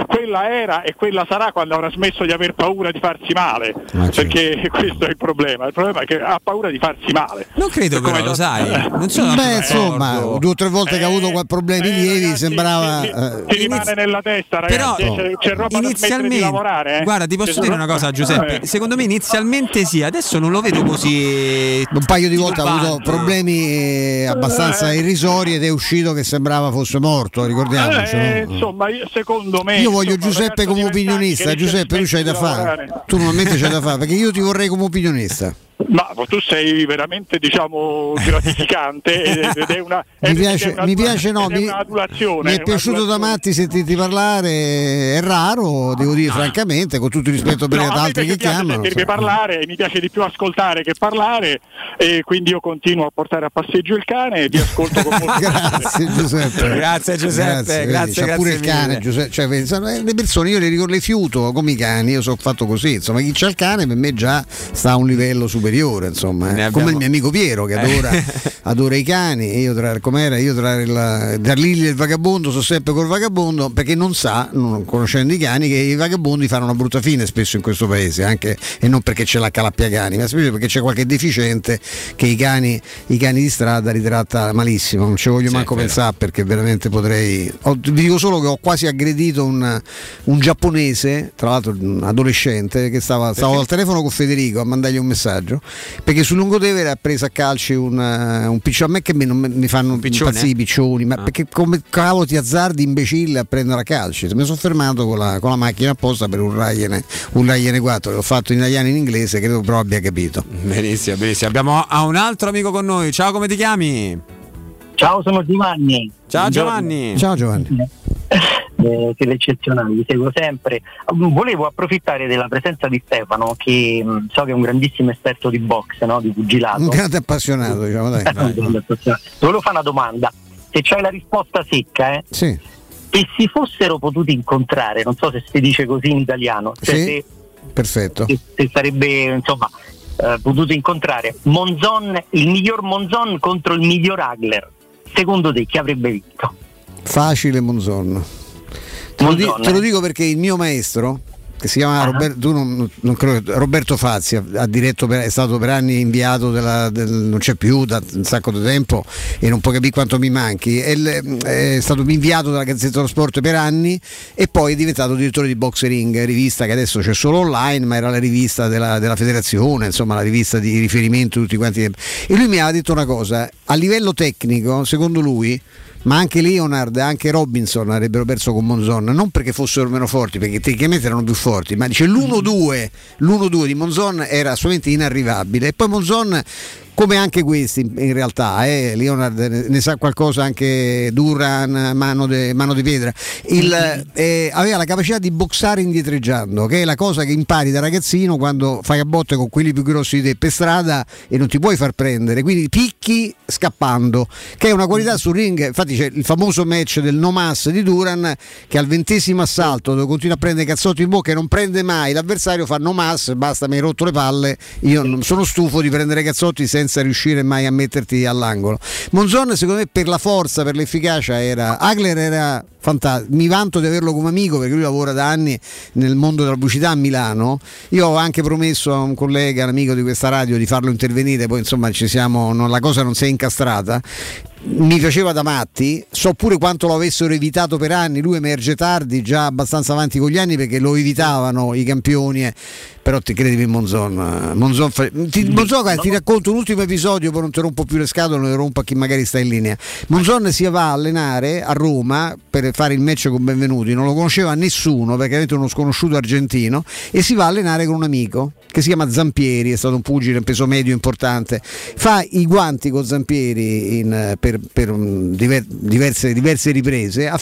quella era e quella sarà quando avrà smesso di aver paura di farsi male, perché questo è il problema. Il problema è che ha paura di farsi male. Non credo, però lo sai. Non so, insomma, 2 o 3 volte che ha avuto problemi lievi sembrava. Ti rimane nella testa, ragazzi. Però, c'è roba da smettere di lavorare. Guarda, ti posso dire una cosa, Giuseppe. Secondo me inizialmente sì, adesso non lo vedo così. Un paio di volte ha avuto problemi abbastanza irrisori ed è uscito che sembrava fosse morto, ricordiamoci. Insomma, secondo me, io voglio Giuseppe come opinionista. Giuseppe, tu c'hai da fare, tu normalmente c'hai da fare, perché io ti vorrei come opinionista. Ma tu sei veramente gratificante ed è una adulazione. Mi è piaciuto da matti sentirti parlare, è raro, devo dire francamente, con tutto il rispetto per altri che chiamano. Mi piace di più ascoltare che parlare, e quindi io continuo a portare a passeggio il cane e vi ascolto con molto grazie Giuseppe. Grazie. C'è pure il cane, Giuseppe, le persone io le fiuto come i cani, io sono fatto così, insomma, chi c'ha il cane per me già sta a un livello superiore, insomma, come il mio amico Piero che adora i cani, e io tra Lilli e il vagabondo sono sempre col vagabondo, perché non conoscendo i cani, che i vagabondi fanno una brutta fine spesso in questo paese, anche e non perché c'è la calappia cani, ma semplicemente perché c'è qualche deficiente che i cani di strada li tratta malissimo. Non ci voglio manco pensare, perché veramente vi dico solo che ho quasi aggredito un giapponese, tra l'altro un adolescente, che stavo al telefono con Federico a mandargli un messaggio. giro, perché sul Lungotevere ha preso a calci un piccione. A me che non mi fanno impazzire i piccioni, ma perché come cavolo ti azzardi imbecille a prendere a calci? Mi sono fermato con la macchina apposta per un Ryane 4 che ho fatto in italiano e in inglese, credo però abbia capito. Benissimo, benissimo. Abbiamo un altro amico con noi. Ciao, come ti chiami? Ciao, sono Giovanni. Ciao Giovanni. Ciao Giovanni. Siete eccezionali, vi seguo sempre. Volevo approfittare della presenza di Stefano, che so che è un grandissimo esperto di boxe, no? Di pugilato. Un grande appassionato, diciamo, dai. Volevo fare una domanda. Se c'hai la risposta secca, Sì. Se si fossero potuti incontrare, non so se si dice così in italiano, cioè sì, se, perfetto. Se sarebbe, insomma, potuto incontrare Monzon, il miglior Monzon contro il miglior Hagler, secondo te chi avrebbe vinto? Facile Monzon. Te lo dico perché il mio maestro, che si chiama Roberto Fazzi, ha diretto è stato per anni inviato non c'è più da un sacco di tempo e non può capire quanto mi manchi, è stato inviato dalla Gazzetta dello Sport per anni e poi è diventato direttore di Boxering, rivista che adesso c'è solo online, ma era la rivista della federazione, insomma la rivista di riferimento tutti quanti, e lui mi ha detto una cosa: a livello tecnico secondo lui, ma anche Leonard, anche Robinson avrebbero perso con Monzon, non perché fossero meno forti, perché tecnicamente erano più forti, ma dice l'1-2 di Monzon era assolutamente inarrivabile. E poi Monzon, come anche questi in realtà, Leonard ne sa qualcosa, anche Duran, mano di pietra, aveva la capacità di boxare indietreggiando, che è la cosa che impari da ragazzino quando fai a botte con quelli più grossi di te per strada e non ti puoi far prendere, quindi picchi scappando, che è una qualità sul ring. Infatti c'è il famoso match del no mas di Duran, che al 20° assalto, dove continua a prendere cazzotti in bocca e non prende mai l'avversario, fa no mas, basta, mi hai rotto le palle, io non sono stufo di prendere cazzotti senza riuscire mai a metterti all'angolo. Monzon secondo me per la forza, per l'efficacia era... Hagler era fantastico, mi vanto di averlo come amico perché lui lavora da anni nel mondo della pubblicità a Milano. Io ho anche promesso a un collega, un amico di questa radio, di farlo intervenire, poi insomma la cosa non si è incastrata. Mi piaceva da matti, so pure quanto lo avessero evitato per anni, lui emerge tardi, già abbastanza avanti con gli anni, perché lo evitavano i campioni, però ti credimi Monzon, ti racconto un ultimo episodio, poi non ti rompo più le scatole, non le rompo a chi magari sta in linea. Monzon si va a allenare a Roma per fare il match con Benvenuti, non lo conosceva nessuno perché era uno sconosciuto argentino, e si va a allenare con un amico che si chiama Zampieri, è stato un pugile in peso medio importante, fa i guanti con Zampieri per diverse riprese. Alla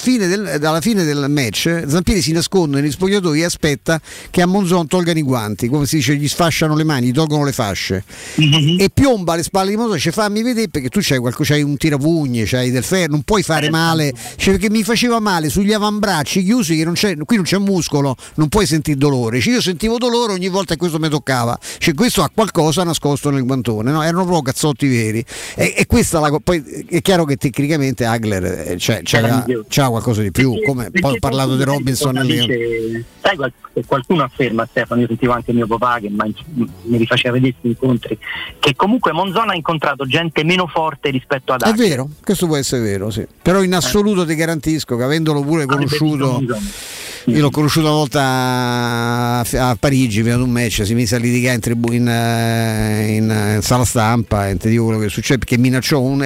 fine del match Zampieri si nasconde negli spogliatoi e aspetta che a Monzon tolgano i guanti, come si dice, gli sfasciano le mani, gli tolgono le fasce, e piomba alle spalle di Monzon e dice: fammi vedere, perché tu c'hai un tirapugne, c'hai del ferro, non puoi fare male, perché mi faceva male sugli avambracci chiusi, che non c'è muscolo, non puoi sentire dolore, io sentivo dolore ogni volta che questo mi toccava, questo ha qualcosa nascosto nel guantone, no? Erano proprio cazzotti veri, e questa poi è chiaro che tecnicamente Hagler c'ha qualcosa di più, come poi ho parlato di Robinson dice, sai, qualcuno afferma, Stefano, io sentivo anche mio papà che mi rifaceva vedere questi incontri, che comunque Monzon ha incontrato gente meno forte rispetto ad Hagler. È vero, questo può essere vero, sì, però in assoluto ti garantisco che avendolo pure conosciuto, io l'ho conosciuto una volta a Parigi prima di un match, si mise a litigare in sala stampa, e ti dico quello che succede, perché minacciò un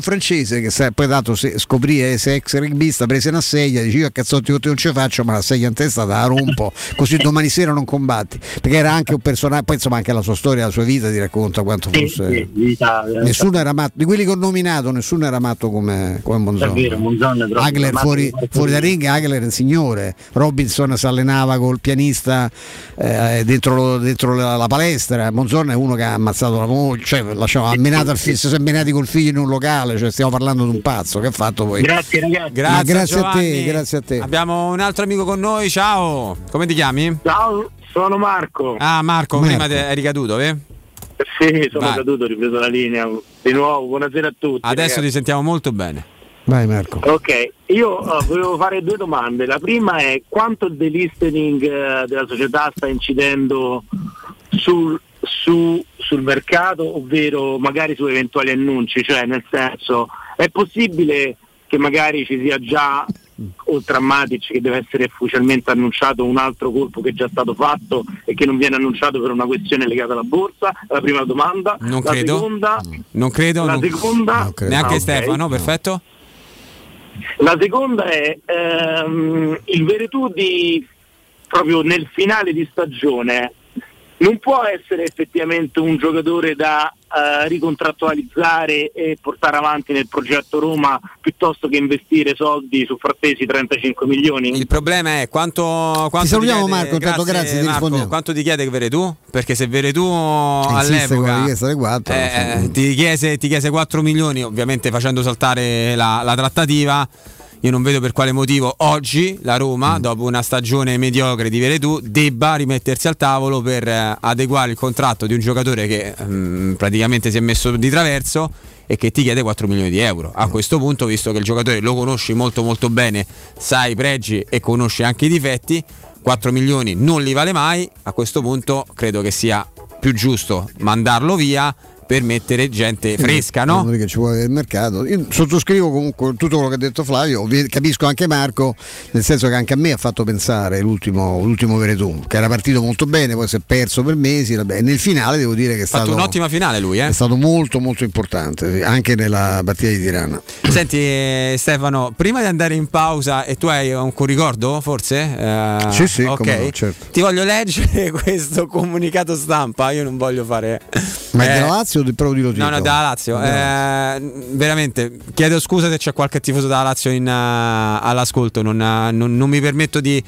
francese che poi dato scoprì essere ex rugbista, prese una sedia, dice: io a cazzotti non ce faccio, ma la sedia in testa la rompo, così domani sera non combatti, perché era anche un personaggio, poi insomma anche la sua storia, la sua vita ti racconta quanto fosse nessuno era matto, di quelli che ho nominato nessuno era matto come Monzon. Hagler fuori da ring, Hagler è un signore. Robinson si allenava col pianista dentro la palestra. Monzon è uno che ha ammazzato la moglie, si è menati col figlio in un locale, stiamo parlando di un pazzo che ha fatto poi. Grazie ragazzi. Grazie a te. Abbiamo un altro amico con noi. Ciao, come ti chiami? Ciao, sono Marco. Ah, Marco. Prima è ricaduto, eh? Sì, sono caduto, ho ripreso la linea di nuovo. Buonasera a tutti. Adesso ragazzi, ti sentiamo molto bene. Vai Marco. Ok, io volevo fare due domande. La prima è: quanto il delistening della società sta incidendo sul mercato, ovvero magari su eventuali annunci, cioè nel senso, è possibile che magari ci sia già oltre a Matic, che deve essere ufficialmente annunciato, un altro colpo che è già stato fatto e che non viene annunciato per una questione legata alla borsa? La prima domanda. Non la credo. Seconda, non credo. La non seconda. Non credo. Neanche Stefano, okay. Perfetto. La seconda è il Veretù di proprio nel finale di stagione non può essere effettivamente un giocatore da ricontrattualizzare e portare avanti nel progetto Roma piuttosto che investire soldi su Frattesi 35 milioni. Il problema è quanto ti salutiamo chiede, Marco, grazie, grazie Marco, ti quanto ti chiede che Veretù? Perché se Veretù all'epoca ti chiese 4 milioni, ovviamente facendo saltare la trattativa. Io non vedo per quale motivo oggi la Roma, dopo una stagione mediocre di Veretù, debba rimettersi al tavolo per adeguare il contratto di un giocatore che praticamente si è messo di traverso e che ti chiede 4 milioni di euro. A questo punto, visto che il giocatore lo conosci molto molto bene, sai i pregi e conosci anche i difetti, 4 milioni non li vale mai. A questo punto credo che sia più giusto mandarlo via per mettere gente fresca, no? Perché ci vuole il mercato. Io sottoscrivo comunque tutto quello che ha detto Flavio, capisco anche Marco, nel senso che anche a me ha fatto pensare l'ultimo Veretù, che era partito molto bene, poi si è perso per mesi, e nel finale devo dire che è stato un'ottima finale lui, È stato molto molto importante, anche nella partita di Tirana. Senti Stefano, prima di andare in pausa, e tu hai un ricordo forse? Sì, okay. Come no, certo. Ti voglio leggere questo comunicato stampa, io non voglio fare... Ma è della Lazio? No, da Lazio. Veramente chiedo scusa se c'è qualche tifoso da Lazio all'ascolto. Non mi permetto di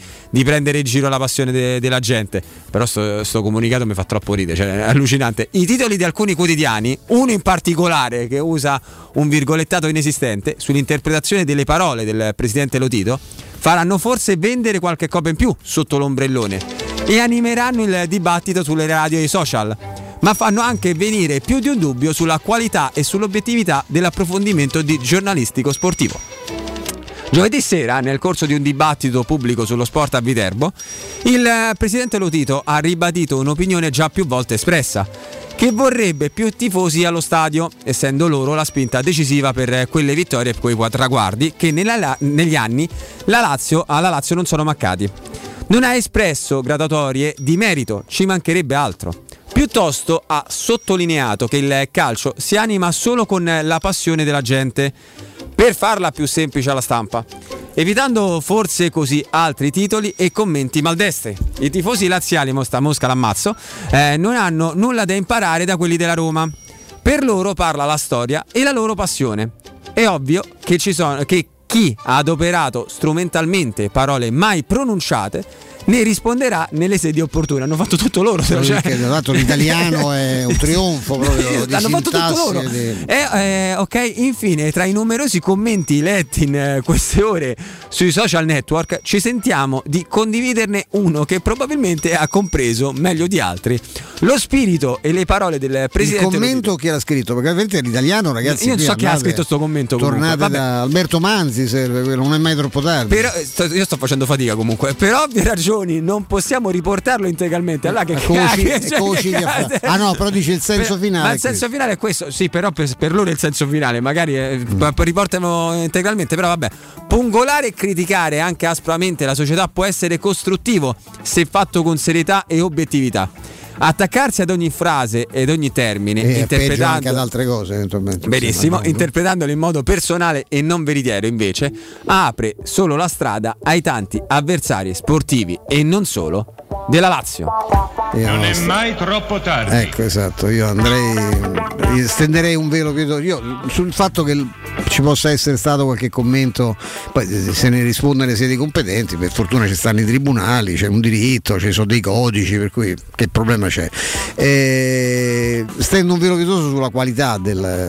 prendere in giro la passione della gente. Però sto comunicato mi fa troppo ridere, cioè, è allucinante. I titoli di alcuni quotidiani, uno in particolare che usa un virgolettato inesistente sull'interpretazione delle parole del presidente Lotito, faranno forse vendere qualche copia in più sotto l'ombrellone e animeranno il dibattito sulle radio e i social, ma fanno anche venire più di un dubbio sulla qualità e sull'obiettività dell'approfondimento di giornalistico sportivo. Giovedì sera, nel corso di un dibattito pubblico sullo sport a Viterbo, il presidente Lotito ha ribadito un'opinione già più volte espressa, che vorrebbe più tifosi allo stadio, essendo loro la spinta decisiva per quelle vittorie e quei traguardi che negli anni alla Lazio non sono mancati. Non ha espresso gradatorie di merito, ci mancherebbe altro. Piuttosto ha sottolineato che il calcio si anima solo con la passione della gente, per farla più semplice alla stampa, evitando forse così altri titoli e commenti maldestri. I tifosi laziali, mosca l'ammazzo, non hanno nulla da imparare da quelli della Roma. Per loro parla la storia e la loro passione. È ovvio che chi ha adoperato strumentalmente parole mai pronunciate ne risponderà nelle sedi opportune. Hanno fatto tutto loro, cioè. Che, dato, l'italiano è un trionfo proprio. Hanno fatto tutto loro. Ok, infine, tra i numerosi commenti letti in queste ore sui social network, ci sentiamo di condividerne uno che probabilmente ha compreso meglio di altri lo spirito e le parole del presidente. Il commento Lotito. Chi l'ha scritto? Perché ovviamente l'italiano, ragazzi. Io non so chi ha scritto sto commento. Tornate da Alberto Manzi, serve, non è mai troppo tardi. Però, io sto facendo fatica comunque. Per ovvie ragioni non possiamo riportarlo integralmente. Allora che cacchio. Ah no, però dice il senso finale. Ma il senso finale è questo. Sì, però per loro è il senso finale. Magari riportano integralmente. Però vabbè. Pungolare e criticare anche aspramente la società può essere costruttivo se fatto con serietà e obiettività. Attaccarsi ad ogni frase ed ogni termine, interpretando anche ad altre cose eventualmente. Benissimo, interpretandolo in modo personale e non veritiero, invece, apre solo la strada ai tanti avversari sportivi e non solo della Lazio. Non è mai troppo tardi. Ecco, esatto, io andrei, stenderei un velo pietoso. Io sul fatto che ci possa essere stato qualche commento, poi se ne risponde le sedi competenti, per fortuna ci stanno i tribunali, c'è un diritto, ci sono dei codici, per cui che problema c'è? Stendo un velo pietoso sulla qualità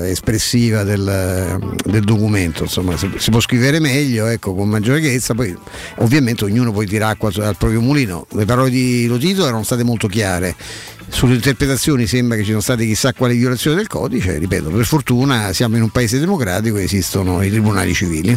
espressiva del documento, insomma, si può scrivere meglio, ecco, con maggiore chiarezza, poi ovviamente ognuno poi tira acqua al proprio mulino. Le parole di Lotito erano state molto chiare. Sulle interpretazioni sembra che ci sono state chissà quali violazioni del codice. Ripeto, per fortuna siamo in un paese democratico e esistono i tribunali civili.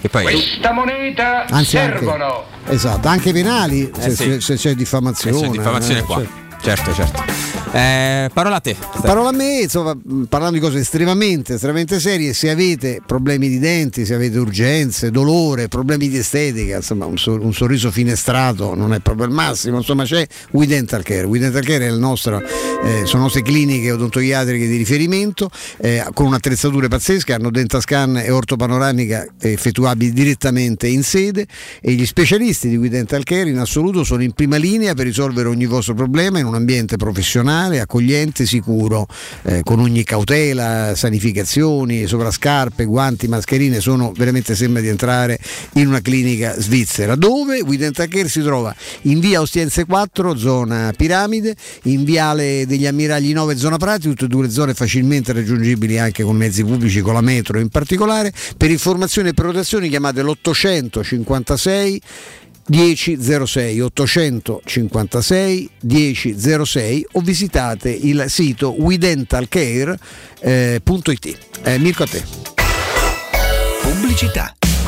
E poi questa moneta servono anche, esatto, anche penali se c'è diffamazione qua. Certo. Parola a te. Parola a me, insomma, parlando di cose estremamente serie. Se avete problemi di denti, se avete urgenze, dolore, problemi di estetica, insomma un sorriso finestrato non è proprio il massimo, insomma c'è We Dental Care. We Dental Care è il nostro, sono nostre cliniche odontoiatriche di riferimento, con un'attrezzatura pazzesca, hanno dentascan e ortopanoramica effettuabili direttamente in sede, e gli specialisti di We Dental Care in assoluto sono in prima linea per risolvere ogni vostro problema in un ambiente professionale, accogliente, sicuro, con ogni cautela, sanificazioni, sovrascarpe, guanti, mascherine. Sono veramente, sembra di entrare in una clinica svizzera. Dove? We Dental Care si trova in via Ostiense 4 zona Piramide, in viale degli Ammiragli 9 zona Prati, tutte e due le zone facilmente raggiungibili anche con mezzi pubblici, con la metro in particolare. Per informazioni e prenotazioni chiamate l'856 1006 856 1006 o visitate il sito WeDentalCare.it. Mirko, a te. Pubblicità.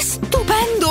Stupendo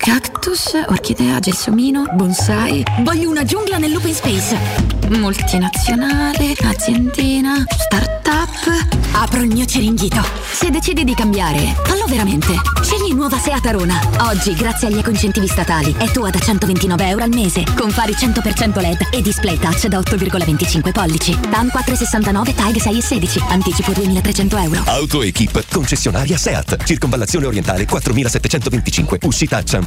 Cactus, orchidea, gelsomino, bonsai. Voglio una giungla nell'open space. Multinazionale, aziendina, startup. Apro il mio ceringhito. Se decidi di cambiare, fallo veramente. Scegli nuova Seat Arona. Oggi, grazie agli ecoincentivi statali, è tua da €129 al mese, con fari 100% LED e display touch da 8,25 pollici. TAN 469, TAG 6,16. Anticipo €2.300. AutoEquip, concessionaria Seat. Circonvallazione orientale 4725. Uscita Ciampino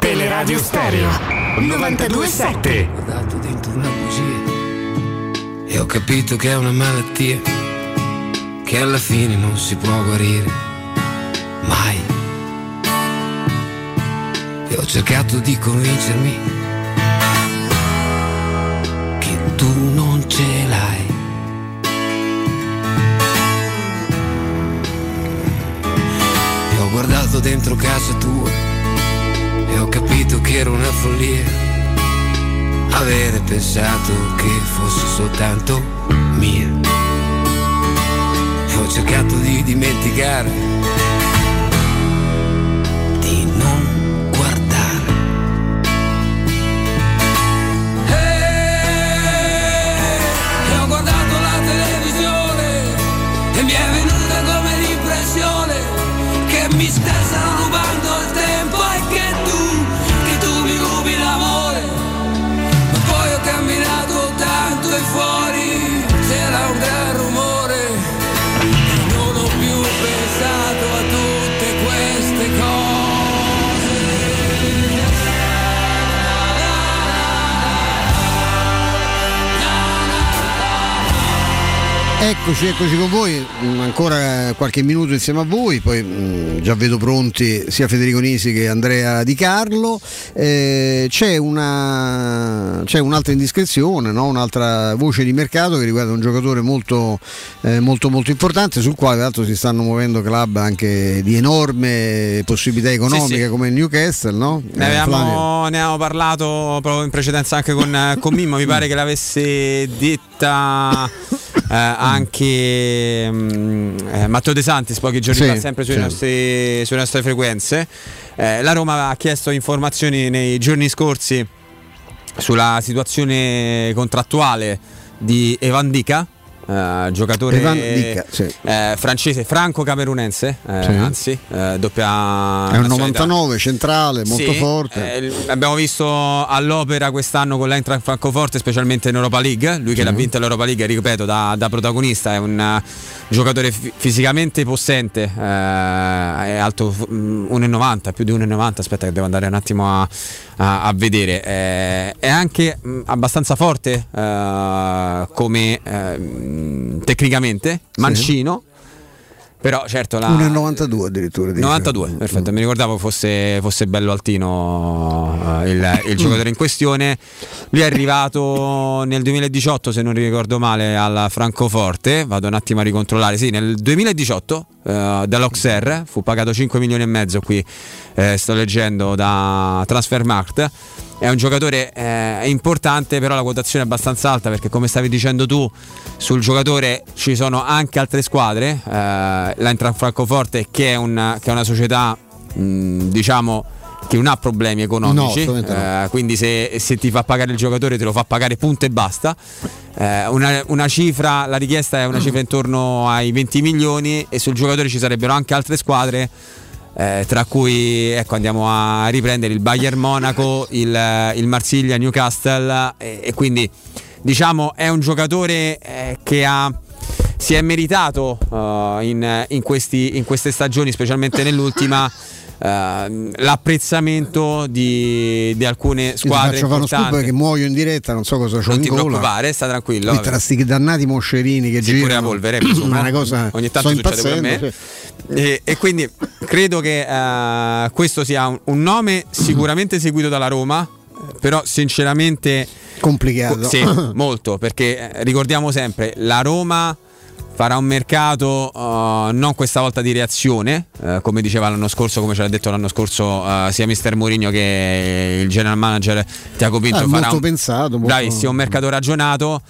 Teleradio Stereo 92.7. Ho dato dentro una bugia e ho capito che è una malattia che alla fine non si può guarire mai. E ho cercato di convincermi che tu non ce l'hai. E ho guardato dentro casa tua e ho capito che era una follia avere pensato che fosse soltanto mia. E ho cercato di dimenticare, di non guardare. E ho guardato la televisione e mi è venuta come l'impressione che mi stessero rubando il tempo e che tu mi rubi l'amore. Ma poi ho camminato tanto e fuori c'era un gran rumore e non ho più pensato a tutte queste cose. Eccoci con voi, ancora qualche minuto insieme a voi, poi già vedo pronti sia Federico Nisi che Andrea Di Carlo. C'è un'altra indiscrezione, no? Un'altra voce di mercato che riguarda un giocatore molto importante, sul quale tra l'altro si stanno muovendo club anche di enorme possibilità economiche, sì. Come il Newcastle, no? Ne avevamo parlato proprio in precedenza anche con Mimmo, mi pare che l'avesse detta anche Matteo De Santis pochi giorni fa, sempre sulle nostre frequenze. La Roma ha chiesto informazioni nei giorni scorsi sulla situazione contrattuale di Evan Dika, giocatore francese, franco-camerunense, sì. Anzi, doppia, è un 99 centrale, molto forte. Abbiamo visto all'opera quest'anno con l'Eintracht Francoforte, specialmente in Europa League. Lui che l'ha vinta l'Europa League, ripeto, da protagonista. È un giocatore fisicamente possente, è alto 1,90, più di 1,90. Aspetta, che devo andare un attimo a vedere. È anche abbastanza forte come tecnicamente, mancino, però certo la 1,92 addirittura, 92, perfetto, mi ricordavo fosse bello altino il giocatore in questione. Lui è arrivato nel 2018, se non ricordo male, alla Francoforte, vado un attimo a ricontrollare, sì, nel 2018 dall'Auxerre, fu pagato 5,5 milioni qui, sto leggendo da Transfermarkt. È un giocatore importante, però la quotazione è abbastanza alta, perché come stavi dicendo tu, sul giocatore ci sono anche altre squadre, l'Eintracht Francoforte, che è una società diciamo che non ha problemi economici, no, no. Quindi se ti fa pagare il giocatore te lo fa pagare, punto e basta. Una cifra, la richiesta è una cifra intorno ai 20 milioni e sul giocatore ci sarebbero anche altre squadre. Tra cui, ecco, andiamo a riprendere il Bayern Monaco, il Marsiglia, Newcastle, e quindi diciamo è un giocatore che si è meritato in queste stagioni, specialmente nell'ultima, l'apprezzamento di alcune squadre. Ti faccio fare uno scoop perché muoio in diretta, non so cosa c'ho in gola. Non ti preoccupare, sta tranquillo. Tra sti dannati moscerini che girano, pure polvere, una cosa ogni tanto succede per me. Cioè. E quindi credo che questo sia un nome sicuramente seguito dalla Roma, però sinceramente complicato. Sì, molto, perché ricordiamo sempre, la Roma farà un mercato non questa volta di reazione, come diceva l'anno scorso, come ce l'ha detto l'anno scorso sia Mister Mourinho che il general manager Tiago Pinto, farà molto pensato, sia un mercato ragionato,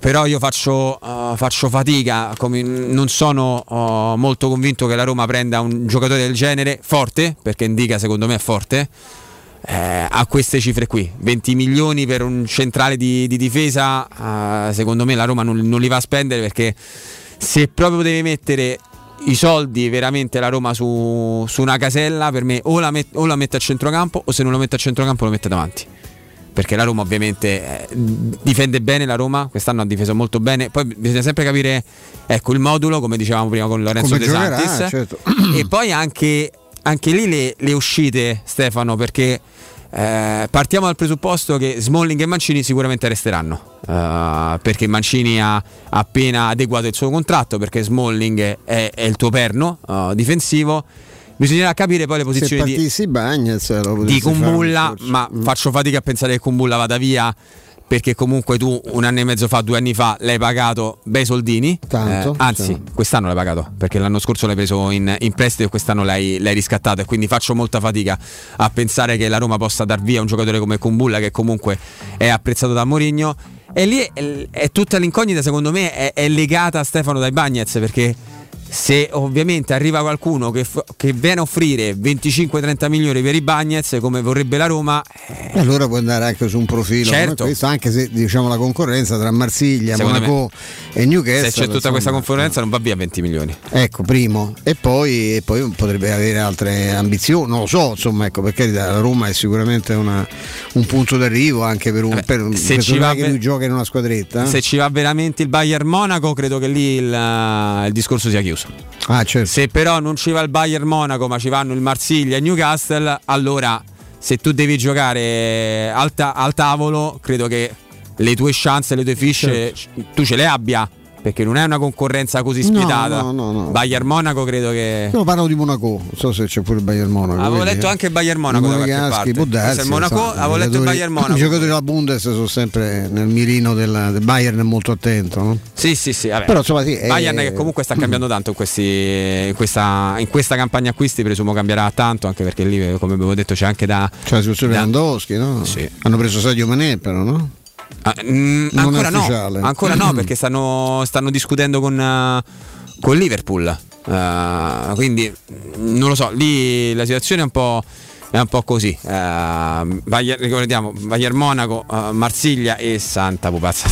però io faccio fatica, non sono molto convinto che la Roma prenda un giocatore del genere, forte, perché Indica secondo me è forte, a queste cifre qui. 20 milioni per un centrale di difesa, secondo me la Roma non li va a spendere, perché se proprio deve mettere i soldi veramente la Roma su una casella, per me o la mette a centrocampo, o se non lo mette a centrocampo lo mette davanti, perché la Roma ovviamente difende bene, la Roma quest'anno ha difeso molto bene, poi bisogna sempre capire, ecco, il modulo, come dicevamo prima con Lorenzo De Santis, certo. E poi anche lì le uscite, Stefano, perché partiamo dal presupposto che Smalling e Mancini sicuramente resteranno, perché Mancini ha appena adeguato il suo contratto, perché Smalling è il tuo perno difensivo. Bisognerà capire poi le posizioni di Kumbulla, ma faccio fatica a pensare che Kumbulla vada via, perché comunque tu un anno e mezzo fa, 2 anni fa l'hai pagato bei soldini. Tanto, anzi, sì. Quest'anno l'hai pagato, perché l'anno scorso l'hai preso in prestito e quest'anno l'hai riscattato, e quindi faccio molta fatica a pensare che la Roma possa dar via un giocatore come Kumbulla, che comunque è apprezzato da Mourinho. E lì è tutta l'incognita, secondo me è legata a Stefano dai Bagnez, perché se ovviamente arriva qualcuno che viene a offrire 25-30 milioni per i Bagnez, come vorrebbe la Roma, allora può andare anche su un profilo, certo, come questo, anche se diciamo la concorrenza tra Marsiglia, secondo Monaco me, e Newcastle, se c'è tutta questa concorrenza non va via 20 milioni, ecco, primo, e poi potrebbe avere altre ambizioni, non lo so, insomma, ecco, perché la Roma è sicuramente un punto d'arrivo anche per se ci va che lui gioca in una squadretta, se ci va veramente il Bayern Monaco, credo che lì il discorso sia chiuso. Ah, certo. Se però non ci va il Bayern Monaco, ma ci vanno il Marsiglia e Newcastle, allora se tu devi giocare al tavolo, credo che le tue chance, le tue fiche, certo, tu ce le abbia, perché non è una concorrenza così spietata. No. Bayern Monaco, credo che. No, parlo di Monaco, non so se c'è pure il Bayern Monaco. Avevo letto anche il Bayern Monaco da qualche parte. Può darsi, se il Monaco, avevo letto il Bayern Monaco. I giocatori della Bundes sono sempre nel mirino del Bayern, è molto attento, no? Sì. Vabbè. Però insomma, sì, Bayern che comunque sta cambiando tanto in questa campagna acquisti, presumo cambierà tanto, anche perché lì, come avevo detto, c'è anche c'è la situazione Lewandowski, no? Sì. Hanno preso Sadio Mané, però, no? Ancora no, perché stanno discutendo con Liverpool, quindi non lo so, lì la situazione è un po' è un po' così. Ricordiamo Bayern Monaco, Marsiglia e Santa Pupazza.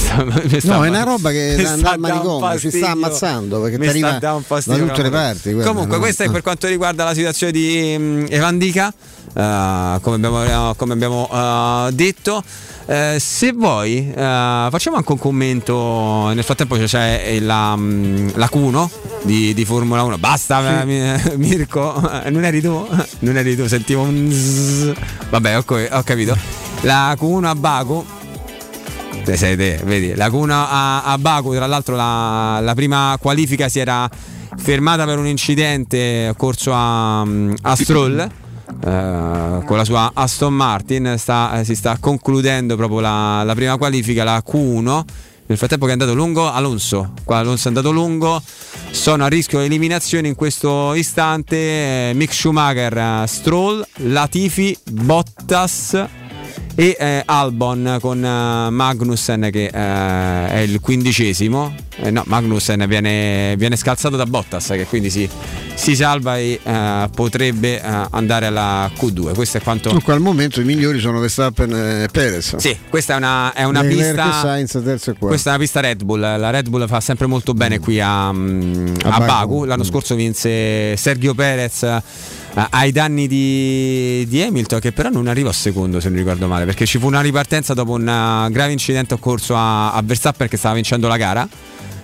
No, è una roba che da manicomio ci sta ammazzando, perché arriva da tutte le parti. Comunque questo è per quanto riguarda la situazione di Evan Dica, come abbiamo detto. Se vuoi facciamo anche un commento. Nel frattempo c'è la Q1 di Formula 1. Basta, sì. Mirko, non eri tu, sentivo un zzz. Vabbè, ho capito. La Q1 a Baku, sei te, vedi? La Q1 a Baku, tra l'altro la prima qualifica si era fermata per un incidente occorso a Stroll. Con la sua Aston Martin si sta concludendo proprio la prima qualifica, la Q1. Nel frattempo che è andato lungo Alonso, Alonso è andato lungo, sono a rischio eliminazione in questo istante Mick Schumacher, Stroll, Latifi, Bottas e Albon, con Magnussen che è il 15°. No, Magnussen viene scalzato da Bottas, che quindi si salva e potrebbe andare alla Q2. Questo è quanto. Dunque, al momento i migliori sono Verstappen e Perez. Sì, questa è una pista. Sainz, terzo e quarto. Questa è una pista Red Bull. La Red Bull fa sempre molto bene qui a Baku. L'anno scorso vinse Sergio Perez ai danni di Hamilton, che però non arrivò secondo, se non ricordo male, perché ci fu una ripartenza dopo un grave incidente occorso a Verstappen, che stava vincendo la gara,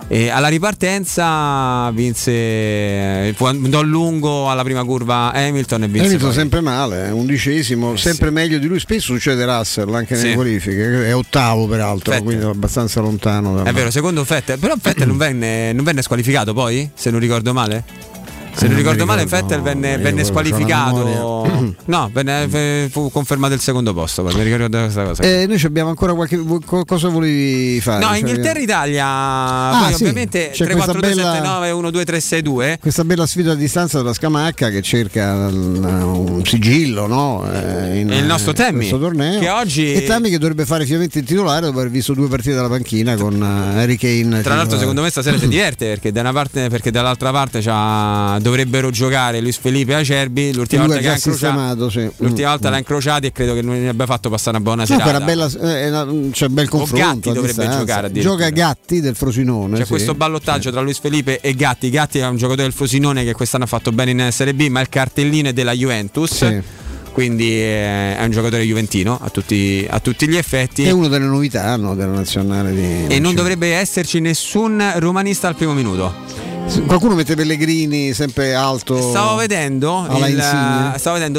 e alla ripartenza vinse, andò lungo alla prima curva Hamilton e vinse. Hamilton sempre male, 11°, sempre sì. Meglio di lui, spesso succede Russell anche nelle qualifiche, è ottavo peraltro, Vettel. Quindi abbastanza lontano da vero, secondo Vettel, però Vettel non venne squalificato poi, se non ricordo male. Se non ricordo male, Vettel venne squalificato. No, fu confermato il secondo posto. Mi ricordo questa cosa. Noi abbiamo ancora qualche cosa volevi fare? No, Inghilterra-Italia. Poi sì, ovviamente 3-4-2-7-9-1-2-3-6-2. Questa bella sfida a distanza della Scamacca, che cerca un sigillo, no? Il nostro Tammy, torneo. Che oggi. E Tammy che dovrebbe fare finalmente il titolare dopo aver visto due partite dalla panchina con Harry Kane. Tra l'altro, secondo me stasera si diverte, perché da una parte, perché dall'altra parte c'ha. Dovrebbero giocare Luis Felipe Acerbi. L'ultima volta che l'ha incrociati, e credo che non ne abbia fatto passare una buona serata. Era bella, cioè, bel confronto. Gatti dovrebbe giocare. Gioca Gatti del Frosinone. C'è questo ballottaggio tra Luis Felipe e Gatti. Gatti è un giocatore del Frosinone che quest'anno ha fatto bene in Serie B, ma il cartellino è della Juventus. Sì. Quindi è un giocatore juventino a tutti gli effetti. È una delle novità, no, della nazionale di. E non dovrebbe esserci nessun romanista al primo minuto. Qualcuno mette Pellegrini sempre alto. Stavo vedendo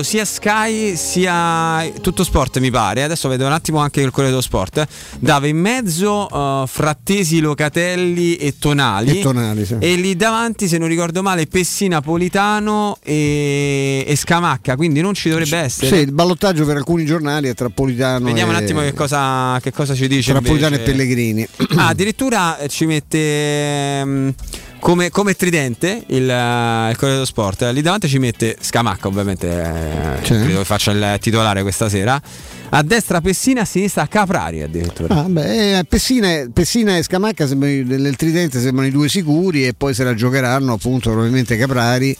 sia Sky sia Tutto Sport, mi pare. Adesso vedo un attimo anche il Corriere dello Sport. Dava in mezzo Frattesi, Locatelli e Tonali. Sì. E lì davanti, se non ricordo male, Pessina, Politano e Scamacca. Quindi non ci dovrebbe essere. Sì, il ballottaggio per alcuni giornali è tra Politano. Vediamo un attimo che cosa ci dice. Tra Politano e Pellegrini. Addirittura ci mette. Come tridente il Corriere dello Sport, lì davanti ci mette Scamacca, ovviamente credo che faccia il titolare questa sera. A destra Pessina, a sinistra Caprari addirittura. Pessina e Scamacca del tridente sembrano i due sicuri, e poi se la giocheranno appunto probabilmente Caprari,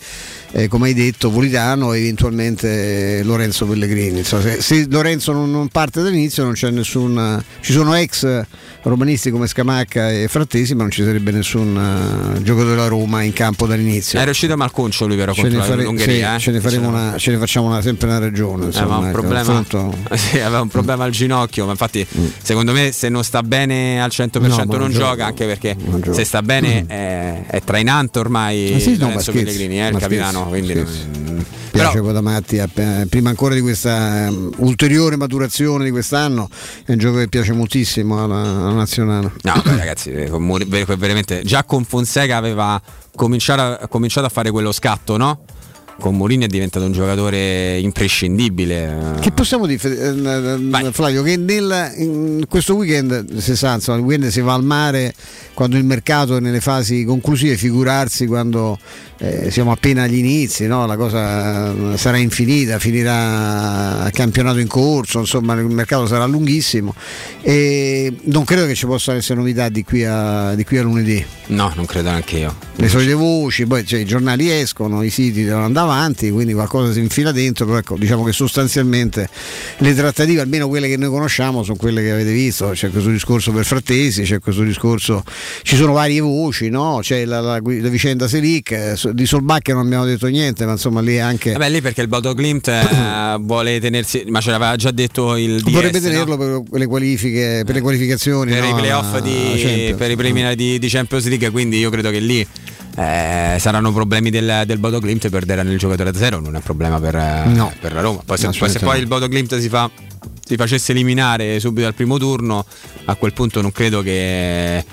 come hai detto, Politano e eventualmente Lorenzo Pellegrini. Se Lorenzo non parte dall'inizio, non c'è nessun. Ci sono ex romanisti come Scamacca e Frattesi, ma non ci sarebbe nessun giocatore della Roma in campo dall'inizio. È riuscito a malconcio lui, però contro l'Ungheria. Ce ne facciamo sempre una ragione. Insomma, un problema. Aveva un problema al ginocchio, ma infatti secondo me se non sta bene al 100% non gioca, anche perché se sta bene è trainante ormai Lorenzo Pellegrini, il capitano, quindi piace da matti, prima ancora di questa ulteriore maturazione di quest'anno, è un gioco che piace moltissimo alla nazionale. No, beh, ragazzi, veramente già con Fonseca aveva cominciato a fare quello scatto, no? Con Mourinho è diventato un giocatore imprescindibile. Che possiamo dire, Flavio, che in questo weekend, il weekend si va al mare quando il mercato è nelle fasi conclusive, figurarsi quando siamo appena agli inizi, no? La cosa sarà infinita, finirà il campionato in corso, insomma il mercato sarà lunghissimo, e non credo che ci possano essere novità di qui a lunedì. No, non credo neanche io. Le solite voci, poi i giornali escono, i siti devono andare avanti, quindi qualcosa si infila dentro, però ecco, diciamo che sostanzialmente le trattative, almeno quelle che noi conosciamo, sono quelle che avete visto. C'è questo discorso per Frattesi, c'è questo discorso, ci sono varie voci, no? C'è la vicenda Selic, di Solbacchia non abbiamo detto niente, ma insomma lì anche... Vabbè, lì perché il Bodo Glimt vuole tenersi, ma ce l'aveva già detto il DS, vorrebbe tenerlo, no? Per le qualifiche, per le qualificazioni, per, no? I playoff di, per i preliminari di Champions League, quindi io credo che lì saranno problemi del Bodo Glimt per dare il giocatore da zero, non è un problema per la Roma. Poi se poi il Bodo Glimt si facesse eliminare subito al primo turno, a quel punto non credo che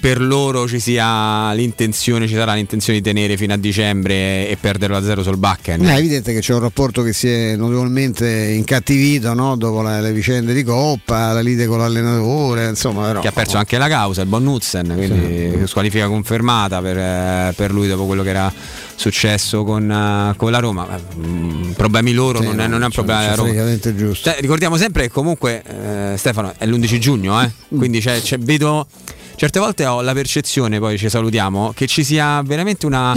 per loro ci sarà l'intenzione di tenere fino a dicembre e perderlo a zero Solbakken. È evidente che c'è un rapporto che si è notevolmente incattivito, no? Dopo le vicende di Coppa, la lite con l'allenatore, insomma, però, che ha perso anche la causa, il Bonnutsen, quindi squalifica confermata per lui dopo quello che era successo con la Roma. Problemi loro, non è un problema della Roma. Giusto. Ricordiamo sempre che comunque Stefano è l'11 giugno, quindi vedo... Certe volte ho la percezione, poi ci salutiamo, che ci sia veramente una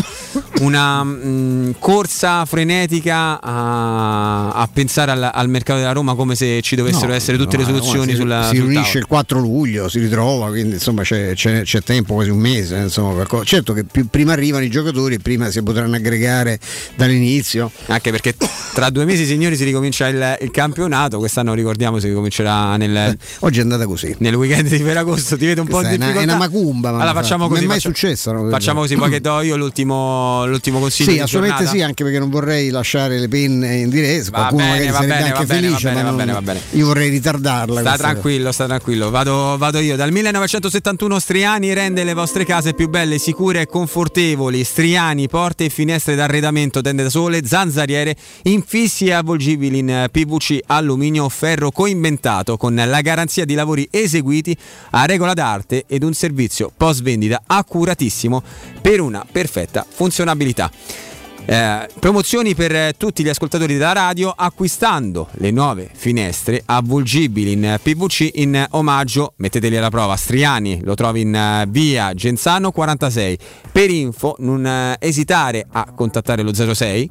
corsa frenetica a pensare al mercato della Roma, come se ci dovessero essere tutte le soluzioni sulla si riunisce il 4 luglio, si ritrova, quindi insomma c'è tempo, quasi un mese, insomma. Certo che prima arrivano i giocatori e prima si potranno aggregare dall'inizio, anche perché tra 2 mesi, signori, si ricomincia il campionato. Quest'anno, ricordiamo, si ricomincerà oggi è andata così, nel weekend di Ferragosto. Ti vedo un po' di è una macumba, ma allora facciamo così, non è mai successo, no? Facciamo così, poi che do io l'ultimo consiglio. Sì, assolutamente sì, anche perché non vorrei lasciare le penne in diretta, qualcuno magari sarebbe anche felice, ma io vorrei ritardarla. Sta tranquillo, vado io. Dal 1971 Striani rende le vostre case più belle, sicure e confortevoli. Striani, porte e finestre d'arredamento, tende da sole, zanzariere, infissi e avvolgibili in PVC, alluminio o ferro coinventato, con la garanzia di lavori eseguiti a regola d'arte ed un servizio post vendita accuratissimo per una perfetta funzionabilità. Promozioni per tutti gli ascoltatori della radio: acquistando le nuove finestre avvolgibili in PVC in omaggio, metteteli alla prova. Striani lo trovi in via Genzano 46. Per info non esitare a contattare lo 06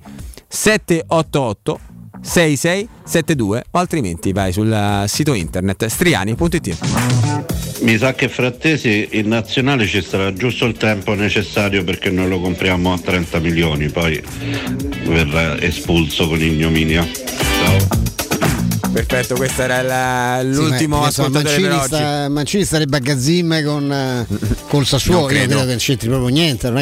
788 6672 o altrimenti vai sul sito internet striani.it. Mi sa che Frattesi in nazionale ci sarà giusto il tempo necessario, perché noi lo compriamo a 30 milioni, poi verrà espulso con ignominia. Ciao. Perfetto, questo era l'ultimo ascoltatore per oggi. Mancini starebbe a Gazzim col Sassuolo. Io credo che non c'entri proprio niente, non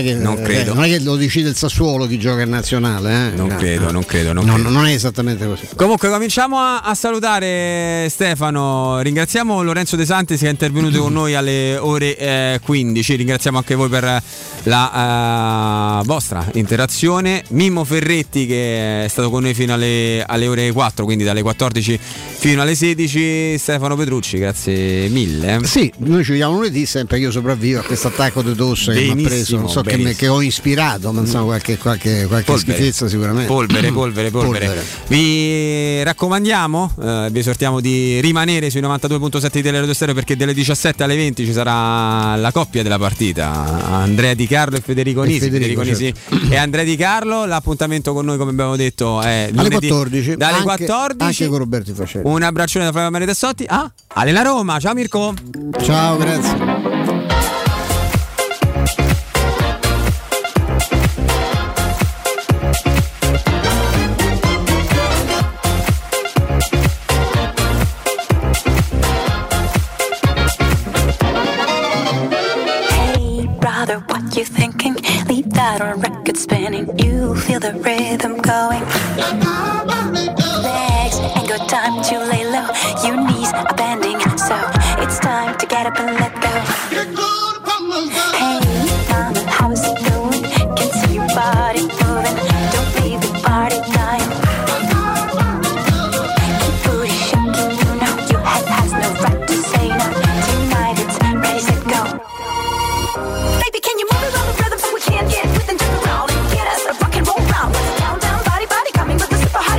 è che lo decide il Sassuolo chi gioca in nazionale. Non credo. Non è esattamente così. Comunque cominciamo a salutare Stefano. Ringraziamo Lorenzo De Santis, che è intervenuto con noi alle ore 15. Ringraziamo anche voi per la vostra interazione. Mimmo Ferretti, che è stato con noi fino alle ore 4, quindi dalle 14 fino alle 16. Stefano Petrucci, grazie mille. Sì, noi ci vediamo lunedì, sempre io sopravvivo a questo attacco di tosse che mi ha preso, non so che ho ispirato, ma insomma qualche schifezza sicuramente. Polvere. Vi raccomandiamo, vi esortiamo di rimanere sui 92.7 di Teleradio Stereo, perché dalle 17 alle 20 ci sarà la coppia della partita, Andrea Di Carlo e Federico Nisi. E Andrea Di Carlo. L'appuntamento con noi, come abbiamo detto, è lunedì, alle 14. Dalle 14 anche con Roberto. Un abbraccione da Flavio Maria Tassotti a Alena Roma. Ciao Mirko. Ciao, grazie. Hey brother, what you thinking? Leave that on record spinning. You feel the rhythm going. Ain't got time to lay low, your knees are bending, so it's time to get up and let go. Hey mama, how is it going? Can see your body moving, don't leave the party time. Your booty shaking, you know your head has no right to say no. Tonight it's ready, set, go. Baby, can you move it on the rhythm so we can get with and turn around and get us a rock and roll round? Down, down, body, body, coming with the super high.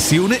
trasmissione